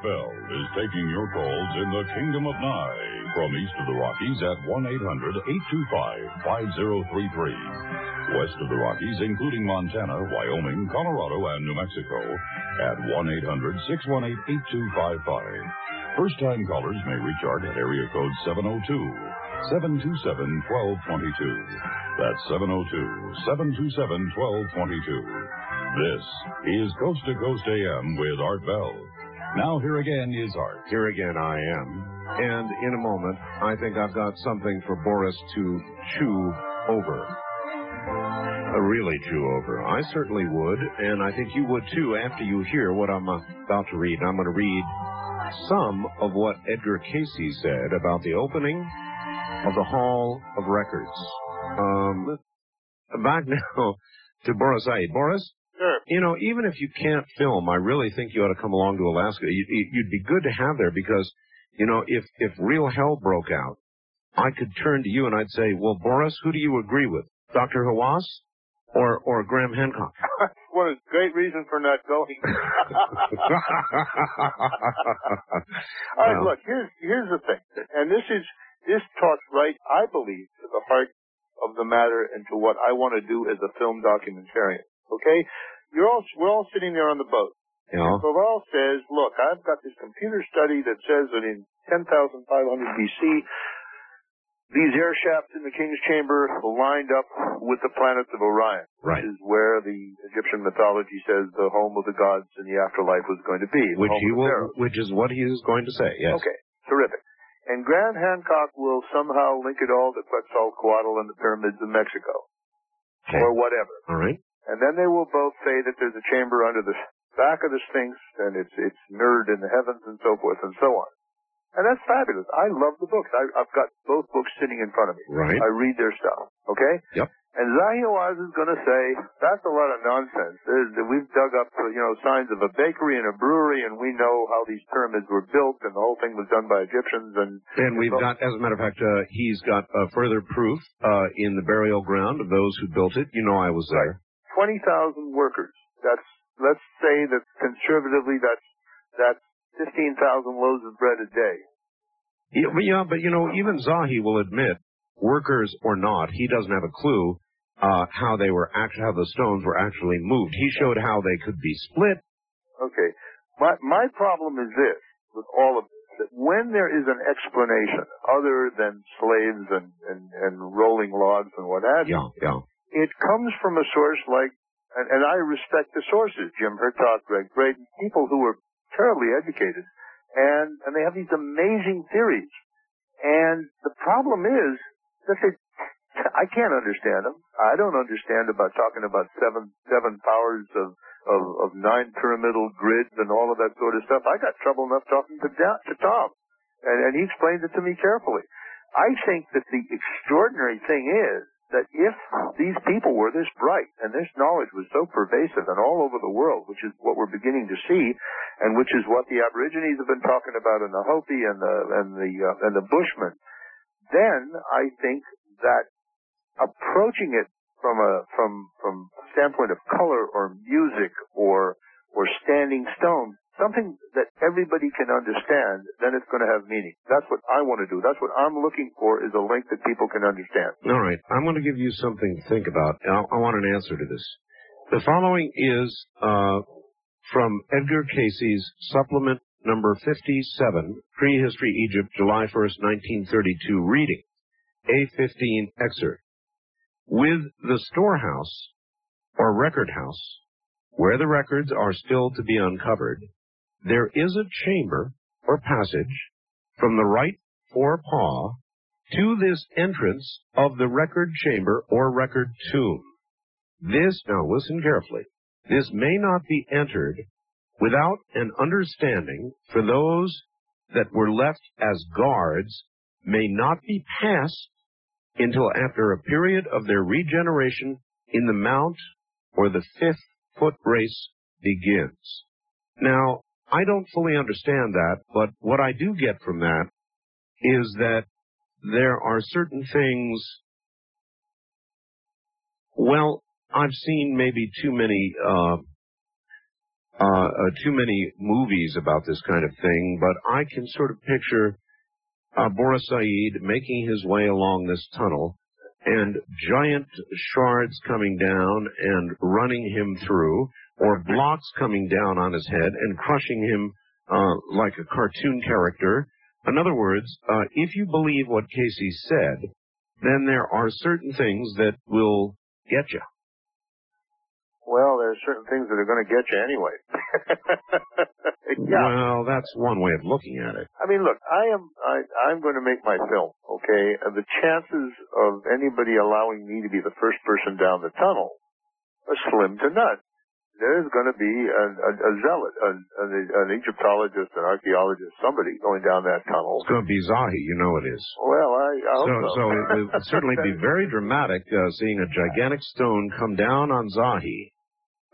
Bell is taking your calls in the Kingdom of Nye from east of the Rockies at one eight hundred, eight two five, five zero three three. West of the Rockies, including Montana, Wyoming, Colorado, and New Mexico at one eight hundred, six one eight, eight two five five. First-time callers may reach Art at area code seven oh two, seven two seven, one two two two. That's seven oh two, seven two seven, one two two two. This is Coast to Coast A M with Art Bell. Now, here again is Art. Here again I am. And in a moment, I think I've got something for Boris to chew over. Uh, really chew over. I certainly would, and I think you would too after you hear what I'm about to read. I'm going to read some of what Edgar Cayce said about the opening of the Hall of Records. Um, back now to Boris Said. Boris? You know, even if you can't film, I really think you ought to come along to Alaska. You'd be good to have there because, you know, if, if real hell broke out, I could turn to you and I'd say, well, Boris, who do you agree with, Doctor Hawass or, or Graham Hancock? What a great reason for not going. All right, well, look, here's, here's the thing. And this is, this talks right, I believe, to the heart of the matter and to what I want to do as a film documentarian. Okay? You're all, we're all sitting there on the boat. Yeah. And Bauval says, look, I've got this computer study that says that in ten thousand five hundred B C, These air shafts in the King's Chamber lined up with the planets of Orion, right. which is where the Egyptian mythology says the home of the gods in the afterlife was going to be. Which he will, which is what he is going to say, yes. Okay, terrific. And Graham Hancock will somehow link it all to Quetzalcoatl and the pyramids of Mexico, okay. or whatever. All right. And then they will both say that there's a chamber under the back of the Sphinx, and it's it's mirrored in the heavens and so forth and so on. And that's fabulous. I love the books. I, I've got both books sitting in front of me. Right. I read their stuff. Okay? Yep. And Zahi Hawass is going to say, that's a lot of nonsense. There's, we've dug up, you know, signs of a bakery and a brewery, and we know how these pyramids were built, and the whole thing was done by Egyptians. And, and we've got, as a matter of fact, uh, he's got uh, further proof uh, in the burial ground of those who built it. You know I was there. Right. twenty thousand workers. That's, let's say that conservatively that's, that's, fifteen thousand loaves of bread a day. Yeah, but, you know, even Zahi will admit, workers or not, he doesn't have a clue uh, how they were act- how the stones were actually moved. He showed how they could be split. Okay. My, my problem is this, with all of this, that when there is an explanation other than slaves and, and, and rolling logs and what have you, yeah, yeah. it comes from a source like, and, and I respect the sources, Jim Hurtak, Greg Braden, people who are terribly educated, and, and they have these amazing theories. And the problem is that they, I can't understand them. I don't understand about talking about seven seven powers of, of, of nine pyramidal grids and all of that sort of stuff. I got trouble enough talking to, to Tom, and, and he explained it to me carefully. I think that the extraordinary thing is that if these people were this bright and this knowledge was so pervasive and all over the world, which is what we're beginning to see, and which is what the Aborigines have been talking about and the Hopi and the and the uh, and the Bushmen, then I think that approaching it from a from from a standpoint of color or music or or standing stone, something that everybody can understand, then it's going to have meaning. That's what I want to do. That's what I'm looking for, is a link that people can understand. All right. I'm going to give you something to think about. I want an answer to this. The following is uh, from Edgar Cayce's supplement number fifty-seven, Prehistory Egypt, July first, nineteen thirty-two, reading, A fifteen excerpt. With the storehouse, or record house, where the records are still to be uncovered, there is a chamber or passage from the right forepaw to this entrance of the record chamber or record tomb. This, now listen carefully, this may not be entered without an understanding for those that were left as guards may not be passed until after a period of their regeneration in the mount or the fifth foot race begins. Now, I don't fully understand that, but what I do get from that is that there are certain things, well, I've seen maybe too many, uh, uh, uh, too many movies about this kind of thing, but I can sort of picture uh, Boris Said making his way along this tunnel and giant shards coming down and running him through, or blocks coming down on his head and crushing him uh, like a cartoon character. In other words, uh, if you believe what Cayce said, then there are certain things that will get you. Well, there are certain things that are going to get you anyway. yeah. Well, that's one way of looking at it. I mean, look, I am, I, I'm going to make my film, okay? And the chances of anybody allowing me to be the first person down the tunnel are slim to none. There's going to be a, a, a zealot, a, a, an Egyptologist, an archaeologist, somebody going down that tunnel. It's going to be Zahi, you know it is. Well, I, I hope so. So, so it would certainly be very dramatic uh, seeing a gigantic stone come down on Zahi.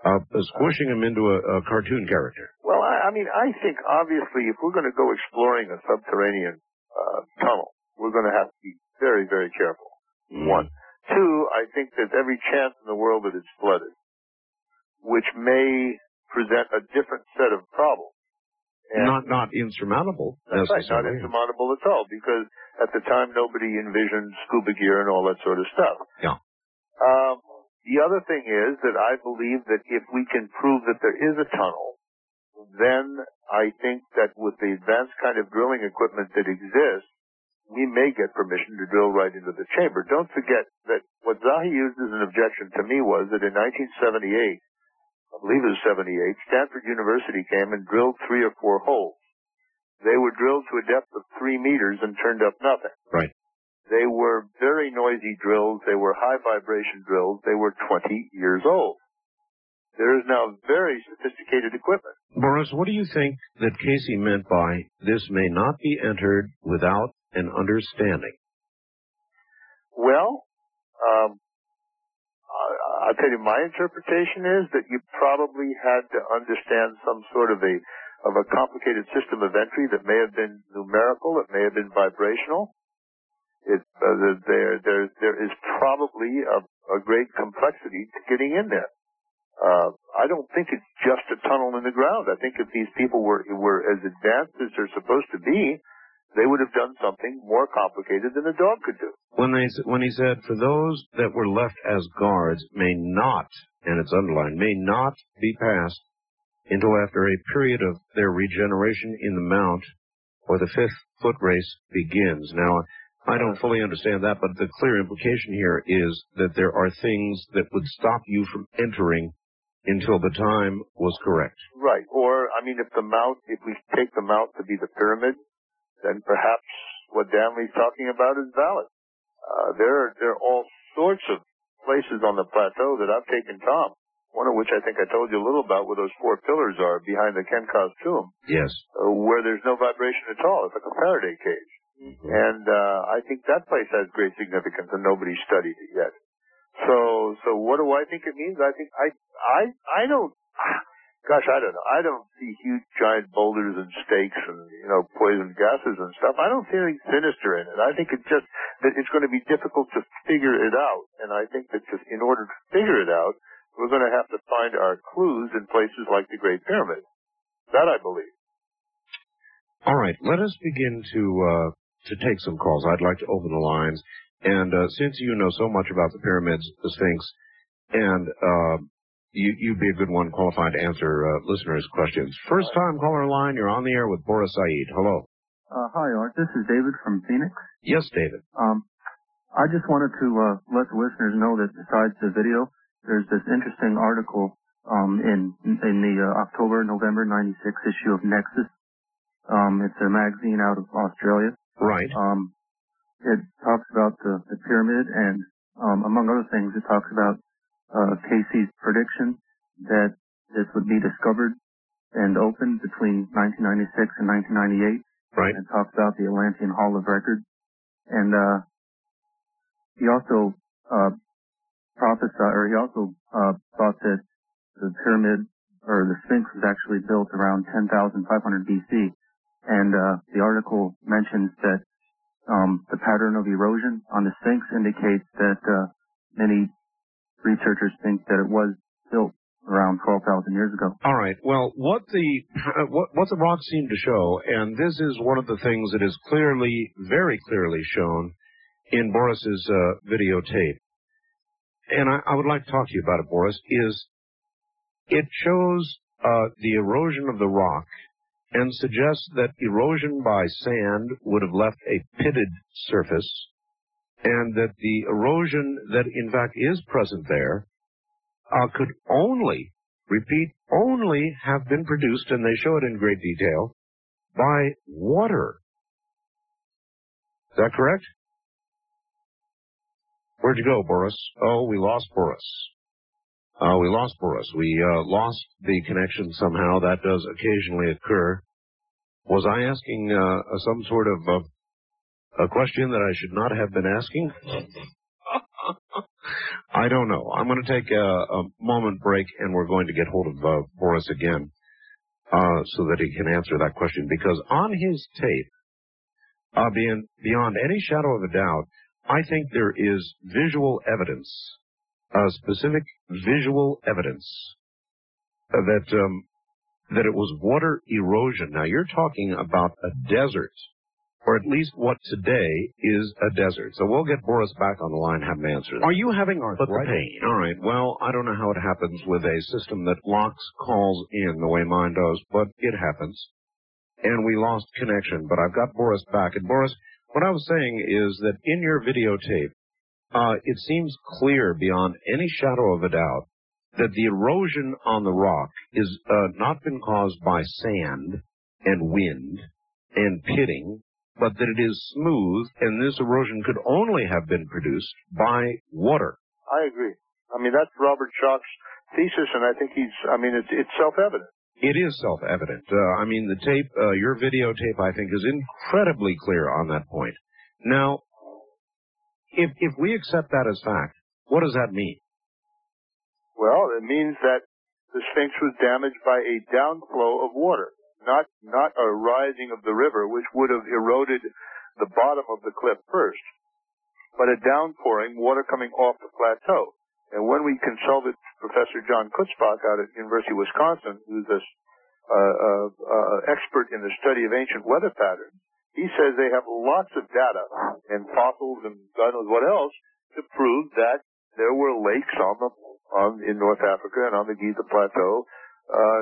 Uh, squishing him into a, a cartoon character. Well, I, I mean, I think, obviously, if we're going to go exploring a subterranean uh, tunnel, we're going to have to be very, very careful. Mm. One. Two, I think there's every chance in the world that it's flooded, which may present a different set of problems. And not not insurmountable. That's right, not insurmountable at all, because at the time, nobody envisioned scuba gear and all that sort of stuff. Yeah. Um, The other thing is that I believe that if we can prove that there is a tunnel, then I think that with the advanced kind of drilling equipment that exists, he may get permission to drill right into the chamber. Don't forget that what Zahi used as an objection to me was that in nineteen seventy-eight, I believe it was seventy-eight, Stanford University came and drilled three or four holes. They were drilled to a depth of three meters and turned up nothing. Right. They were very noisy drills. They were high vibration drills. They were twenty years old. There is now very sophisticated equipment. Boris, what do you think that Cayce meant by this may not be entered without an understanding? Well, um, I'll tell you, my interpretation is that you probably had to understand some sort of a of a complicated system of entry that may have been numerical, it may have been vibrational. It, uh, there, there, there is probably a, a great complexity to getting in there. Uh, I don't think it's just a tunnel in the ground. I think if these people were were as advanced as they're supposed to be, they would have done something more complicated than a dog could do. When they when he said, for those that were left as guards may not, and it's underlined, may not be passed until after a period of their regeneration in the mount or the fifth foot race begins. Now, I don't fully understand that, but the clear implication here is that there are things that would stop you from entering until the time was correct. Right. Or, I mean, if the mount, if we take the mount to be the pyramid, then perhaps what Danley's talking about is valid. Uh, there are, there are all sorts of places on the plateau that I've taken Tom, one of which I think I told you a little about, where those four pillars are behind the Kenko's tomb. Yes. Uh, where there's no vibration at all. It's like a Faraday cage. Mm-hmm. And uh, I think that place has great significance, and nobody studied it yet. So, so what do I think it means? I think I, I, I don't. Gosh, I don't know. I don't see huge, giant boulders and stakes and you know poison gases and stuff. I don't see anything sinister in it. I think it's just that it's going to be difficult to figure it out, and I think that just in order to figure it out, we're going to have to find our clues in places like the Great Pyramid. That I believe. All right, let us begin to. Uh... to take some calls. I'd like to open the lines. And uh, since you know so much about the pyramids, the Sphinx, and uh, you, you'd be a good one qualified to answer uh, listeners' questions. First time caller line, you're on the air with Boris Said. Hello. Uh, hi, Art. This is David from Phoenix. Yes, David. Um, I just wanted to uh, let the listeners know that besides the video, there's this interesting article um, in in the uh, October November ninety-six issue of Nexus. Um, it's a magazine out of Australia. Right. Um, it talks about the, the pyramid, and um, among other things, it talks about uh, Cayce's prediction that this would be discovered and opened between nineteen ninety-six and nineteen ninety-eight. Right. And it talks about the Atlantean Hall of Records, and uh, he also uh, prophesied, or he also uh, thought that the pyramid or the Sphinx was actually built around ten thousand five hundred B C. And uh, the article mentions that um, the pattern of erosion on the Sphinx indicates that uh, many researchers think that it was built around twelve thousand years ago. All right. Well, what the uh, what, what the rocks seem to show, and this is one of the things that is clearly, very clearly shown in Boris's uh, videotape, and I, I would like to talk to you about it, Boris, is it shows uh, the erosion of the rock, and suggests that erosion by sand would have left a pitted surface, and that the erosion that in fact is present there uh, could only, repeat, only have been produced, and they show it in great detail, by water. Is that correct? Where'd you go, Boris? Oh, we lost Boris. Uh, we lost Boris. We uh, lost the connection somehow. That does occasionally occur. Was I asking uh, some sort of uh, a question that I should not have been asking? I don't know. I'm going to take a, a moment break, and we're going to get hold of uh, Boris again uh, so that he can answer that question. Because on his tape, uh, beyond, beyond any shadow of a doubt, I think there is visual evidence. Uh, specific visual evidence uh, that um, that it was water erosion. Now, you're talking about a desert, or at least what today is a desert. So we'll get Boris back on the line and have an answer. Are you having arthritis pain? All right. Well, I don't know how it happens with a system that locks calls in the way mine does, but it happens. And we lost connection, but I've got Boris back. And Boris, What I was saying is that in your videotape, uh, it seems clear beyond any shadow of a doubt that the erosion on the rock is uh, not been caused by sand and wind and pitting, but that it is smooth, and this erosion could only have been produced by water. I agree. I mean, that's Robert Schock's thesis, and I think he's, I mean, it's, it's self-evident. It is self-evident. Uh, I mean, the tape, uh, your videotape, I think, is incredibly clear on that point. Now, if, if we accept that as fact, what does that mean? Well, it means that the Sphinx was damaged by a downflow of water. Not, not a rising of the river, which would have eroded the bottom of the cliff first, but a downpouring, water coming off the plateau. And when we consulted Professor John Kutzbach out at University of Wisconsin, who's an uh, uh, uh, expert in the study of ancient weather patterns, he says they have lots of data and fossils and God knows what else to prove that there were lakes on the, on, in North Africa and on the Giza Plateau, uh,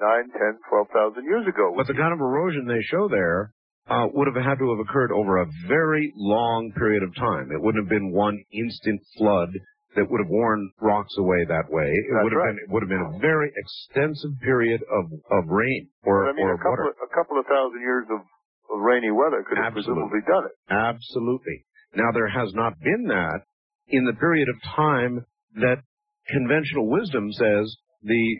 nine, ten, twelve thousand years ago. But the kind of erosion they show there uh, would have had to have occurred over a very long period of time. It wouldn't have been one instant flood that would have worn rocks away that way. It That's would have right. been it would have been a very extensive period of, of rain or, I mean, or a couple water. Of, a couple of thousand years of, of rainy weather could have Absolutely. presumably done it. Absolutely. Now, there has not been that in the period of time that conventional wisdom says the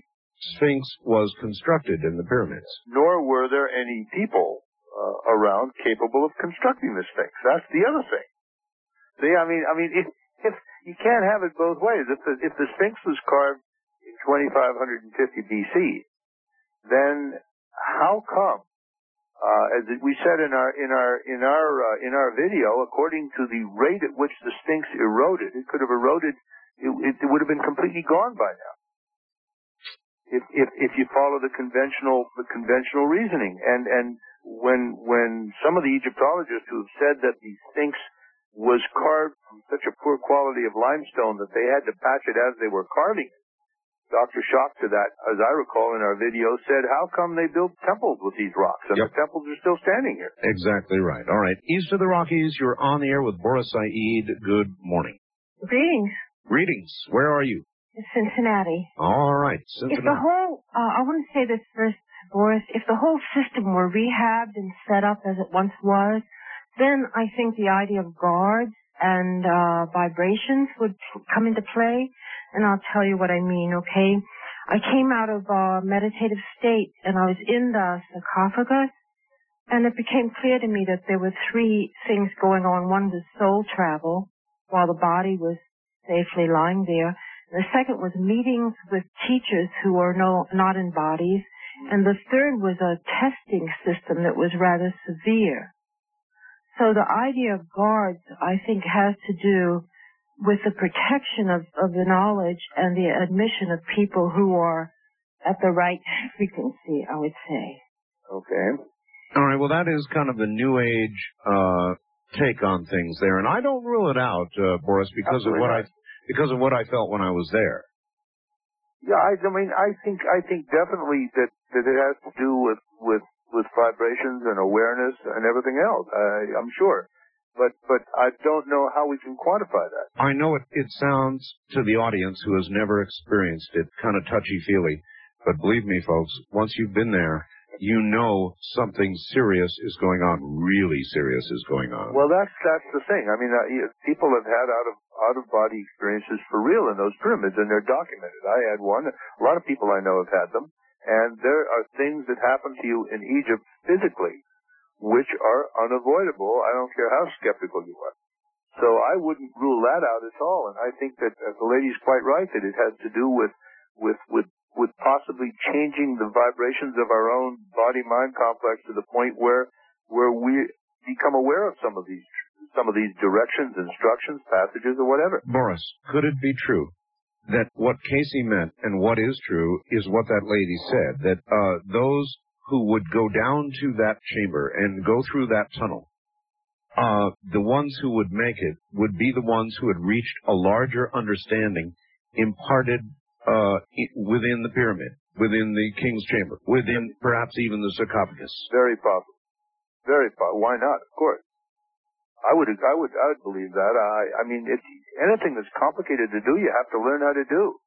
Sphinx was constructed in the pyramids. Nor were there any people uh, around capable of constructing the Sphinx. That's the other thing. See, I mean, I mean, if, if you can't have it both ways. If the, if the Sphinx was carved in twenty-five fifty B C, then how come, uh, as we said in our in our in our uh, in our video, according to the rate at which the Sphinx eroded, it could have eroded. It, it would have been completely gone by now. If, if, if you follow the conventional, the conventional reasoning. And, and when, when some of the Egyptologists who have said that the Sphinx was carved from such a poor quality of limestone that they had to patch it as they were carving it, Doctor Schock, to that, as I recall in our video, said, how come they built temples with these rocks? And yep. the temples are still standing here. Exactly right. All right. East of the Rockies, you're on the air with Boris Said. Good morning. Greetings. Greetings. Where are you? Cincinnati. All right, Cincinnati. If the whole, uh, I want to say this first, Boris, if the whole system were rehabbed and set up as it once was, then I think the idea of guards and uh, vibrations would come into play, and I'll tell you what I mean, okay? I came out of a meditative state, and I was in the sarcophagus, and it became clear to me that there were three things going on. One was soul travel, while the body was safely lying there. The second was meetings with teachers who are no, not in bodies. And the third was a testing system that was rather severe. So the idea of guards, I think, has to do with the protection of, of the knowledge and the admission of people who are at the right frequency, I would say. Okay. All right. Well, that is kind of the New Age uh, take on things there. And I don't rule it out, uh, Boris, because Absolutely of what not. I... Because of what I felt when I was there. Yeah, I, I mean, I think, I think definitely that, that it has to do with, with, with vibrations and awareness and everything else. I, I'm sure. But, but I don't know how we can quantify that. I know it, it sounds to the audience who has never experienced it kind of touchy-feely. But believe me, folks, once you've been there, you know something serious is going on, really serious is going on. Well, that's that's the thing. I mean, uh, you know, people have had out of out of body experiences for real in those pyramids, and they're documented. I had one. A lot of people I know have had them, and there are things that happen to you in Egypt physically, which are unavoidable. I don't care how skeptical you are. So I wouldn't rule that out at all. And I think that uh, the lady's quite right that it has to do with with with. with possibly changing the vibrations of our own body-mind complex to the point where where we become aware of some of these some of these directions, instructions, passages, or whatever. Boris, could it be true that what Cayce meant and what is true is what that lady said, that uh, those who would go down to that chamber and go through that tunnel, uh, the ones who would make it would be the ones who had reached a larger understanding imparted Uh, within the pyramid, within the King's Chamber, within perhaps even the sarcophagus? Very possible. Very possible. Why not? Of course. I would, I would, I would believe that. I, I mean, it's anything that's complicated to do, you have to learn how to do.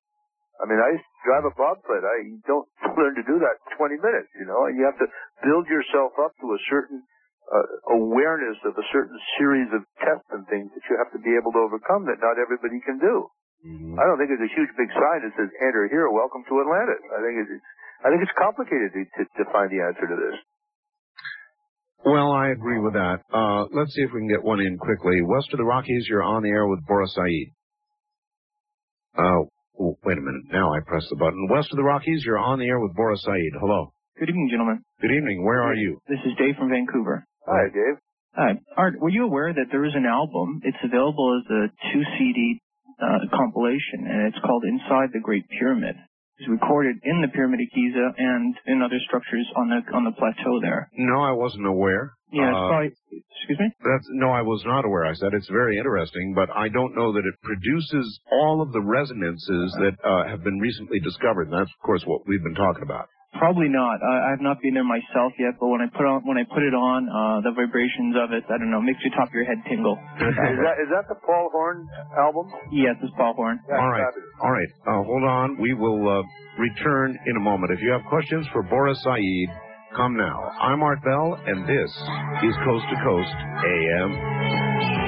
I mean, I used to drive a bobsled. I don't learn to do that in twenty minutes, you know, and you have to build yourself up to a certain uh, awareness of a certain series of tests and things that you have to be able to overcome that not everybody can do. Mm-hmm. I don't think there's a huge big sign that says, "Enter here, welcome to Atlantis." I think it's, I think it's complicated to, to, to find the answer to this. Well, I agree with that. Uh, let's see if we can get one in quickly. West of the Rockies, you're on the air with Boris Said. Uh, oh, wait a minute. Now I press the button. West of the Rockies, you're on the air with Boris Said. Hello. Good evening, gentlemen. Good evening. Where are you? This is Dave from Vancouver. Hi, Dave. Hi. Art, were you aware that there is an album? It's available as a two C D uh, compilation, and it's called Inside the Great Pyramid. Is recorded in the Pyramid of Giza and in other structures on the on the plateau there. No, I wasn't aware. Yeah, it's uh, probably, excuse me? That's, no, I was not aware. I said it's very interesting, but I don't know that it produces all of the resonances that uh, have been recently discovered. And that's, of course, what we've been talking about. Probably not. I, I've not been there myself yet, but when I put on, when I put it on, uh, the vibrations of it, I don't know, makes your top of your head tingle. is, that, is that the Paul Horn album? Yes, it's Paul Horn. Yeah, all right. All right. Uh, hold on. We will uh, return in a moment. If you have questions for Boris Said, come now. I'm Art Bell, and this is Coast to Coast A M.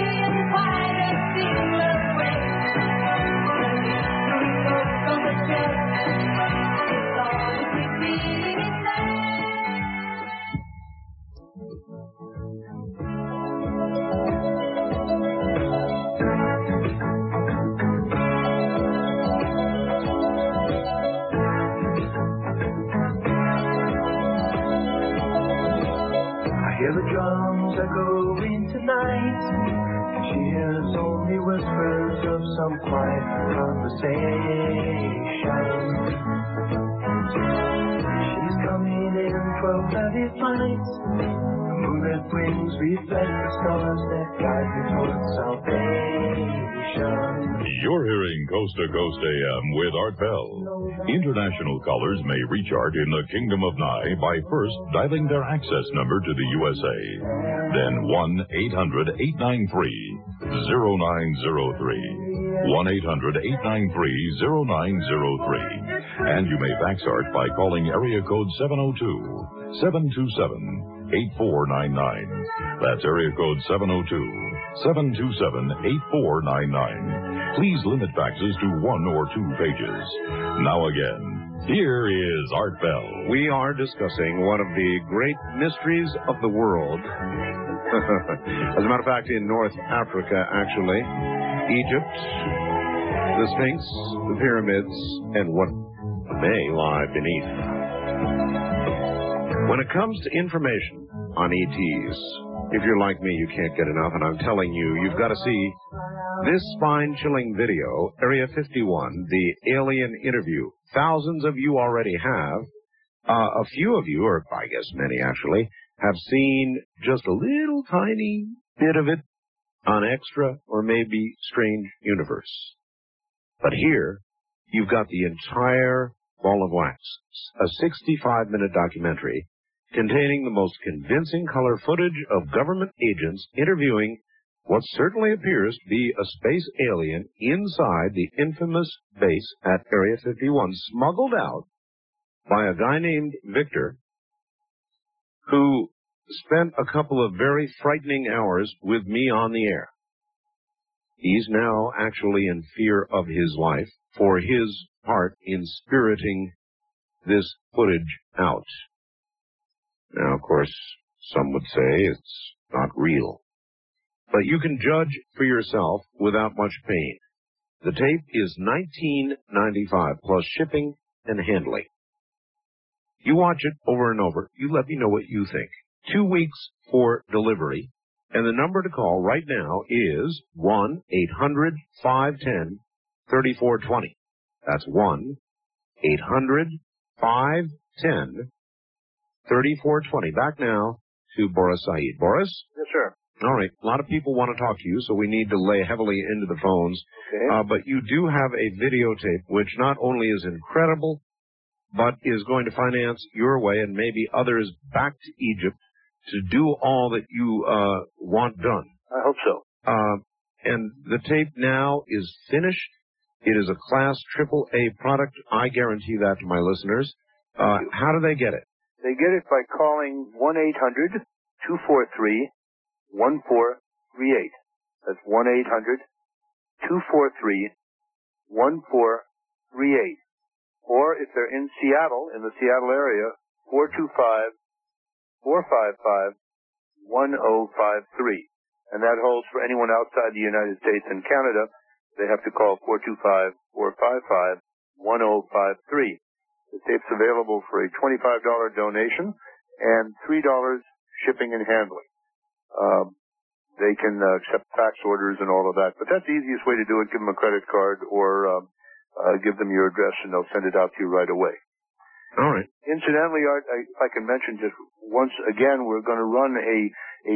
Some quiet conversation. She's coming in from heavy flights. The moonlit wings reflect the stars that guide you towards salvation. You're hearing Coast to Coast A M with Art Bell. International callers may reach Art in the Kingdom of Nye by first dialing their access number to the U S A, then one eight hundred eight nine three oh nine oh three. one eight hundred eight nine three oh nine oh three. And you may fax Art by calling area code seven oh two, seven two seven, eight four nine nine. That's area code seven oh two, seven two seven, eight four nine nine. Please limit faxes to one or two pages. Now again, here is Art Bell. We are discussing one of the great mysteries of the world. As a matter of fact, in North Africa, actually. Egypt, the Sphinx, the pyramids, and what may lie beneath. When it comes to information on E Ts, if you're like me, you can't get enough, and I'm telling you, you've got to see this spine-chilling video, Area fifty-one, the alien interview. Thousands of you already have. Uh, a few of you, or I guess many actually, have seen just a little tiny bit of it on Extra or maybe Strange Universe. But here, you've got the entire ball of wax, a sixty-five minute documentary containing the most convincing color footage of government agents interviewing what certainly appears to be a space alien inside the infamous base at Area fifty-one, smuggled out by a guy named Victor, who spent a couple of very frightening hours with me on the air. He's now actually in fear of his life for his part in spiriting this footage out. Now, of course, some would say it's not real, but you can judge for yourself without much pain. The tape is nineteen ninety-five plus shipping and handling. You watch it over and over. You let me know what you think. Two weeks for delivery, and the number to call right now is one eight hundred five one zero three four two zero. That's one eight hundred five one zero three four two zero. Back now to Boris Said. Boris? Yes, sir. All right. A lot of people want to talk to you, so we need to lay heavily into the phones. Okay. Uh, but you do have a videotape, which not only is incredible, but is going to finance your way and maybe others back to Egypt to do all that you uh, want done. I hope so. Uh, and the tape now is finished. It is a class triple A product. I guarantee that to my listeners. Uh, how do they get it? They get it by calling one eight hundred two four three one four three eight. That's one eight hundred two four three one four three eight. Or if they're in Seattle, in the Seattle area, four two five, four five five, one oh five three. And that holds for anyone outside the United States and Canada. They have to call four two five, four five five, one oh five three. The tape's available for a twenty-five dollar donation and three dollars shipping and handling. Um, they can uh, accept fax orders and all of that. But that's the easiest way to do it. Give them a credit card or um, uh, give them your address, and they'll send it out to you right away. All right. Incidentally, Art, I, if I can mention just once again, we're going to run a,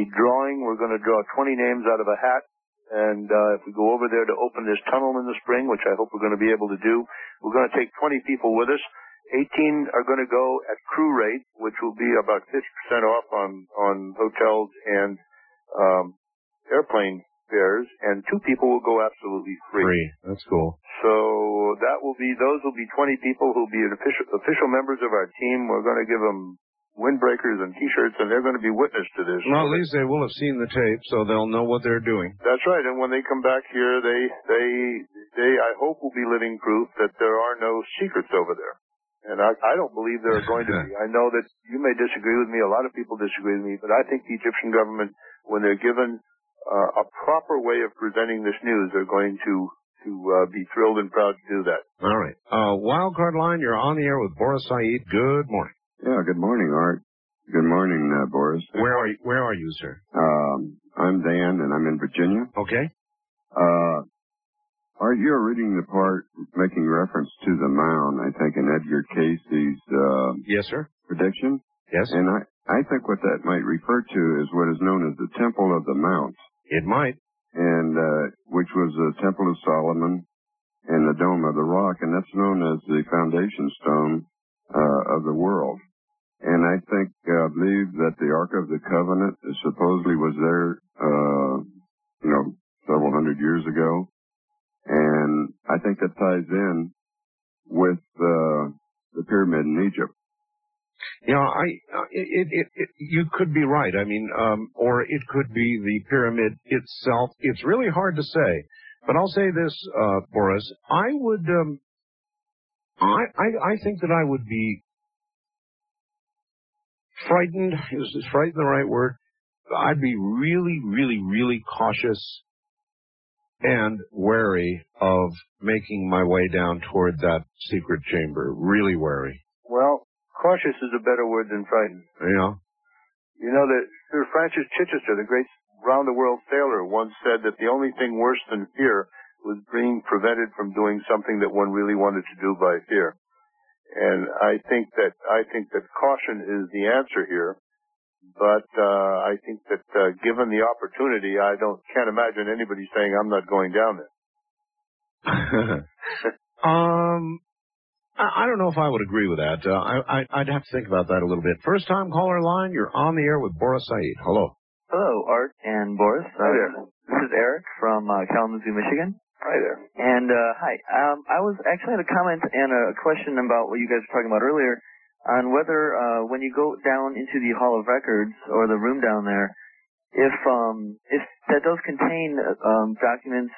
a drawing. We're going to draw twenty names out of a hat. And uh, if we go over there to open this tunnel in the spring, which I hope we're going to be able to do, we're going to take twenty people with us. eighteen are going to go at crew rate, which will be about fifty percent off on, on hotels and um, airplane fares, and two people will go absolutely free. Free. That's cool. So that will be, those will be twenty people who will be official, official members of our team. We're going to give them windbreakers and T-shirts, and they're going to be witness to this. Well, at least they will have seen the tape, so they'll know what they're doing. That's right, and when they come back here, they, they, they, I hope, will be living proof that there are no secrets over there. And I, I don't believe there are going to be. I know that you may disagree with me. A lot of people disagree with me, but I think the Egyptian government, when they're given uh, a proper way of presenting this news, they're going to to uh, be thrilled and proud to do that. All right. Uh, Wildcard Line, you're on the air with Boris Said. Good morning. Yeah, good morning, Art. Good morning, uh, Boris. Where are you, where are you, sir? Um, I'm Dan, and I'm in Virginia. Okay. Uh, Art, you're reading the part making reference to the mound, I think, in Edgar Cayce's uh, yes, sir. Prediction. Yes. And I, I think what that might refer to is what is known as the Temple of the Mount. It might. And uh, which was the Temple of Solomon and the Dome of the Rock, and that's known as the foundation stone uh, of the world. And I think, uh, believe that the Ark of the Covenant supposedly was there, uh, you know, several hundred years ago. And I think that ties in with, uh, the pyramid in Egypt. Yeah, I, it, it, it, you could be right. I mean, um, or it could be the pyramid itself. It's really hard to say, but I'll say this, uh, Boris, I would, um, I, I, I think that I would be frightened, is, is frightened the right word? I'd be really, really, really cautious and wary of making my way down toward that secret chamber. Really wary. Well, cautious is a better word than frightened. Yeah. You know that Sir Francis Chichester, the great round-the-world sailor, once said that the only thing worse than fear was being prevented from doing something that one really wanted to do by fear. And I think that I think that caution is the answer here. But uh, I think that uh, given the opportunity, I don't can't imagine anybody saying I'm not going down there. um, I, I don't know if I would agree with that. Uh, I, I I'd have to think about that a little bit. First time caller line, you're on the air with Boris Said. Hello. Hello, Art and Boris. Hi there. Uh, this is Eric from uh, Kalamazoo, Michigan. Hi there. And uh, hi. Um, I was actually had a comment and a question about what you guys were talking about earlier on whether uh, when you go down into the Hall of Records or the room down there, if um, if that does contain um, documents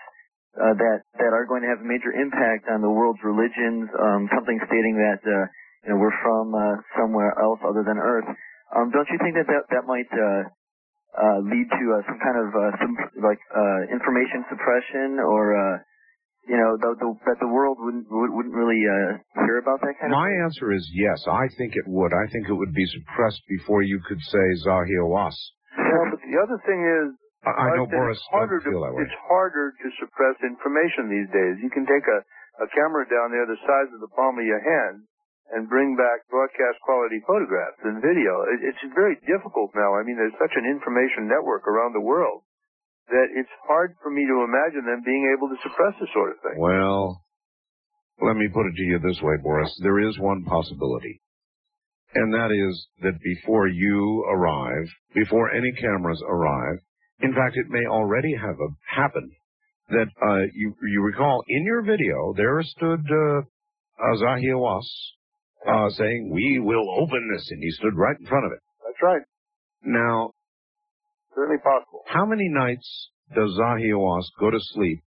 uh, that that are going to have a major impact on the world's religions, um, something stating that uh, you know we're from uh, somewhere else other than Earth, um, don't you think that that, that might uh, uh, lead to uh, some kind of uh, some, like uh, information suppression or uh, you know, the, the, that the world wouldn't wouldn't really uh, hear about that kind of My thing? My answer is yes. I think it would. I think it would be suppressed before you could say Zahi Hawass. Yeah, but the other thing is, I, I know Boris it's harder feel to that way. It's harder to suppress information these days. You can take a, a camera down there the size of the palm of your hand and bring back broadcast quality photographs and video. It, it's very difficult now. I mean, there's such an information network around the world that it's hard for me to imagine them being able to suppress this sort of thing. Well, let me put it to you this way, Boris. There is one possibility, and that is that before you arrive, before any cameras arrive, In fact, it may already have happened that uh, you, you recall in your video, there stood uh, uh, Zahi Hawass uh, saying, we will open this, and he stood right in front of it. That's right. Now, certainly possible. How many nights does Zahi Hawass go to sleep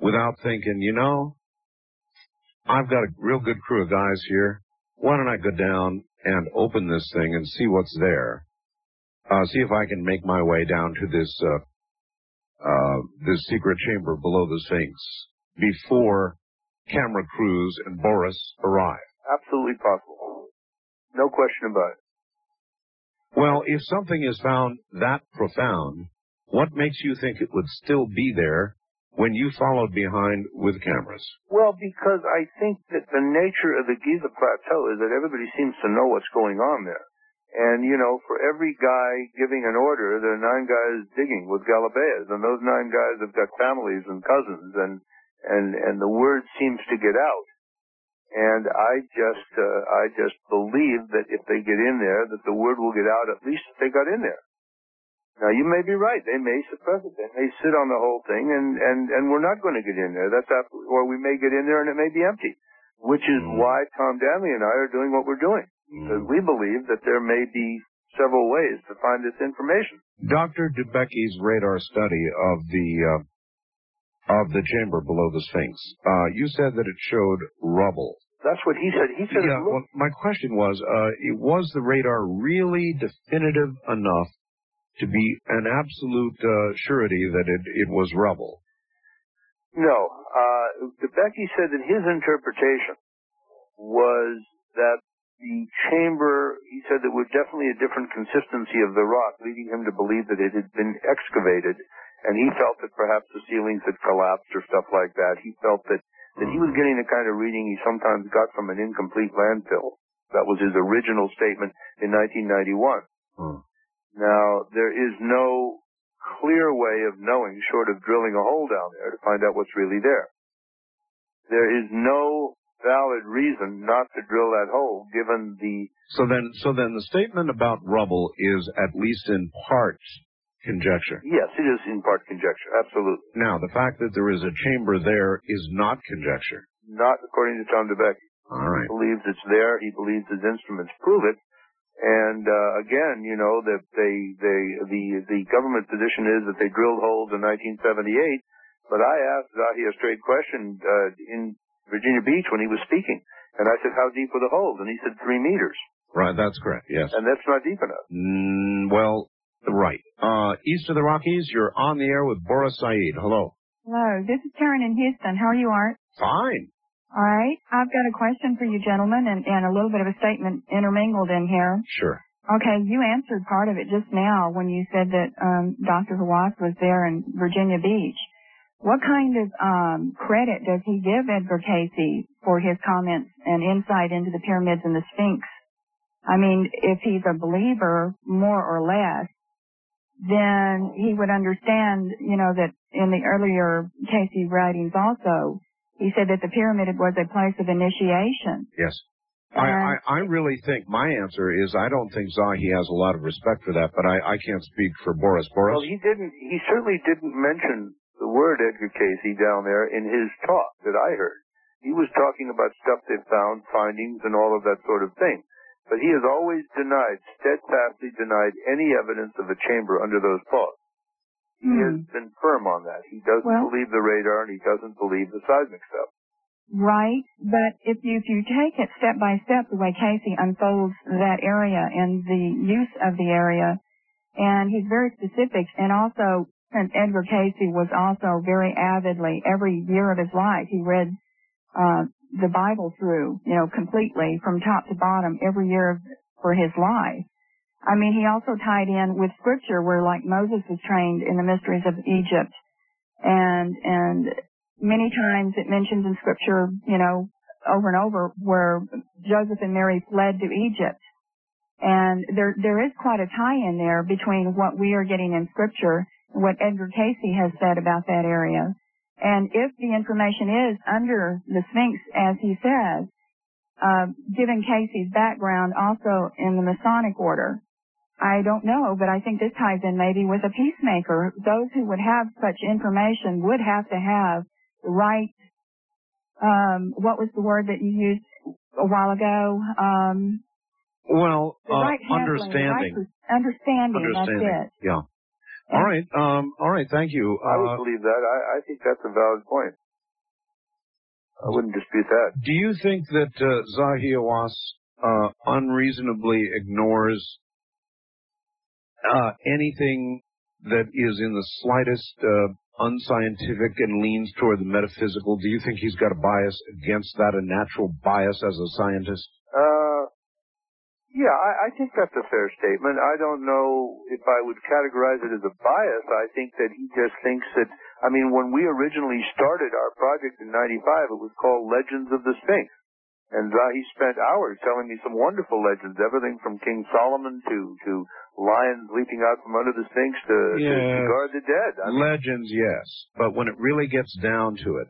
without thinking, you know, I've got a real good crew of guys here. Why don't I go down and open this thing and see what's there? Uh, see if I can make my way down to this uh, uh, this secret chamber below the Sphinx before camera crews and Boris arrive. Absolutely possible. No question about it. Well, if something is found that profound, what makes you think it would still be there when you followed behind with cameras? Well, because I think that the nature of the Giza Plateau is that everybody seems to know what's going on there. And, you know, for every guy giving an order, there are nine guys digging with galabeas, and those nine guys have got families and cousins, and and, and the word seems to get out. And I just uh, I just believe that if they get in there, that the word will get out, at least if they got in there. Now, you may be right. They may suppress it. They may sit on the whole thing, and, and, and we're not going to get in there. That's absolutely, or we may get in there, and it may be empty, which is mm. why Tom Danley and I are doing what we're doing. Because we believe that there may be several ways to find this information. Doctor Dobecki's radar study of the uh, of the chamber below the Sphinx, uh, you said that it showed rubble. That's what he said. He said. Yeah. It well, my question was: uh, it was the radar really definitive enough to be an absolute uh, surety that it it was rubble? No. Uh, Dobecki said that his interpretation was that. The chamber, he said, there was definitely a different consistency of the rock, leading him to believe that it had been excavated, and he felt that perhaps the ceilings had collapsed or stuff like that. He felt that, that he was getting the kind of reading he sometimes got from an incomplete landfill. That was his original statement in nineteen ninety-one. Hmm. Now, there is no clear way of knowing, short of drilling a hole down there, to find out what's really there. There is no valid reason not to drill that hole, given the... So then so then the statement about rubble is at least in part conjecture. Yes, it is in part conjecture, absolutely. Now, the fact that there is a chamber there is not conjecture. Not according to Tom Dobecki. All right. He believes it's there. He believes his instruments prove it. And uh, again, you know, that they, they the, the government position is that they drilled holes in nineteen seventy-eight, but I asked Zahi a straight question uh, in... Virginia Beach when he was speaking. And I said, how deep were the holes? And he said, three meters. Right, that's correct, yes. And that's not deep enough. Mm, well, right. Uh, east of the Rockies, you're on the air with Boris Said. Hello. Hello, this is Taryn in Houston. How are you, Art? Fine. All right. I've got a question for you gentlemen and, and a little bit of a statement intermingled in here. Sure. Okay, you answered part of it just now when you said that um, Doctor Hawass was there in Virginia Beach. What kind of um, credit does he give Edgar Cayce for his comments and insight into the pyramids and the Sphinx? I mean, if he's a believer, more or less, then he would understand, you know, that in the earlier Cayce writings also, he said that the pyramid was a place of initiation. Yes. I, I, I really think my answer is I don't think Zahi has a lot of respect for that, but I, I can't speak for Boris. Boris? Well, he didn't. He certainly didn't mention the word Edgar Cayce down there in his talk that I heard. He was talking about stuff they found, findings, and all of that sort of thing. But he has always denied, steadfastly denied, any evidence of a chamber under those faults. Mm. He has been firm on that. He doesn't well, believe the radar, and he doesn't believe the seismic stuff. Right, but if you, if you take it step by step, the way Cayce unfolds that area and the use of the area, and he's very specific, and also... And Edgar Cayce was also very avidly, every year of his life, he read uh, the Bible through, you know, completely from top to bottom every year for his life. I mean, he also tied in with scripture where, like, Moses was trained in the mysteries of Egypt. And, and many times it mentions in scripture, you know, over and over where Joseph and Mary fled to Egypt. And there, there is quite a tie in there between what we are getting in scripture, what Edgar Cayce has said about that area. And if the information is under the Sphinx, as he says, uh, given Cayce's background also in the Masonic order, I don't know, but I think this ties in maybe with a peacemaker. Those who would have such information would have to have the right, um, what was the word that you used a while ago? Um, well, uh, right understanding. Right, understanding. Understanding, that's it. Yeah. All right. Um, all right. Thank you. Uh, I would believe that. I, I think that's a valid point. I wouldn't dispute that. Do you think that uh, Zahi Hawass uh, unreasonably ignores uh, anything that is in the slightest uh, unscientific and leans toward the metaphysical? Do you think he's got a bias against that, a natural bias as a scientist? Uh, yeah, I, I think that's a fair statement. I don't know if I would categorize it as a bias. I think that he just thinks that, I mean, when we originally started our project in ninety-five, it was called Legends of the Sphinx. And Zahi spent hours telling me some wonderful legends, everything from King Solomon to, to lions leaping out from under the Sphinx to, yes. to, to guard the dead. I mean, legends, yes. But when it really gets down to it.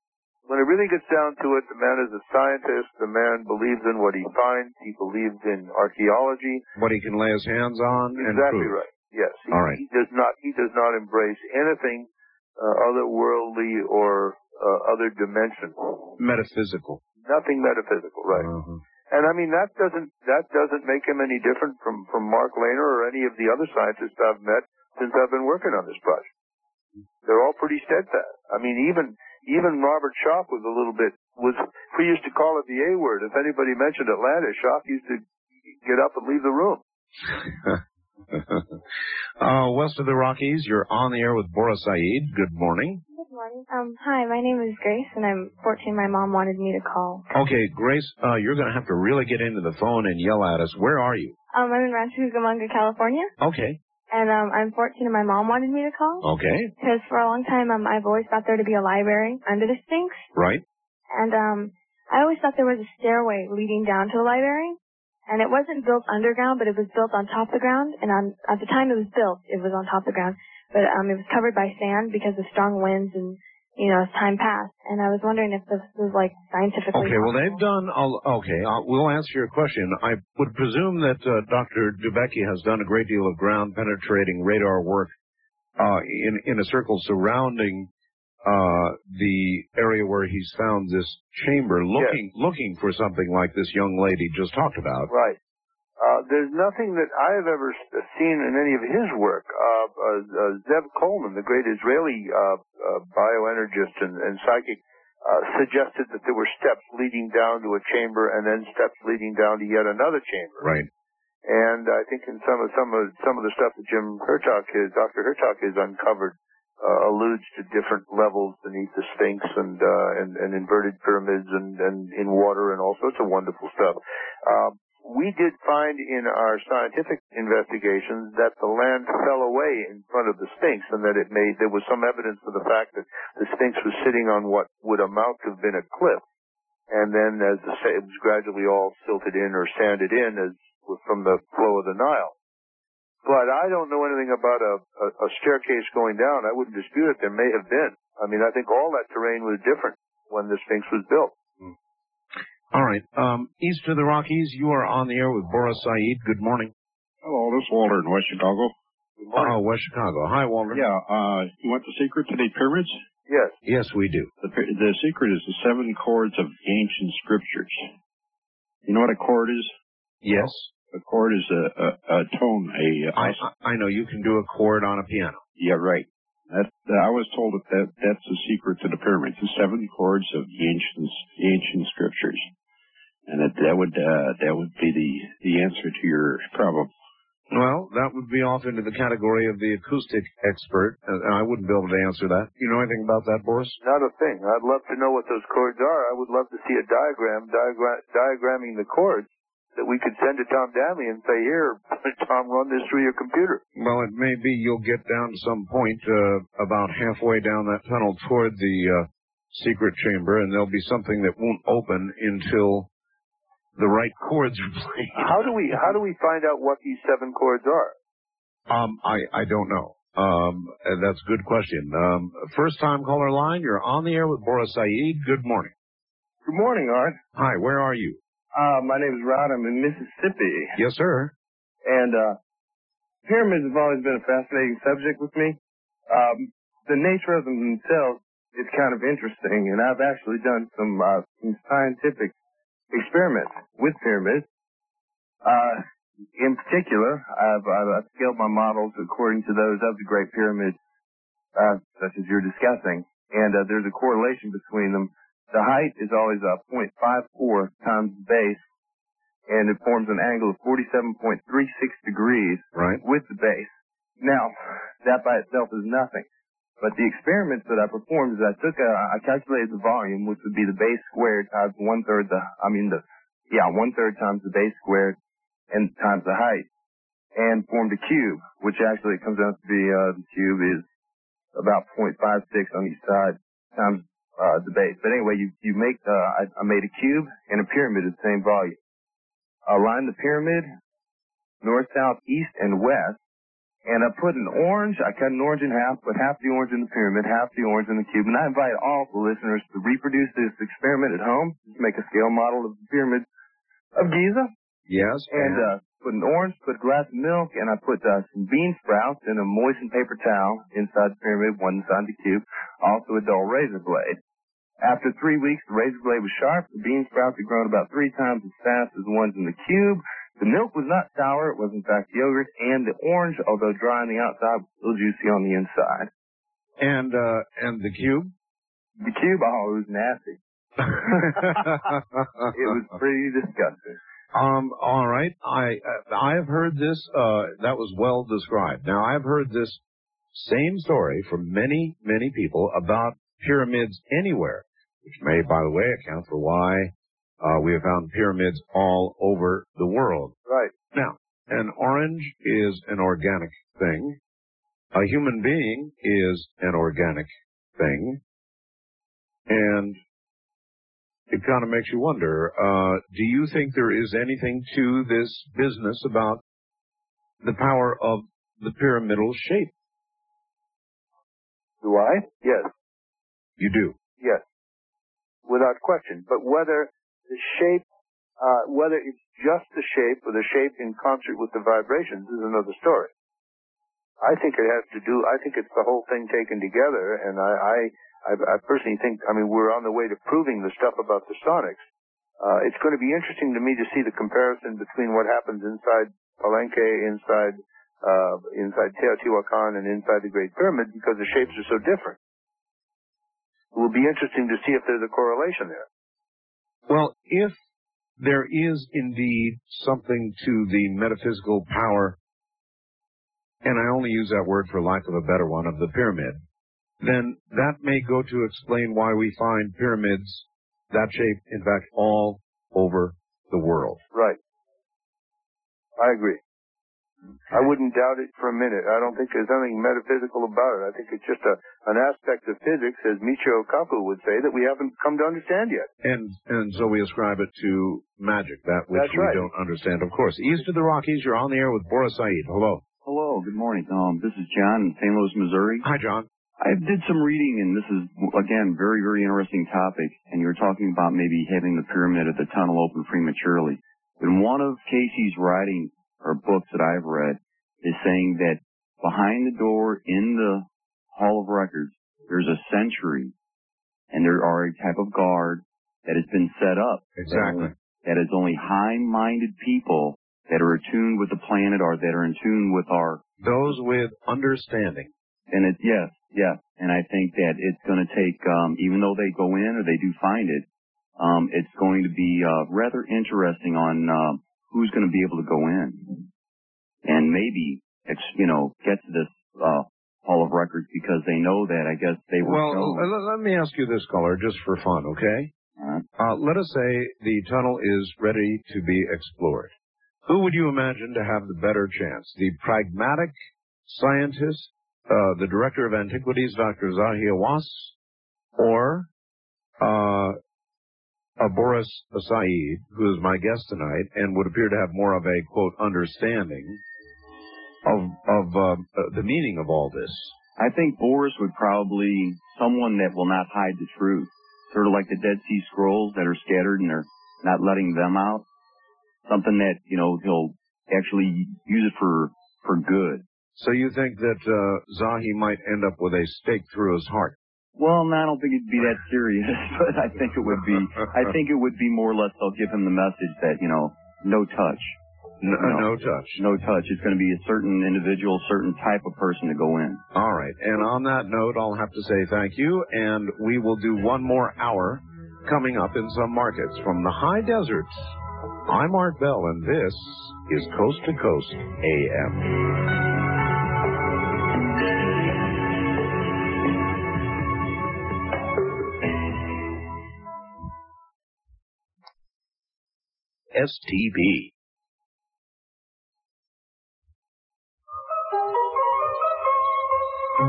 When it really gets down to it, the man is a scientist. The man believes in what he finds. He believes in archaeology. What he can lay his hands on. Exactly and right. Yes. He, All right. He does not, he does not embrace anything Uh, otherworldly or uh, other dimension. Metaphysical. Nothing metaphysical, right. Uh-huh. And I mean, that doesn't that doesn't make him any different from, from Mark Lehner or any of the other scientists I've met since I've been working on this project. They're all pretty steadfast. I mean, even even Robert Schock was a little bit, was, we used to call it the A word. If anybody mentioned Atlantis, Schock used to get up and leave the room. uh, west of the Rockies, you're on the air with Boris Said. Good morning. Good morning. Um, hi, my name is Grace, and I'm fourteen. My mom wanted me to call. Okay, Grace, uh, you're going to have to really get into the phone and yell at us. Where are you? Um, I'm in Rancho Cucamonga, California. Okay. And um, I'm fourteen, and my mom wanted me to call. Okay. Because for a long time, um, I've always thought there to be a library under the Sphinx. Right. And um, I always thought there was a stairway leading down to the library. And it wasn't built underground, but it was built on top of the ground. And on, at the time it was built, it was on top of the ground. But um, it was covered by sand because of strong winds and, you know, as time passed. And I was wondering if this was, like, scientifically Okay, possible. Well, they've done – okay, I'll, we'll answer your question. I would presume that uh, Doctor Dobecki has done a great deal of ground-penetrating radar work uh, in, in a circle surrounding uh, the area where he's found this chamber, looking yes. looking for something like this young lady just talked about. Right. Uh, there's nothing that I have ever seen in any of his work. Uh, uh, uh, Zev Coleman, the great Israeli uh, uh, bioenergist and, and psychic, uh, suggested that there were steps leading down to a chamber and then steps leading down to yet another chamber. Right. And I think in some of some of some of the stuff that Jim Hurtak, is, Doctor Hurtak, has uncovered. Uh, alludes to different levels beneath the Sphinx and, uh, and, and inverted pyramids and, and in water and all sorts of wonderful stuff. Uh, we did find in our scientific investigations that the land fell away in front of the Sphinx and that it made, there was some evidence of the fact that the Sphinx was sitting on what would amount to have been a cliff. And then as the, it was gradually all silted in or sanded in as from the flow of the Nile. But I don't know anything about a, a, a staircase going down. I wouldn't dispute it. There may have been. I mean, I think all that terrain was different when the Sphinx was built. Mm. All right. Um, east of the Rockies, you are on the air with Boris Said. Good morning. Hello, this is Walter in West Chicago. Good morning. Oh, West Chicago. Hi, Walter. Yeah. Uh, you want the secret to the pyramids? Yes. Yes, we do. The, the secret is the seven chords of ancient scriptures. You know what a chord is? Yes. A chord is a, a, a tone. A, a I, I know you can do a chord on a piano. Yeah, right. That, I was told that, that that's the secret to the pyramids, the seven chords of the ancient ancient scriptures, and that that would uh, that would be the the answer to your problem. Well, that would be off into the category of the acoustic expert, and I wouldn't be able to answer that. You know anything about that, Boris? Not a thing. I'd love to know what those chords are. I would love to see a diagram diagra diagramming the chords. That we could send to Tom Danley and say, here, Tom, run this through your computer. Well, it may be you'll get down to some point uh, about halfway down that tunnel toward the uh, secret chamber, and there'll be something that won't open until the right chords are played. How do we how do we find out what these seven chords are? Um, I, I don't know. Um, that's a good question. Um, first-time caller line, you're on the air with Boris Said. Good morning. Good morning, Art. Hi, where are you? Uh, my name is Rod. I'm in Mississippi. Yes, sir. And uh, Pyramids have always been a fascinating subject with me. Um, the nature of them themselves is kind of interesting, and I've actually done some, uh, some scientific experiments with pyramids. Uh, in particular, I've, I've scaled my models according to those of the Great Pyramid, uh, such as you're discussing, and uh, there's a correlation between them. The height is always uh, zero point five four times the base, and it forms an angle of forty-seven point three six degrees right. with the base. Now, that by itself is nothing. But the experiments that I performed is I took a, I calculated the volume, which would be the base squared times one third the, I mean the, yeah, one third times the base squared and times the height, and formed a cube, which actually comes out to be, uh, the cube is about zero point five six on each side times, uh, the base. But anyway, you, you make, uh, I, I made a cube and a pyramid of the same volume. Align the pyramid, north, south, east, and west, and I put an orange, I cut an orange in half, put half the orange in the pyramid, half the orange in the cube, and I invite all the listeners to reproduce this experiment at home, just make a scale model of the pyramid of Giza. Yes. And, and uh, put an orange, put a glass of milk, and I put uh, some bean sprouts and a moistened paper towel inside the pyramid, one inside the cube, also a dull razor blade. After three weeks, the razor blade was sharp. The bean sprouts had grown about three times as fast as the ones in the cube. The milk was not sour. It was, in fact, yogurt. And the orange, although dry on the outside, was still juicy on the inside. And uh, and the cube? The cube, oh, it was nasty. It was pretty disgusting. Um, all right. I, uh, I've heard this. Uh, that was well described. Now, I've heard this same story from many, many people about pyramids anywhere, which may, by the way, account for why uh, we have found pyramids all over the world. Right. Now, an orange is an organic thing. A human being is an organic thing. And it kind of makes you wonder, uh, do you think there is anything to this business about the power of the pyramidal shape? Do I? Yes. You do? Yes. Without question. But whether the shape, uh, whether it's just the shape or the shape in concert with the vibrations is another story. I think it has to do, I think it's the whole thing taken together, and I, I, I personally think, I mean, we're on the way to proving the stuff about the sonics. Uh, it's going to be interesting to me to see the comparison between what happens inside Palenque, inside, uh, inside Teotihuacan, and inside the Great Pyramid, because the shapes are so different. It will be interesting to see if there's a correlation there. Well, if there is indeed something to the metaphysical power, and I only use that word for lack of a better one, of the pyramid, then that may go to explain why we find pyramids that shape, in fact, all over the world. Right. I agree. I wouldn't doubt it for a minute. I don't think there's anything metaphysical about it. I think it's just a, an aspect of physics, as Michio Kaku would say, that we haven't come to understand yet. And and so we ascribe it to magic, that which That's we right. don't understand, of course. East of the Rockies, you're on the air with Boris Said. Hello. Hello. Good morning, Tom. This is John in Saint Louis, Missouri. Hi, John. I did some reading, and this is, again, very, very interesting topic, and you were talking about maybe having the pyramid at the tunnel open prematurely. In one of Cayce's writings, or books that I've read, is saying that behind the door in the Hall of Records, there's a sanctuary, and there are a type of guard that has been set up. Exactly. That is only high-minded people that are attuned with the planet or that are in tune with our... Those with understanding. And it, yes, yes. And I think that it's going to take, um, even though they go in or they do find it, um, it's going to be uh, rather interesting on... Um, who's going to be able to go in and maybe, you know, get to this uh, Hall of Records, because they know that, I guess, they were Well, shown. Let me ask you this, caller, just for fun, okay? Right. Uh, let us say the tunnel is ready to be explored. Who would you imagine to have the better chance? The pragmatic scientist, uh, the director of antiquities, Doctor Zahi Hawass, or... Uh, Uh, Boris Said, who is my guest tonight and would appear to have more of a, quote, understanding of of uh, the meaning of all this? I think Boris would probably, someone that will not hide the truth, sort of like the Dead Sea Scrolls that are scattered and they're not letting them out, something that, you know, he'll actually use it for for good. So you think that uh, Zahi might end up with a stake through his heart? Well, no, I don't think it'd be that serious, but I think it would be. I think it would be more or less. I'll give him the message that you know, no touch. No, no, no touch. No touch. It's going to be a certain individual, certain type of person to go in. All right. And on that note, I'll have to say thank you, and we will do one more hour coming up in some markets from the high deserts. I'm Art Bell, and this is Coast to Coast A M. S T B. For the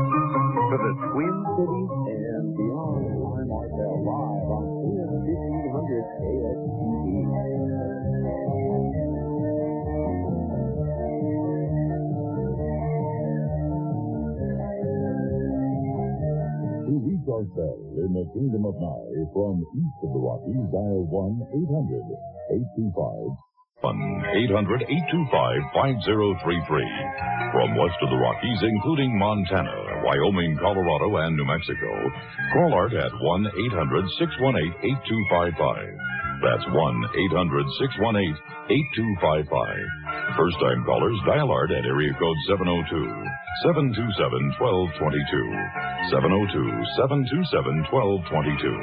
Twin Cities and beyond, I'm Art Bell live on A M fifteen hundred K S T P. To reach our cell in the Kingdom of Nye from east of the Rockies, dial one eight hundred eight two five. one eight hundred eight two five five zero three three. From west of the Rockies, including Montana, Wyoming, Colorado, and New Mexico, call Art at one eight hundred six one eight eight two five five. That's one eight hundred six one eight eight two five five. First-time callers, dial Art at area code seven oh two seven two seven one two two two. seven oh two seven two seven one two two two.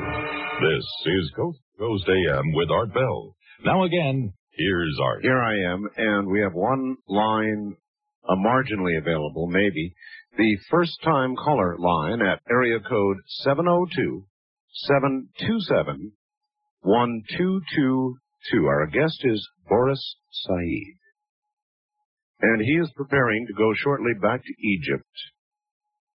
This is Coast to Coast A M with Art Bell. Now again, here's Art. Here I am, and we have one line uh, marginally available, maybe. The first-time caller line at area code seven oh two seven two seven one two two two. Our guest is Boris Said, and he is preparing to go shortly back to Egypt,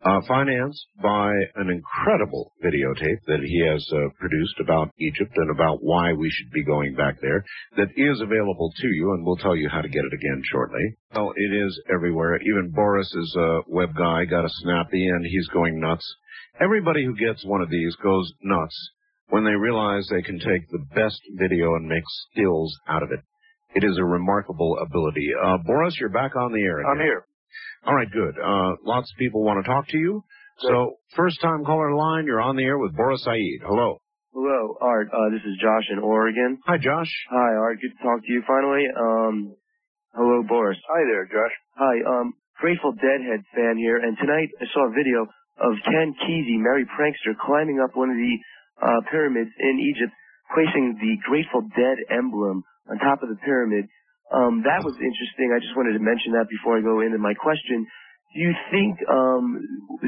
uh, financed by an incredible videotape that he has uh, produced about Egypt and about why we should be going back there, that is available to you, and we'll tell you how to get it again shortly. Well, it is everywhere. Even Boris is a web guy, got a Snappy, and he's going nuts. Everybody who gets one of these goes nuts when they realize they can take the best video and make stills out of it. It is a remarkable ability. Uh, Boris, you're back on the air again. I'm here. All right, good. Uh, lots of people want to talk to you. Good. So, first-time caller line, you're on the air with Boris Said. Hello. Hello, Art. Uh, this is Josh in Oregon. Hi, Josh. Hi, Art. Good to talk to you finally. Um, hello, Boris. Hi there, Josh. Hi. Um, Grateful Deadhead fan here, and tonight I saw a video of Ken Kesey, Merry Prankster, climbing up one of the uh, pyramids in Egypt, placing the Grateful Dead emblem on top of the pyramid. Um, that was interesting. I just wanted to mention that before I go into my question. Do you think um,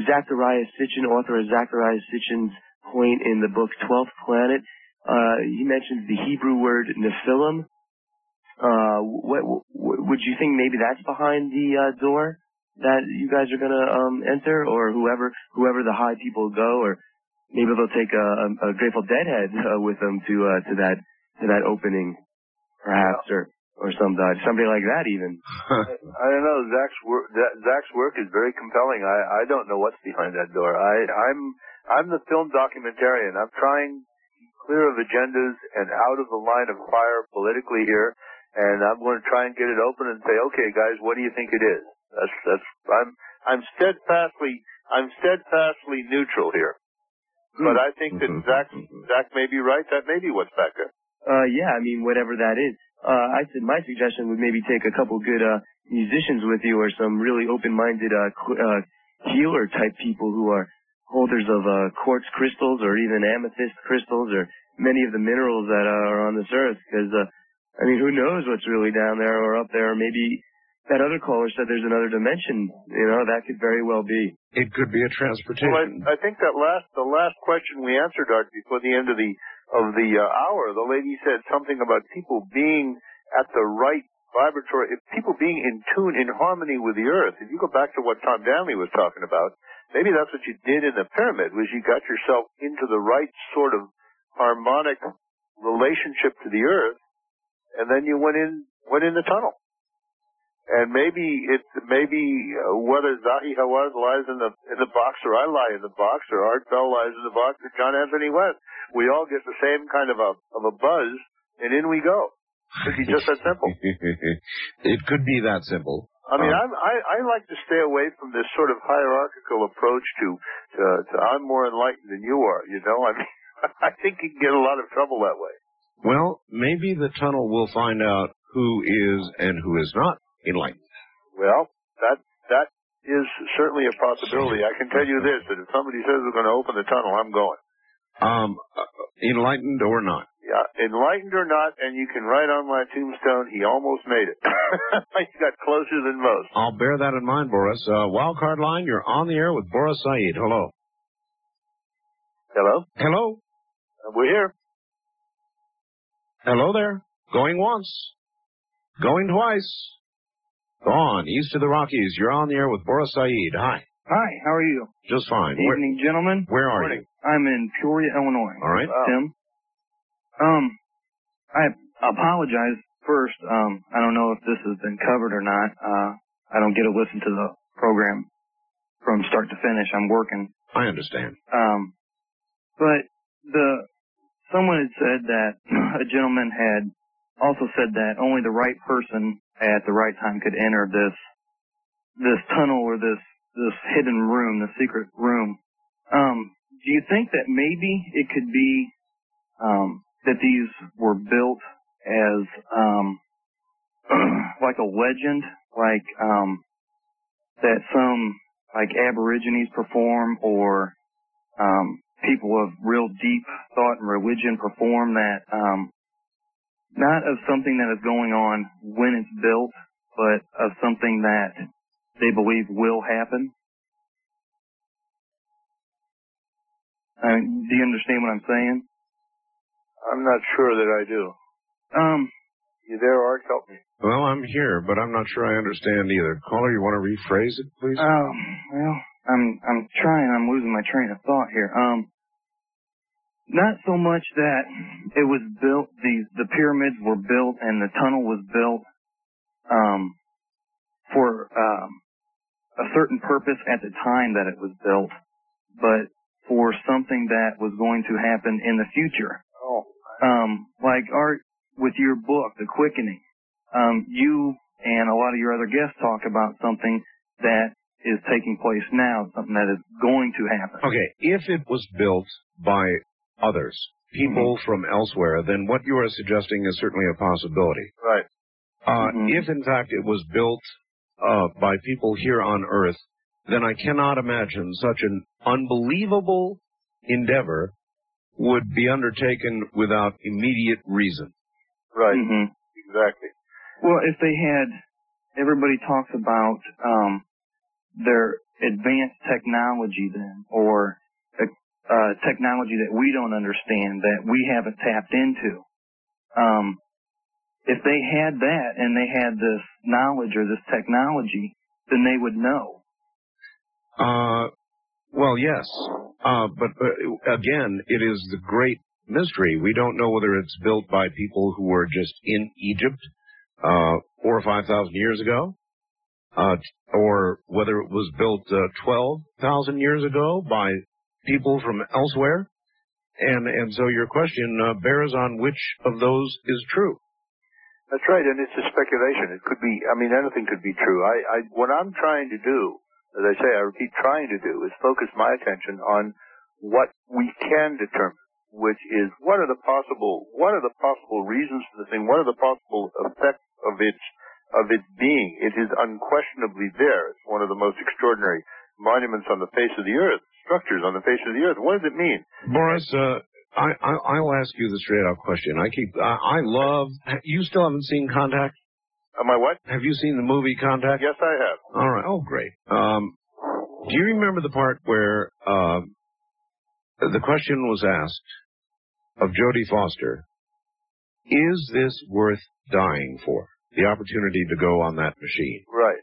Zecharia Sitchin, author of Zecharia Sitchin's point in the book Twelfth Planet, uh, he mentioned the Hebrew word Nephilim. Uh, what, what, would you think maybe that's behind the uh, door that you guys are going to um, enter, or whoever whoever the high people go, or maybe they'll take a, a, a Grateful Deadhead uh, with them to uh, to that to that opening, perhaps, or. Or somebody, somebody like that even. I don't know. Zach's work, Zach's work is very compelling. I, I don't know what's behind that door. I, I'm I'm the film documentarian. I'm trying clear of agendas and out of the line of fire politically here, and I'm going to try and get it open and say, okay, guys, what do you think it is? That's that's. I'm I'm steadfastly I'm steadfastly neutral here, but I think that Zach Zach may be right. That may be what's back there. Uh, yeah, I mean, whatever that is. Uh, I said my suggestion would maybe take a couple good uh, musicians with you, or some really open-minded uh, uh, healer-type people who are holders of uh, quartz crystals, or even amethyst crystals, or many of the minerals that are on this earth. Because uh, I mean, who knows what's really down there or up there? Or maybe that other caller said there's another dimension. You know, that could very well be. It could be a transportation. Well, I, I think that last the last question we answered, Art, before the end of the. Of the uh, hour, the lady said something about people being at the right vibratory, people being in tune, in harmony with the earth. If you go back to what Tom Danley was talking about, maybe that's what you did in the pyramid, was you got yourself into the right sort of harmonic relationship to the earth, and then you went in, went in the tunnel. And maybe it's, maybe uh, whether Zahi Hawass lies in the, in the box, or I lie in the box, or Art Bell lies in the box, or John Anthony West, we all get the same kind of a of a buzz, and in we go. It could be just that simple. It could be that simple. I mean, um, I'm, I I like to stay away from this sort of hierarchical approach to, to, to I'm more enlightened than you are, you know? I mean, I think you can get a lot of trouble that way. Well, maybe the tunnel will find out who is and who is not enlightened. Well, that that is certainly a possibility. I can tell you this, that if somebody says we're going to open the tunnel, I'm going. Um, enlightened or not. Yeah, enlightened or not, and you can write on my tombstone, he almost made it. He got closer than most. I'll bear that in mind, Boris. Uh, Wildcard line, you're on the air with Boris Said. Hello. Hello? Hello. We're here. Hello there. Going once. Going twice. Gone. East of the Rockies. You're on the air with Boris Said. Hi. Hi. How are you? Just fine. Good evening, where, gentlemen. Where are Morning. you? I'm in Peoria, Illinois. All right. Wow. Tim. Um, I apologize first. Um, I don't know if this has been covered or not. Uh, I don't get to listen to the program from start to finish. I'm working. I understand. Um, but the... Someone had said that a gentleman had also said that only the right person at the right time could enter this this tunnel or this this hidden room, the secret room. Um, do you think that maybe it could be um, that these were built as um, like a legend, like um, that some like Aborigines perform or um, people of real deep thought and religion perform that, um, not of something that is going on when it's built, but of something that they believe will happen? I mean, do you understand what I'm saying? I'm not sure that I do. Um, you there, Art? Help me. Well, I'm here, but I'm not sure I understand either. Caller, you want to rephrase it, please? Um, well... I'm I'm trying. I'm losing my train of thought here. Um, not so much that it was built. These the pyramids were built and the tunnel was built um, for um, a certain purpose at the time that it was built, but for something that was going to happen in the future. Oh. Um, like Art, with your book, The Quickening, um, you and a lot of your other guests talk about something that is taking place now, something that is going to happen. Okay, if it was built by others, people mm-hmm. from elsewhere, then what you are suggesting is certainly a possibility. Right. Uh, mm-hmm. If, in fact, it was built uh, by people here on Earth, then I cannot imagine such an unbelievable endeavor would be undertaken without immediate reason. Right, mm-hmm. exactly. Well, if they had, everybody talks about... Um, their advanced technology then, or uh, uh, technology that we don't understand, that we haven't tapped into. Um, if they had that and they had this knowledge or this technology, then they would know. Uh, well, yes. Uh, but uh, again, it is the great mystery. We don't know whether it's built by people who were just in Egypt uh, four or five thousand years ago. Uh, or whether it was built uh, twelve thousand years ago by people from elsewhere. And and so your question uh, bears on which of those is true. That's right, and it's a speculation. It could be, I mean, anything could be true. I, I what I'm trying to do, as I say, I repeat, trying to do, is focus my attention on what we can determine, which is what are the possible, what are the possible reasons for the thing, what are the possible effects of its of its being. It is unquestionably there. It's one of the most extraordinary monuments on the face of the earth, structures on the face of the earth. What does it mean? Boris, uh, I, I, I'll ask you the straight-out question. I keep, I, I love, you still haven't seen Contact? Am I what? Have you seen the movie Contact? Yes, I have. All right. Oh, great. Um, do you remember the part where uh, the question was asked of Jodie Foster, is this worth dying for? The opportunity to go on that machine. Right.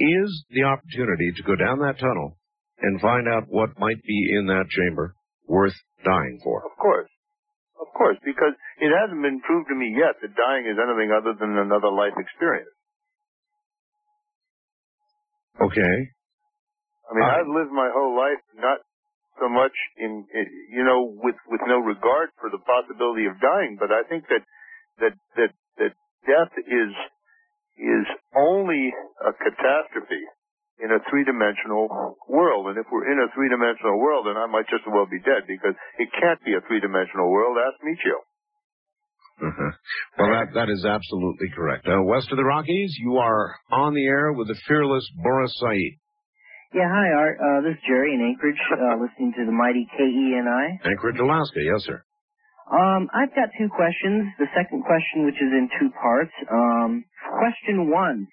Is the opportunity to go down that tunnel and find out what might be in that chamber worth dying for? Of course. Of course, because it hasn't been proved to me yet that dying is anything other than another life experience. Okay. I mean, I... I've lived my whole life not so much in, you know, with, with no regard for the possibility of dying, but I think that, that, that, that, death is is only a catastrophe in a three-dimensional world. And if we're in a three-dimensional world, then I might just as well be dead, because it can't be a three-dimensional world. Ask Michio. Uh-huh. Well, that, that is absolutely correct. Uh, west of the Rockies, you are on the air with the fearless Boris Said. Yeah, hi, Art. Uh, this is Jerry in Anchorage, uh, listening to the mighty K E N I. Anchorage, Alaska. Yes, sir. Um, I've got two questions. The second question, which is in two parts. Um, question one.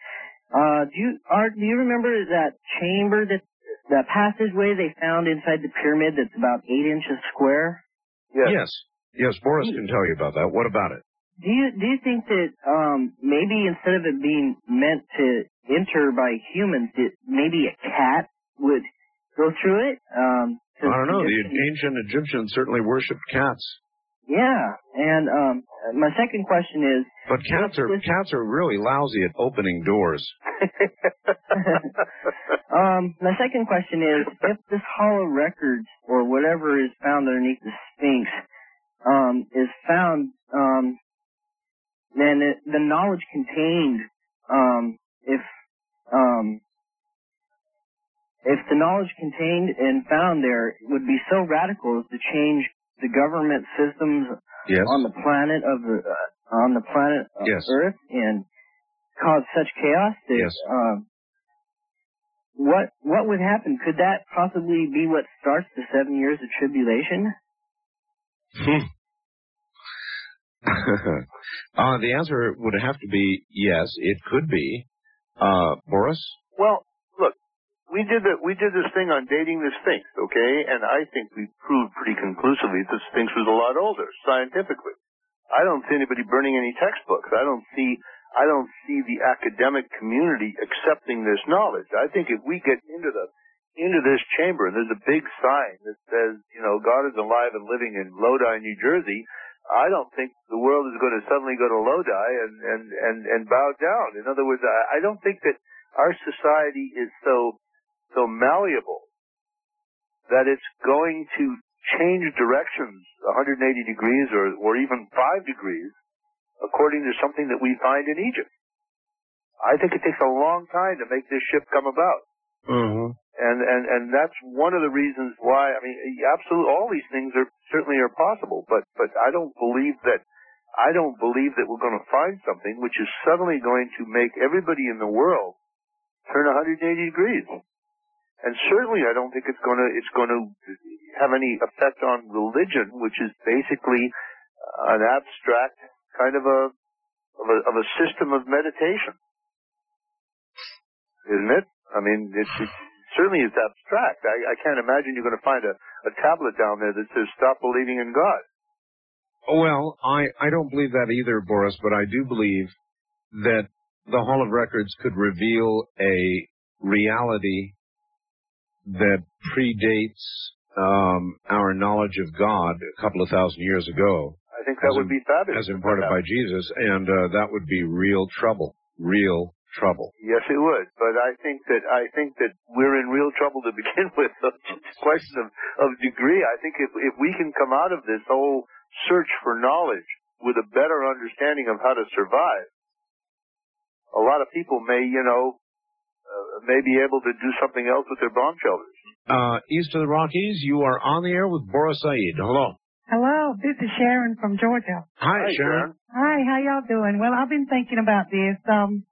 Uh, do you, Art, do you remember that chamber, that, that passageway they found inside the pyramid that's about eight inches square? Yes. Yes. Yes, Boris can tell you about that. What about it? Do you, do you think that, um, maybe instead of it being meant to enter by humans, it, maybe a cat would go through it? Um, I don't know. Egyptians. The ancient Egyptians certainly worshipped cats. Yeah. And, um, my second question is... But cats are, cats are really lousy at opening doors. um, my second question is, if this Hall of Records or whatever is found underneath the Sphinx, um, is found, um, then it, the knowledge contained, um, if, um, if the knowledge contained and found there would be so radical as to change the government systems yes. on the planet of the, uh, on the planet of yes. Earth and cause such chaos that, yes. um, what, what would happen? Could that possibly be what starts the seven years of tribulation? Hmm. uh, the answer would have to be yes. It could be, uh, Boris. Well, look, we did the, we did this thing on dating the Sphinx, okay? And I think we proved pretty conclusively that the Sphinx was a lot older scientifically. I don't see anybody burning any textbooks. I don't see I don't see the academic community accepting this knowledge. I think if we get into the into this chamber, and there's a big sign that says, you know, God is alive and living in Lodi, New Jersey, I don't think the world is going to suddenly go to Lodi and, and, and, and bow down. In other words, I, I don't think that our society is so, so malleable that it's going to change directions one hundred eighty degrees or, or even five degrees according to something that we find in Egypt. I think it takes a long time to make this shift come about. Mm-hmm. And, and, and that's one of the reasons why, I mean, absolutely, all these things are, certainly are possible, but, but I don't believe that, I don't believe that we're going to find something which is suddenly going to make everybody in the world turn one hundred eighty degrees. And certainly I don't think it's going to, it's going to have any effect on religion, which is basically an abstract kind of a, of a, of a system of meditation. Isn't it? I mean, it's, it certainly is abstract. I, I can't imagine you're going to find a, a tablet down there that says, stop believing in God. Well, I, I don't believe that either, Boris, but I do believe that the Hall of Records could reveal a reality that predates um, our knowledge of God a couple of thousand years ago. I think that would be fabulous. As imparted by Jesus, and uh, that would be real trouble, real trouble. Yes, it would, but I think that I think that we're in real trouble to begin with. The question of, of degree, I think if if we can come out of this whole search for knowledge with a better understanding of how to survive, a lot of people may, you know, uh, may be able to do something else with their bomb shelters. Uh, east of the Rockies, you are on the air with Boris Said. Hello. Hello, this is Sharon from Georgia. Hi, Hi Sharon. Hi, how y'all doing? Well, I've been thinking about this. Um.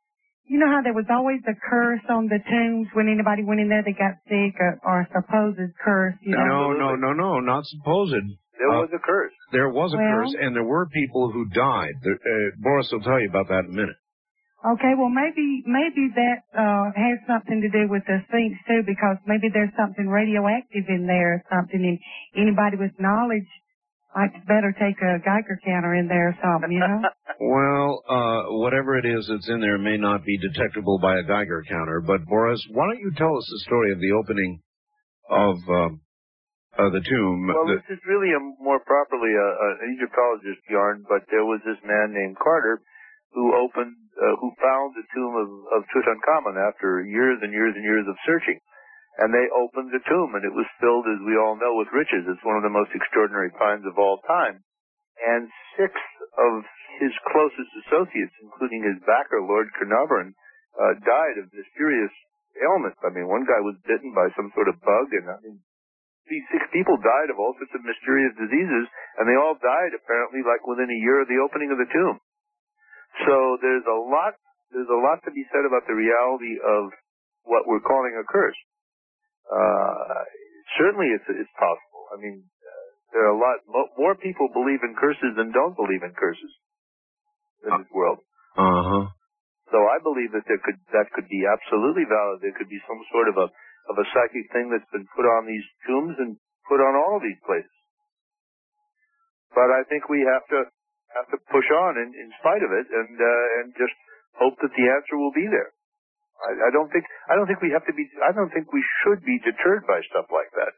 You know how there was always a curse on the tombs when anybody went in there that got sick, or, or supposed curse, you know? No, no, no, no, not supposed. There uh, was a curse. There was a well, curse, and there were people who died. There, uh, Boris will tell you about that in a minute. Okay, well, maybe maybe that uh, has something to do with the Sphinx, too, because maybe there's something radioactive in there or something, and anybody with knowledge I'd better take a Geiger counter in there or something, you know? Well, uh, whatever it is that's in there may not be detectable by a Geiger counter. But, Boris, why don't you tell us the story of the opening of um, uh, the tomb? Well, the... this is really a, more properly a, a, an Egyptologist yarn, but there was this man named Carter who opened, uh, who found the tomb of, of Tutankhamun after years and years and years of searching. And they opened the tomb, and it was filled, as we all know, with riches. It's one of the most extraordinary finds of all time. And six of his closest associates, including his backer, Lord Carnarvon, uh, died of mysterious ailments. I mean, one guy was bitten by some sort of bug, and I mean, these six people died of all sorts of mysterious diseases, and they all died, apparently, like within a year of the opening of the tomb. So there's a lot, there's a lot to be said about the reality of what we're calling a curse. Uh, certainly it's, it's possible. I mean, uh, there are a lot, mo- more people believe in curses than don't believe in curses in this world. Uh-huh. So I believe that there could, that could be absolutely valid. There could be some sort of a, of a psychic thing that's been put on these tombs and put on all of these places. But I think we have to, have to push on in, in spite of it and, uh, and just hope that the answer will be there. I, I don't think, I don't think we have to be, I don't think we should be deterred by stuff like that.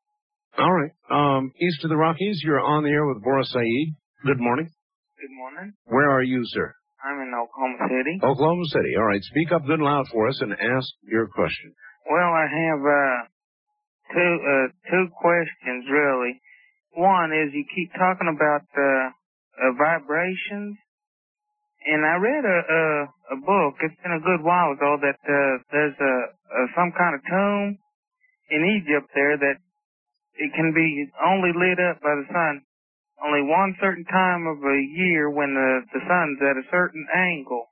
All right. Um, east of the Rockies, you're on the air with Boris Said. Good morning. Good morning. Where are you, sir? I'm in Oklahoma City. Oklahoma City. All right. Speak up good and loud for us and ask your question. Well, I have, uh, two, uh, two questions really. One is you keep talking about, uh, uh vibrations. And I read a, a, a book, it's been a good while ago, that uh, there's a, a some kind of tomb in Egypt there that it can be only lit up by the sun only one certain time of a year when the, the sun's at a certain angle.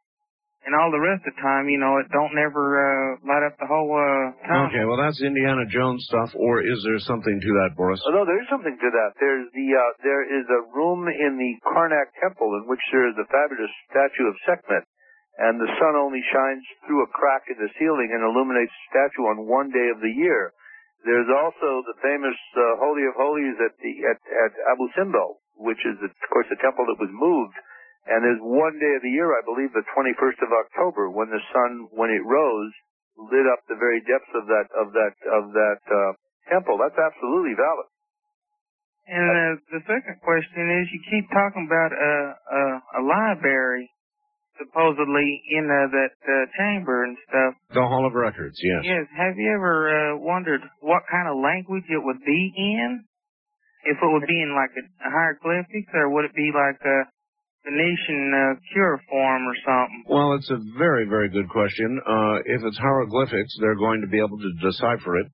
And all the rest of the time, you know, it don't never uh, light up the whole uh, time. Okay, well, that's Indiana Jones stuff, or is there something to that, Boris? Oh, no, there's something to that. There's the uh, there is a room in the Karnak Temple in which there is a fabulous statue of Sekhmet, and the sun only shines through a crack in the ceiling and illuminates the statue on one day of the year. There's also the famous uh, Holy of Holies at the at, at Abu Simbel, which is, of course, a temple that was moved. And there's one day of the year, I believe, the twenty-first of October, when the sun, when it rose, lit up the very depths of that of that of that uh, temple. That's absolutely valid. And uh, the second question is, you keep talking about a a, a library, supposedly in uh, that uh, chamber and stuff. The Hall of Records, yes. Yes. Have you ever uh, wondered what kind of language it would be in? If it would be in like a hieroglyphics, or would it be like a Venetian uh, cuneiform or something? Well, it's a very, very good question. Uh, if it's hieroglyphics, they're going to be able to decipher it.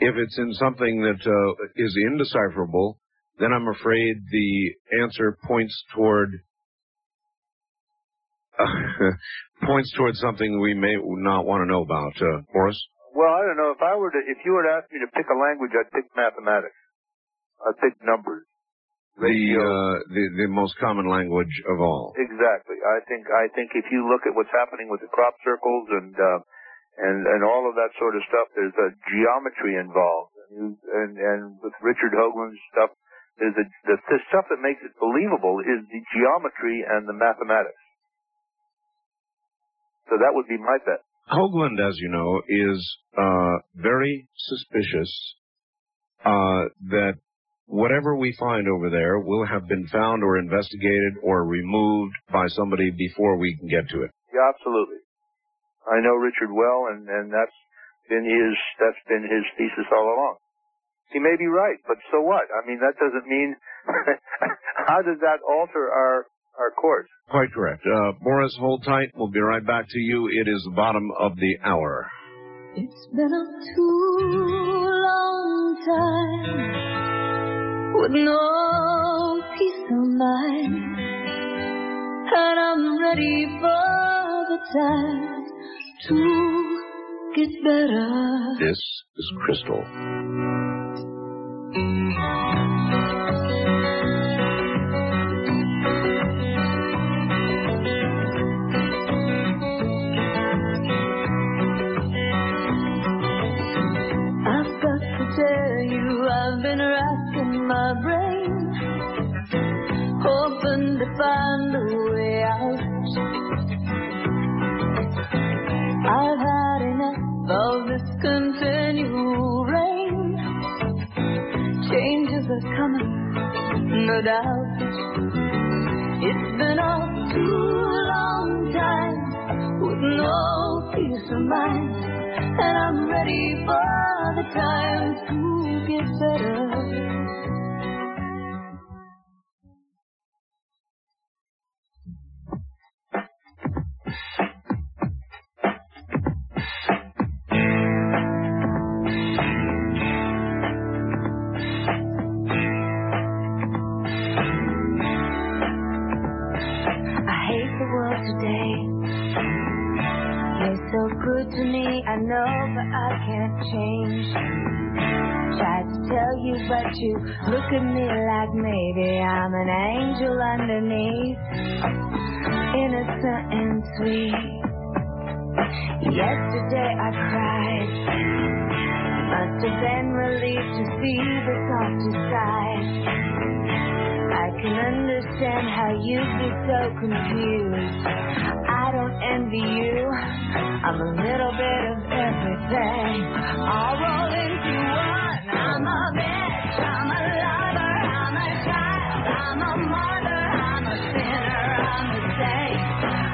If it's in something that uh, is indecipherable, then I'm afraid the answer points toward uh, points toward something we may not want to know about. Uh, Boris? Well, I don't know. If I were to, if you were to ask me to pick a language, I'd pick mathematics. I'd pick numbers. The, uh, the the most common language of all. Exactly. I think I think if you look at what's happening with the crop circles and uh, and and all of that sort of stuff, there's a geometry involved, and and, and with Richard Hoagland's stuff, there's a, the, the stuff that makes it believable is the geometry and the mathematics. So that would be my bet. Hoagland, as you know, is uh, very suspicious uh, that whatever we find over there will have been found or investigated or removed by somebody before we can get to it. Yeah, absolutely. I know Richard well, and, and that's been his that's been his thesis all along. He may be right, but so what? I mean, that doesn't mean how does that alter our, our course? Quite correct. Uh, Boris, hold tight. We'll be right back to you. It is the bottom of the hour. It's been a too long time with no peace of mind, and I'm ready for the time to get better. This is Crystal. I've got to tell you, I've been racking my brain, hoping to find a way out. I've had enough of this continual rain. Changes are coming, no doubt. It's been a too long time with no peace of mind, and I'm ready for the time to get better. changed. Tried to tell you, but you look at me like maybe I'm an angel underneath, innocent and sweet. Yesterday I cried, must have been relieved to see the softer side. I can understand how you'd be so confused. I don't envy you, I'm a little bit of everything, all rolled into one. I'm a bitch, I'm a lover, I'm a child, I'm a mother, I'm a sinner, I'm a saint.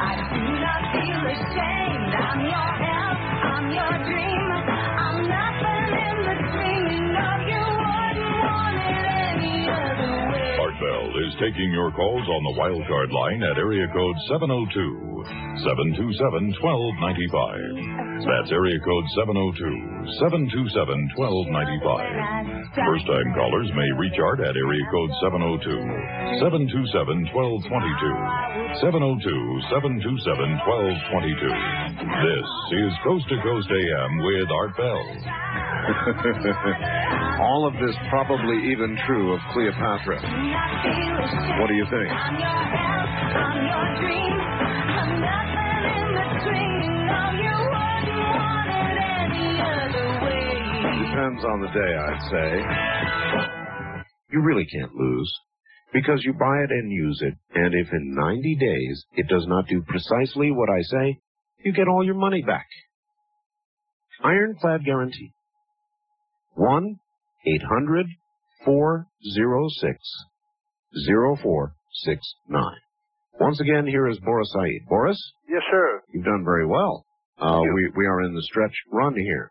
I do not feel ashamed. I'm your help, I'm your dream, I'm nothing in between, you know you wouldn't want it any other way. Art Bell is taking your calls on the wild card line at area code seven oh two, seven two seven, one two nine five. That's area code seven oh two, seven two seven, one two nine five. First-time callers may reach Art at area code seven oh two, seven two seven, one two two two. seven oh two, seven two seven, one two two two. This is Coast to Coast A M with Art Bell. All of this probably even true of Cleopatra. What do you think? Depends on the day, I'd say. You really can't lose. Because you buy it and use it, and if in ninety days it does not do precisely what I say, you get all your money back. Ironclad guarantee. one eight hundred, four oh six, oh four six nine. Once again, here is Boris Said. Boris? Yes, sir. You've done very well. Uh, we, we are in the stretch run here.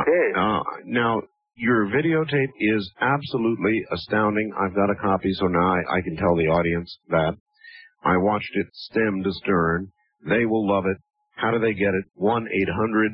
Okay. Uh, now... Your videotape is absolutely astounding. I've got a copy, so now I, I can tell the audience that. I watched it stem to stern. They will love it. How do they get it? one eight hundred,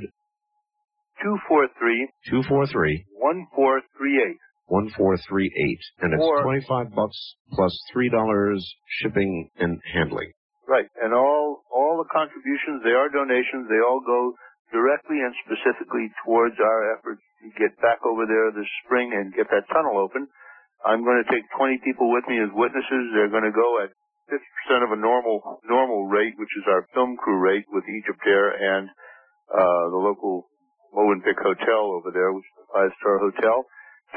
two four three, two four three, one four three eight. one four three eight. And it's or, twenty-five bucks plus three dollars shipping and handling. Right. And all, all the contributions, they are donations. They all go directly and specifically towards our efforts to get back over there this spring and get that tunnel open. I'm going to take twenty people with me as witnesses. They're going to go at fifty percent of a normal normal rate, which is our film crew rate with Egypt Air and uh the local Molenbeek Hotel over there, which is a five-star hotel.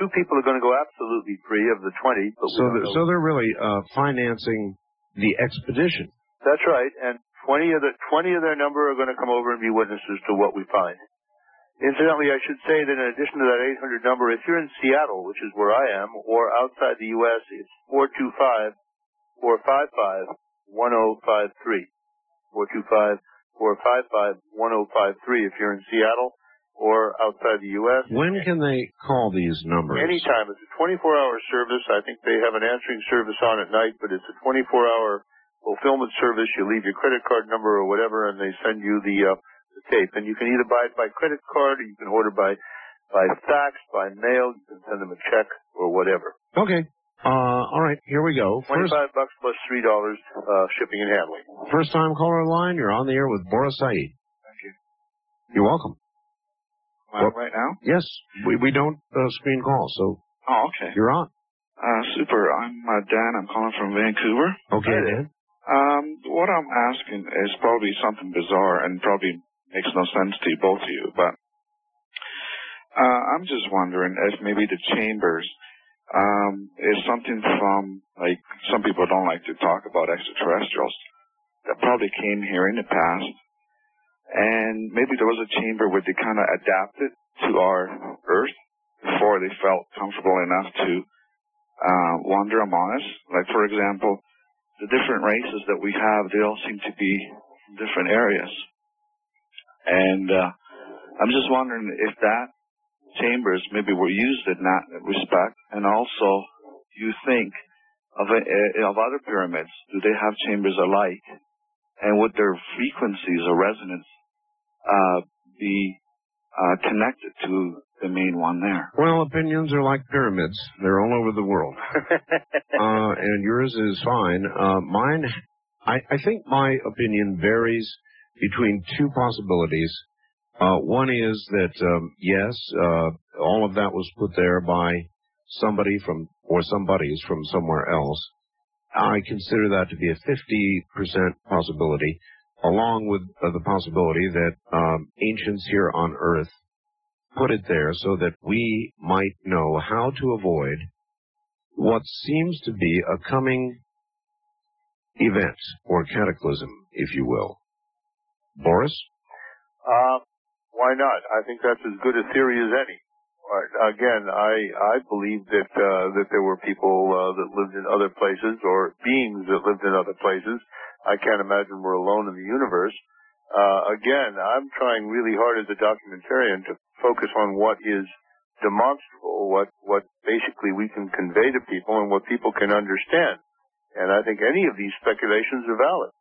Two people are going to go absolutely free of the twenty. But so, the, so they're really uh financing the expedition. That's right, and Twenty of the twenty of their number are going to come over and be witnesses to what we find. Incidentally, I should say that in addition to that eight hundred number, if you're in Seattle, which is where I am, or outside the U S, it's four two five, four five five, one oh five three. four two five, four five five, one oh five three if you're in Seattle or outside the U S. When can they call these numbers? Anytime. It's a twenty-four hour service. I think they have an answering service on at night, but it's a twenty-four hour fulfillment service. You leave your credit card number or whatever, and they send you the, uh, the tape. And you can either buy it by credit card, or you can order by by fax, by mail. You can send them a check or whatever. Okay. Uh, all right. Here we go. First, twenty-five bucks plus three dollars uh, shipping and handling. First time caller line. You're on the air with Boris Said. Thank you. You're welcome. Well, well, right now? Yes. We we don't uh, screen calls, so. Oh, okay. You're on. Uh, super. I'm uh, Dan. I'm calling from Vancouver. Okay, Dan. Um, what I'm asking is probably something bizarre and probably makes no sense to both of you, but uh, I'm just wondering if maybe the chambers um, is something from, like, some people don't like to talk about extraterrestrials that probably came here in the past, and maybe there was a chamber where they kind of adapted to our Earth before they felt comfortable enough to uh, wander among us. Like, for example, the different races that we have, they all seem to be from different areas. And uh, I'm just wondering if that chambers maybe were used in that respect. And also, you think of, a, of other pyramids, do they have chambers alike? And would their frequencies or resonance uh, be uh, connected to the main one there? Well, opinions are like pyramids. They're all over the world. uh, and yours is fine. Uh, mine, I, I think my opinion varies between two possibilities Uh, one is that, um, yes, uh, all of that was put there by somebody from, or somebody's from somewhere else. I consider that to be a fifty percent possibility, along with uh, the possibility that um, ancients here on Earth put it there so that we might know how to avoid what seems to be a coming event or cataclysm, if you will. Boris? Uh, why not? I think that's as good a theory as any. Again, I, I believe that, uh, that there were people, uh, that lived in other places, or beings that lived in other places. I can't imagine we're alone in the universe. Uh, again, I'm trying really hard as a documentarian to focus on what is demonstrable, what, what basically we can convey to people and what people can understand. And I think any of these speculations are valid.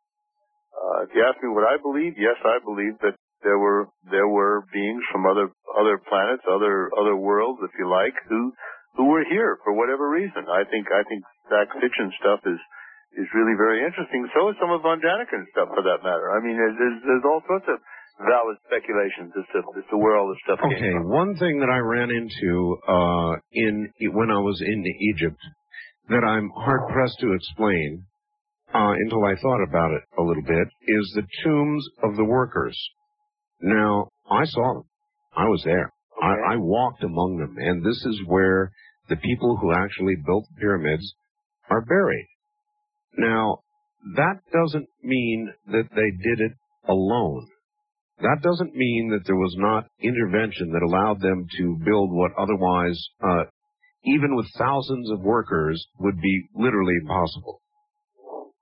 Uh, if you ask me what I believe, yes, I believe that There were, there were beings from other, other planets, other, other worlds, if you like, who, who were here for whatever reason. I think, I think Zach Sitchin stuff is, is really very interesting. So is some of von Daniken's stuff for that matter. I mean, there's, there's all sorts of valid speculations as to, as to where all this stuff came from. Okay, one thing that I ran into, uh, in, when I was in Egypt that I'm hard pressed to explain, uh, until I thought about it a little bit, is the tombs of the workers. Now, I saw them. I was there. Okay. I, I walked among them, and this is where the people who actually built the pyramids are buried. Now, that doesn't mean that they did it alone. That doesn't mean that there was not intervention that allowed them to build what otherwise, uh, even with thousands of workers, would be literally impossible.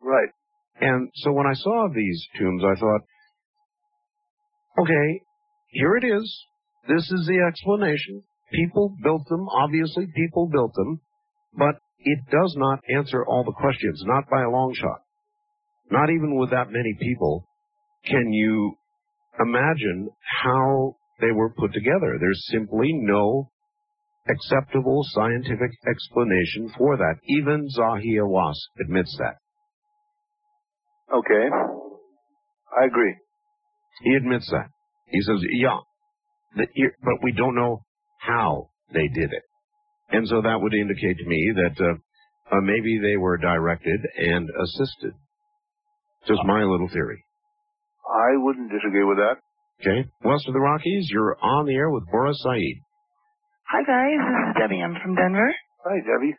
Right. And so when I saw these tombs, I thought, okay, here it is. This is the explanation. People built them. Obviously, people built them. But it does not answer all the questions, not by a long shot. Not even with that many people can you imagine how they were put together. There's simply no acceptable scientific explanation for that. Even Zahi Hawass admits that. Okay. I agree. He admits that. He says, yeah, but we don't know how they did it. And so that would indicate to me that uh, uh, maybe they were directed and assisted. Just my little theory. I wouldn't disagree with that. Okay. West of the Rockies, you're on the air with Boris Said. Hi, guys. This is Debbie. I'm from Denver. Hi, Debbie.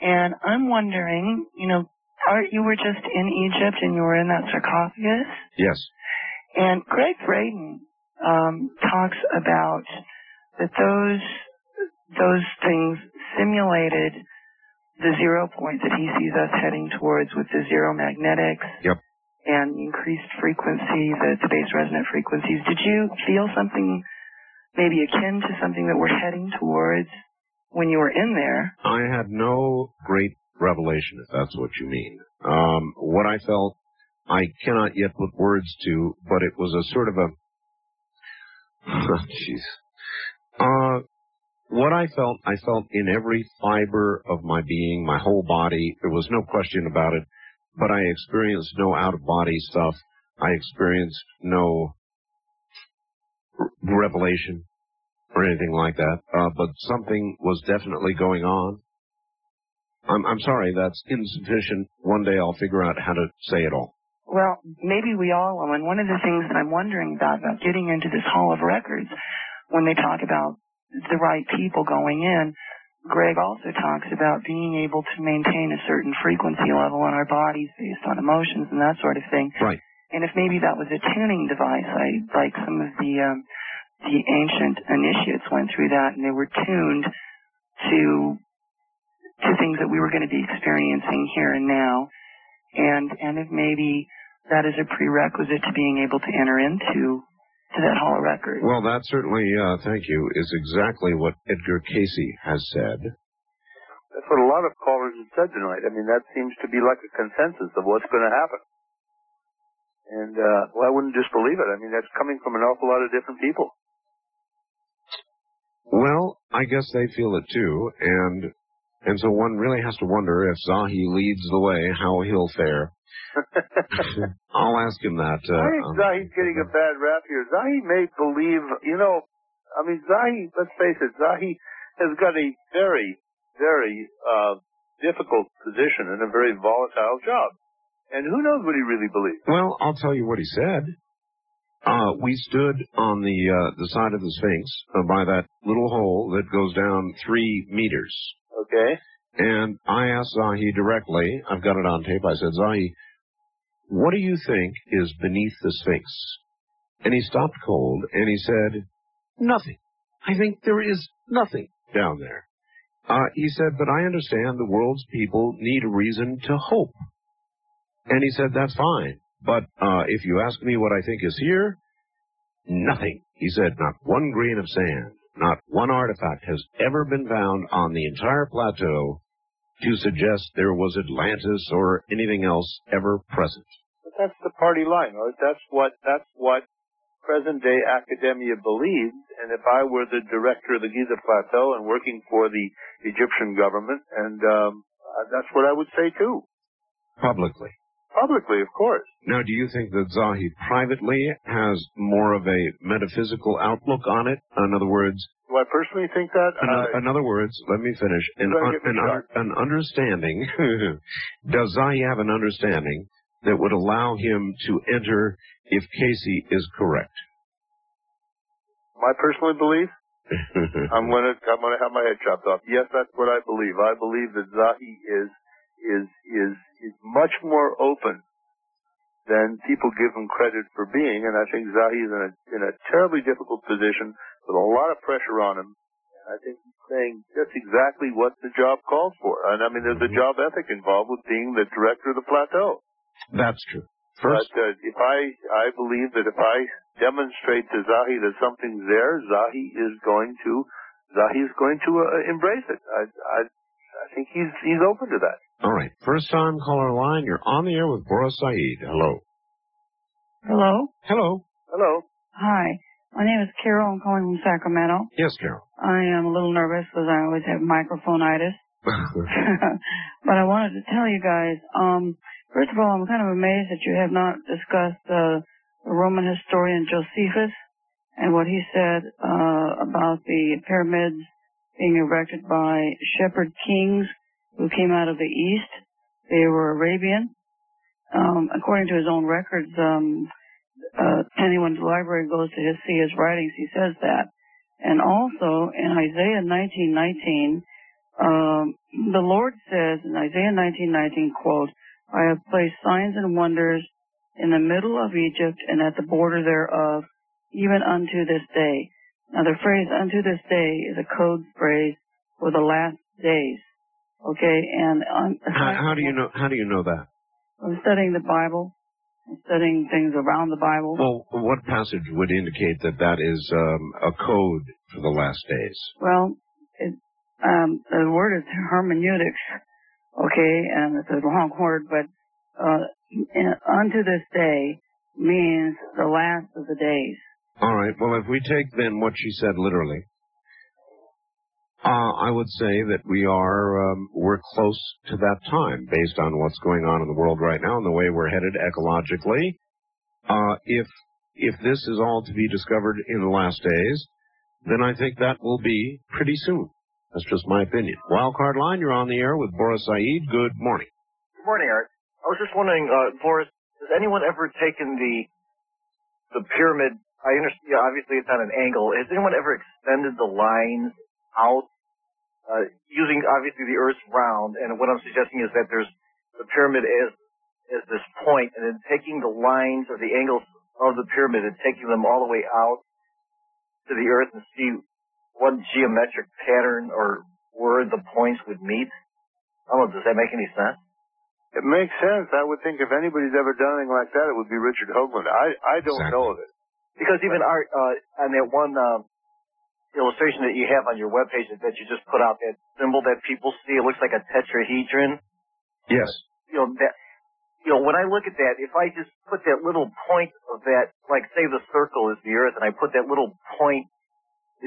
And I'm wondering, you know, aren't you were just in Egypt and you were in that sarcophagus? Yes. And Greg Braden um, talks about that those those things simulated the zero point that he sees us heading towards with the zero magnetics. Yep. And increased frequency, the space resonant frequencies. Did you feel something maybe akin to something that we're heading towards when you were in there? I had no great revelation, if that's what you mean. Um, what I felt, I cannot yet put words to, but it was a sort of a, jeez. uh, what I felt, I felt in every fiber of my being, my whole body. There was no question about it, but I experienced no out-of-body stuff. I experienced no revelation or anything like that, uh, but something was definitely going on. I'm, I'm sorry, that's insufficient. One day I'll figure out how to say it all. Well, maybe we all will. And one of the things that I'm wondering about, about getting into this Hall of Records, when they talk about the right people going in, Greg also talks about being able to maintain a certain frequency level in our bodies based on emotions and that sort of thing. Right. And if maybe that was a tuning device, I, like some of the, um, the ancient initiates went through that, and they were tuned to, to things that we were going to be experiencing here and now. And, and if maybe that is a prerequisite to being able to enter into to that Hall of Records. Well, that certainly, uh, thank you, is exactly what Edgar Cayce has said. That's what a lot of callers have said tonight. I mean, that seems to be like a consensus of what's going to happen. And, uh, well, I wouldn't disbelieve it. I mean, that's coming from an awful lot of different people. Well, I guess they feel it too, and And so one really has to wonder if Zahi leads the way, how he'll fare. I'll ask him that. Uh, I think Zahi's getting a bad rap here. Zahi may believe, you know, I mean, Zahi, let's face it, Zahi has got a very, very uh, difficult position and a very volatile job. And who knows what he really believes? Well, I'll tell you what he said. Uh, we stood on the uh, the side of the Sphinx uh, by that little hole that goes down three meters. Okay. And I asked Zahi directly, I've got it on tape, I said, Zahi, what do you think is beneath the Sphinx? And he stopped cold, and he said, nothing. I think there is nothing down there. Uh, he said, but I understand the world's people need a reason to hope. And he said, that's fine, but uh, if you ask me what I think is here, nothing. He said, not one grain of sand, not one artifact has ever been found on the entire plateau to suggest there was Atlantis or anything else ever present. But that's the party line, right? That's what, that's what present-day academia believes, and if I were the director of the Giza Plateau and working for the Egyptian government, and um, that's what I would say, too. Publicly. Publicly, of course. Now, do you think that Zahi privately has more of a metaphysical outlook on it? In other words... Do I personally think that? In, uh, in other words, let me finish. An, un, an, un, an understanding... Does Zahi have an understanding that would allow him to enter if Cayce is correct? My personal belief? I'm going to I'm gonna have my head chopped off. Yes, that's what I believe. I believe that Zahi is... Is, is is much more open than people give him credit for being, and I think Zahi's in a in a terribly difficult position with a lot of pressure on him. And I think he's saying that's exactly what the job calls for, and I mean there's a job ethic involved with being the director of the plateau. That's true. First, but uh, if I I believe that if I demonstrate to Zahi that something's there, Zahi is going to Zahi is going to uh, embrace it. I I I think he's he's open to that. All right. First time caller line. You're on the air with Boris Said. Hello. Hello. Hello. Hello. Hi. My name is Carol. I'm calling from Sacramento. Yes, Carol. I am a little nervous because I always have microphone-itis. But I wanted to tell you guys, um, first of all, I'm kind of amazed that you have not discussed uh, the Roman historian Josephus and what he said uh, about the pyramids being erected by shepherd kings who came out of the East. They were Arabian. Um, according to his own records, um, uh, anyone to the library goes to his, see his writings, he says that. And also, in Isaiah nineteen nineteen, um, the Lord says, in Isaiah nineteen nineteen, quote, I have placed signs and wonders in the middle of Egypt and at the border thereof, even unto this day. Now, the phrase unto this day is a code phrase for the last days. Okay, and on, how, how do you know? How do you know that? I'm studying the Bible. I'm studying things around the Bible. Well, what passage would indicate that that is um, a code for the last days? Well, it, um, the word is hermeneutics. Okay, and it's a long word, but uh, unto this day means the last of the days. All right. Well, if we take then what she said literally. Uh, I would say that we are, um, we're close to that time based on what's going on in the world right now and the way we're headed ecologically. Uh, if, if this is all to be discovered in the last days, then I think that will be pretty soon. That's just my opinion. Wildcard line, you're on the air with Boris Said. Good morning. Good morning, Eric. I was just wondering, uh, Boris, has anyone ever taken the, the pyramid? I understand, yeah, obviously it's on an angle. Has anyone ever extended the lines out? Uh, using obviously the Earth's round, and what I'm suggesting is that there's the pyramid as as this point, and then taking the lines or the angles of the pyramid and taking them all the way out to the Earth and see what geometric pattern or where the points would meet. I don't know, does that make any sense? It makes sense. I would think if anybody's ever done anything like that, it would be Richard Hoagland. I I don't exactly. know of it because even our uh, on that one. Um, illustration that you have on your webpage that you just put out, that symbol that people see, it looks like a tetrahedron. Yes. You know, that, you know, when I look at that, if I just put that little point of that, like say the circle is the Earth, and I put that little point,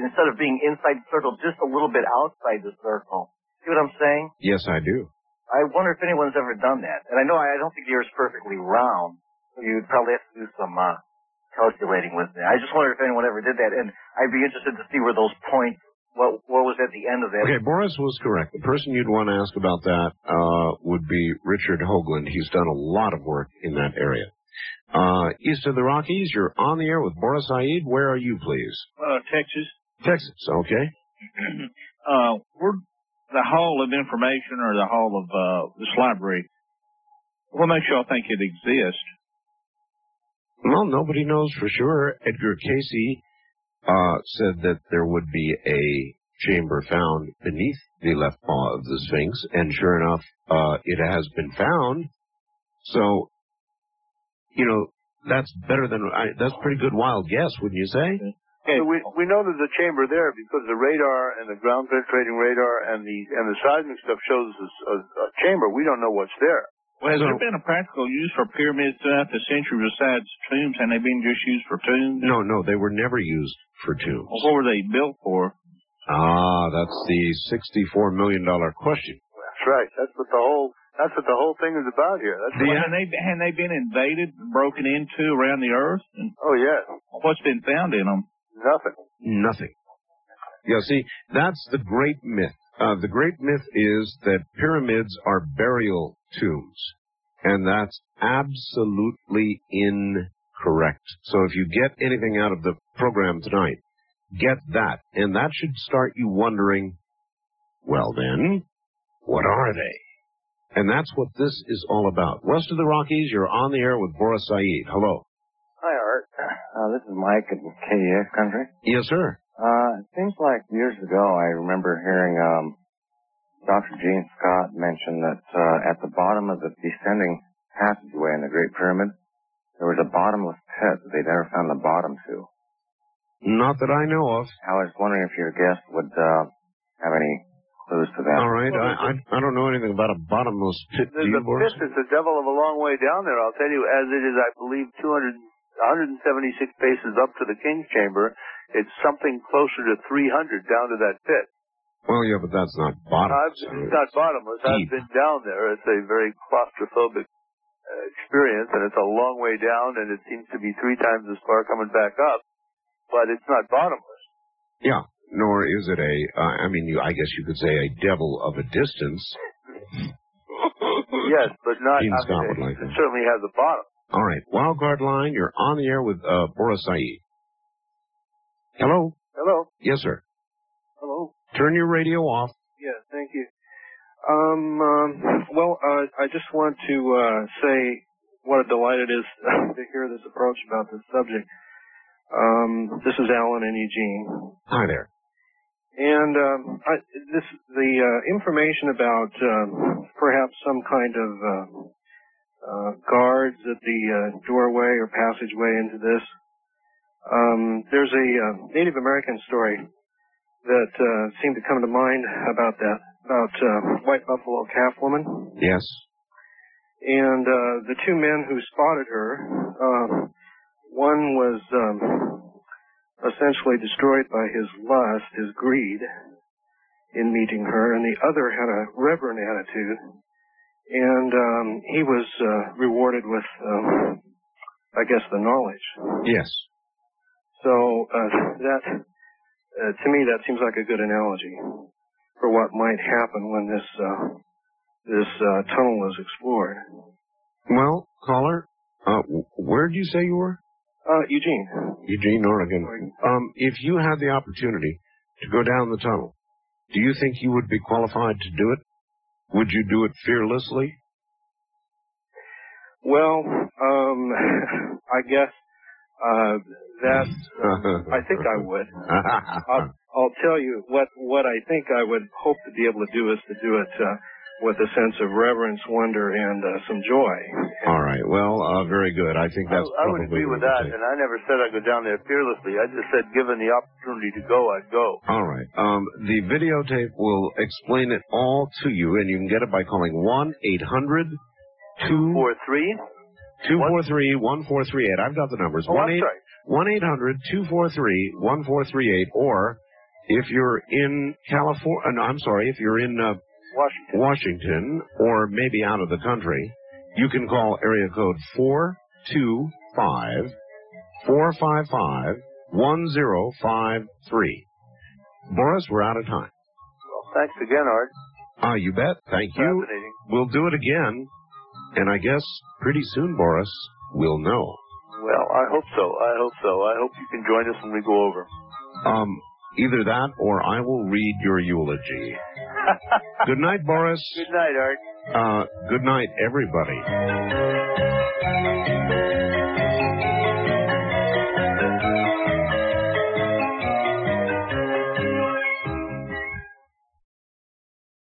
instead of being inside the circle, just a little bit outside the circle, See what I'm saying? Yes, I do. I wonder if anyone's ever done that. And I know I don't think yours is perfectly round, so you'd probably have to do some uh, calculating with that. I just wonder if anyone ever did that, and I'd be interested to see where those points, what, what was at the end of that. Okay, Boris was correct. The person you'd want to ask about that uh, would be Richard Hoagland. He's done a lot of work in that area. Uh, east of the Rockies, you're on the air with Boris Said. Where are you, please? Uh, Texas. Texas, okay. uh, we're... The Hall of Information or the Hall of uh, this library, what makes y'all think it exists? Well, nobody knows for sure. Edgar Cayce uh, said that there would be a chamber found beneath the left paw of the Sphinx, and sure enough, uh, it has been found. So, you know, that's better than I, that's a pretty good wild guess, wouldn't you say? Yeah. So we we know there's a chamber there because the radar and the ground penetrating radar and the and the seismic stuff shows us a, a chamber. We don't know what's there. Well, has so, there been a practical use for pyramids throughout the century besides tombs? Have they been just used for tombs? No, no, they were never used for tombs. Well, what were they built for? Ah, that's the sixty-four million dollars question. That's right. That's what the whole that's what the whole thing is about here. That's the, have they have they been invaded, broken into around the earth? And oh yes. What's been found in them? Nothing. Nothing. Yeah, see, that's the great myth. Uh, the great myth is that pyramids are burial tombs, and that's absolutely incorrect. So if you get anything out of the program tonight, get that, and that should start you wondering, well then, what are they? And that's what this is all about. West of the Rockies, you're on the air with Boris Said. Hello. Hi, Art. Uh, this is Mike at K E F Country. Yes, sir. Uh, it seems like years ago I remember hearing um, Doctor Gene Scott mention that uh, at the bottom of the descending passageway in the Great Pyramid, there was a bottomless pit that they'd never found the bottom to. Not that I know of. I was wondering if your guest would uh, have any clues to that. All right. Well, I, I, I don't know anything about a bottomless pit. The, the pit is the devil of a long way down there, I'll tell you, as it is, I believe, two hundred... one hundred seventy-six paces up to the King's Chamber. It's something closer to three hundred down to that pit. Well, yeah, but that's not bottomless. I've, it's not bottomless. Deep. I've been down there. It's a very claustrophobic uh, experience, and it's a long way down, and it seems to be three times as far coming back up. But it's not bottomless. Yeah, nor is it a, uh, I mean, you, I guess you could say a devil of a distance. Yes, but not, I mean, like it certainly has a bottom. All right, Wildcard Line, you're on the air with uh, Boris Said. Hello? Hello? Yes, sir. Hello? Turn your radio off. Yes, thank you. Um, um well, uh, I just want to uh, say what a delight it is to hear this approach about this subject. Um, this is Alan and Eugene. Hi there. And um, I, this the uh, information about uh, perhaps some kind of... Uh, Uh, guards at the uh, doorway or passageway into this. Um, there's a uh, Native American story that uh, seemed to come to mind about that, about uh, White Buffalo Calf Woman. Yes. And uh, the two men who spotted her, um, one was um, essentially destroyed by his lust, his greed in meeting her, and the other had a reverent attitude. And um, he was uh, rewarded with, um, I guess, the knowledge. Yes. So uh, that, uh, to me, that seems like a good analogy for what might happen when this uh, this uh, tunnel is explored. Well, caller, uh, where did you say you were? Uh, Eugene. Eugene, Oregon. Um, if you had the opportunity to go down the tunnel, do you think you would be qualified to do it? Would you do it fearlessly? Well, um, I guess uh, that uh, I think I would. I'll, I'll tell you what, what I think I would hope to be able to do is to do it uh, with a sense of reverence, wonder, and uh, some joy. All right. Well, uh, very good. I think that's I, probably I would agree with that, and I never said I'd go down there fearlessly. I just said given the opportunity to go, I'd go. All right. Um, the videotape will explain it all to you, and you can get it by calling one eight hundred two four three one four three eight. I've got the numbers. Oh, I'm sorry. one eight hundred two four three one four three eight, or if you're in California, no, I'm sorry, if you're in... Uh, Washington. Washington, or maybe out of the country, you can call area code four two five, four five five, one zero five three. Boris, we're out of time. Well, thanks again, Art. Ah, uh, you bet. Thank you. We'll do it again. And I guess pretty soon, Boris, we'll know. Well, I hope so. I hope so. I hope you can join us when we go over. Um, either that or I will read your eulogy. Good night, Boris. Good night, Art. Uh, good night, everybody.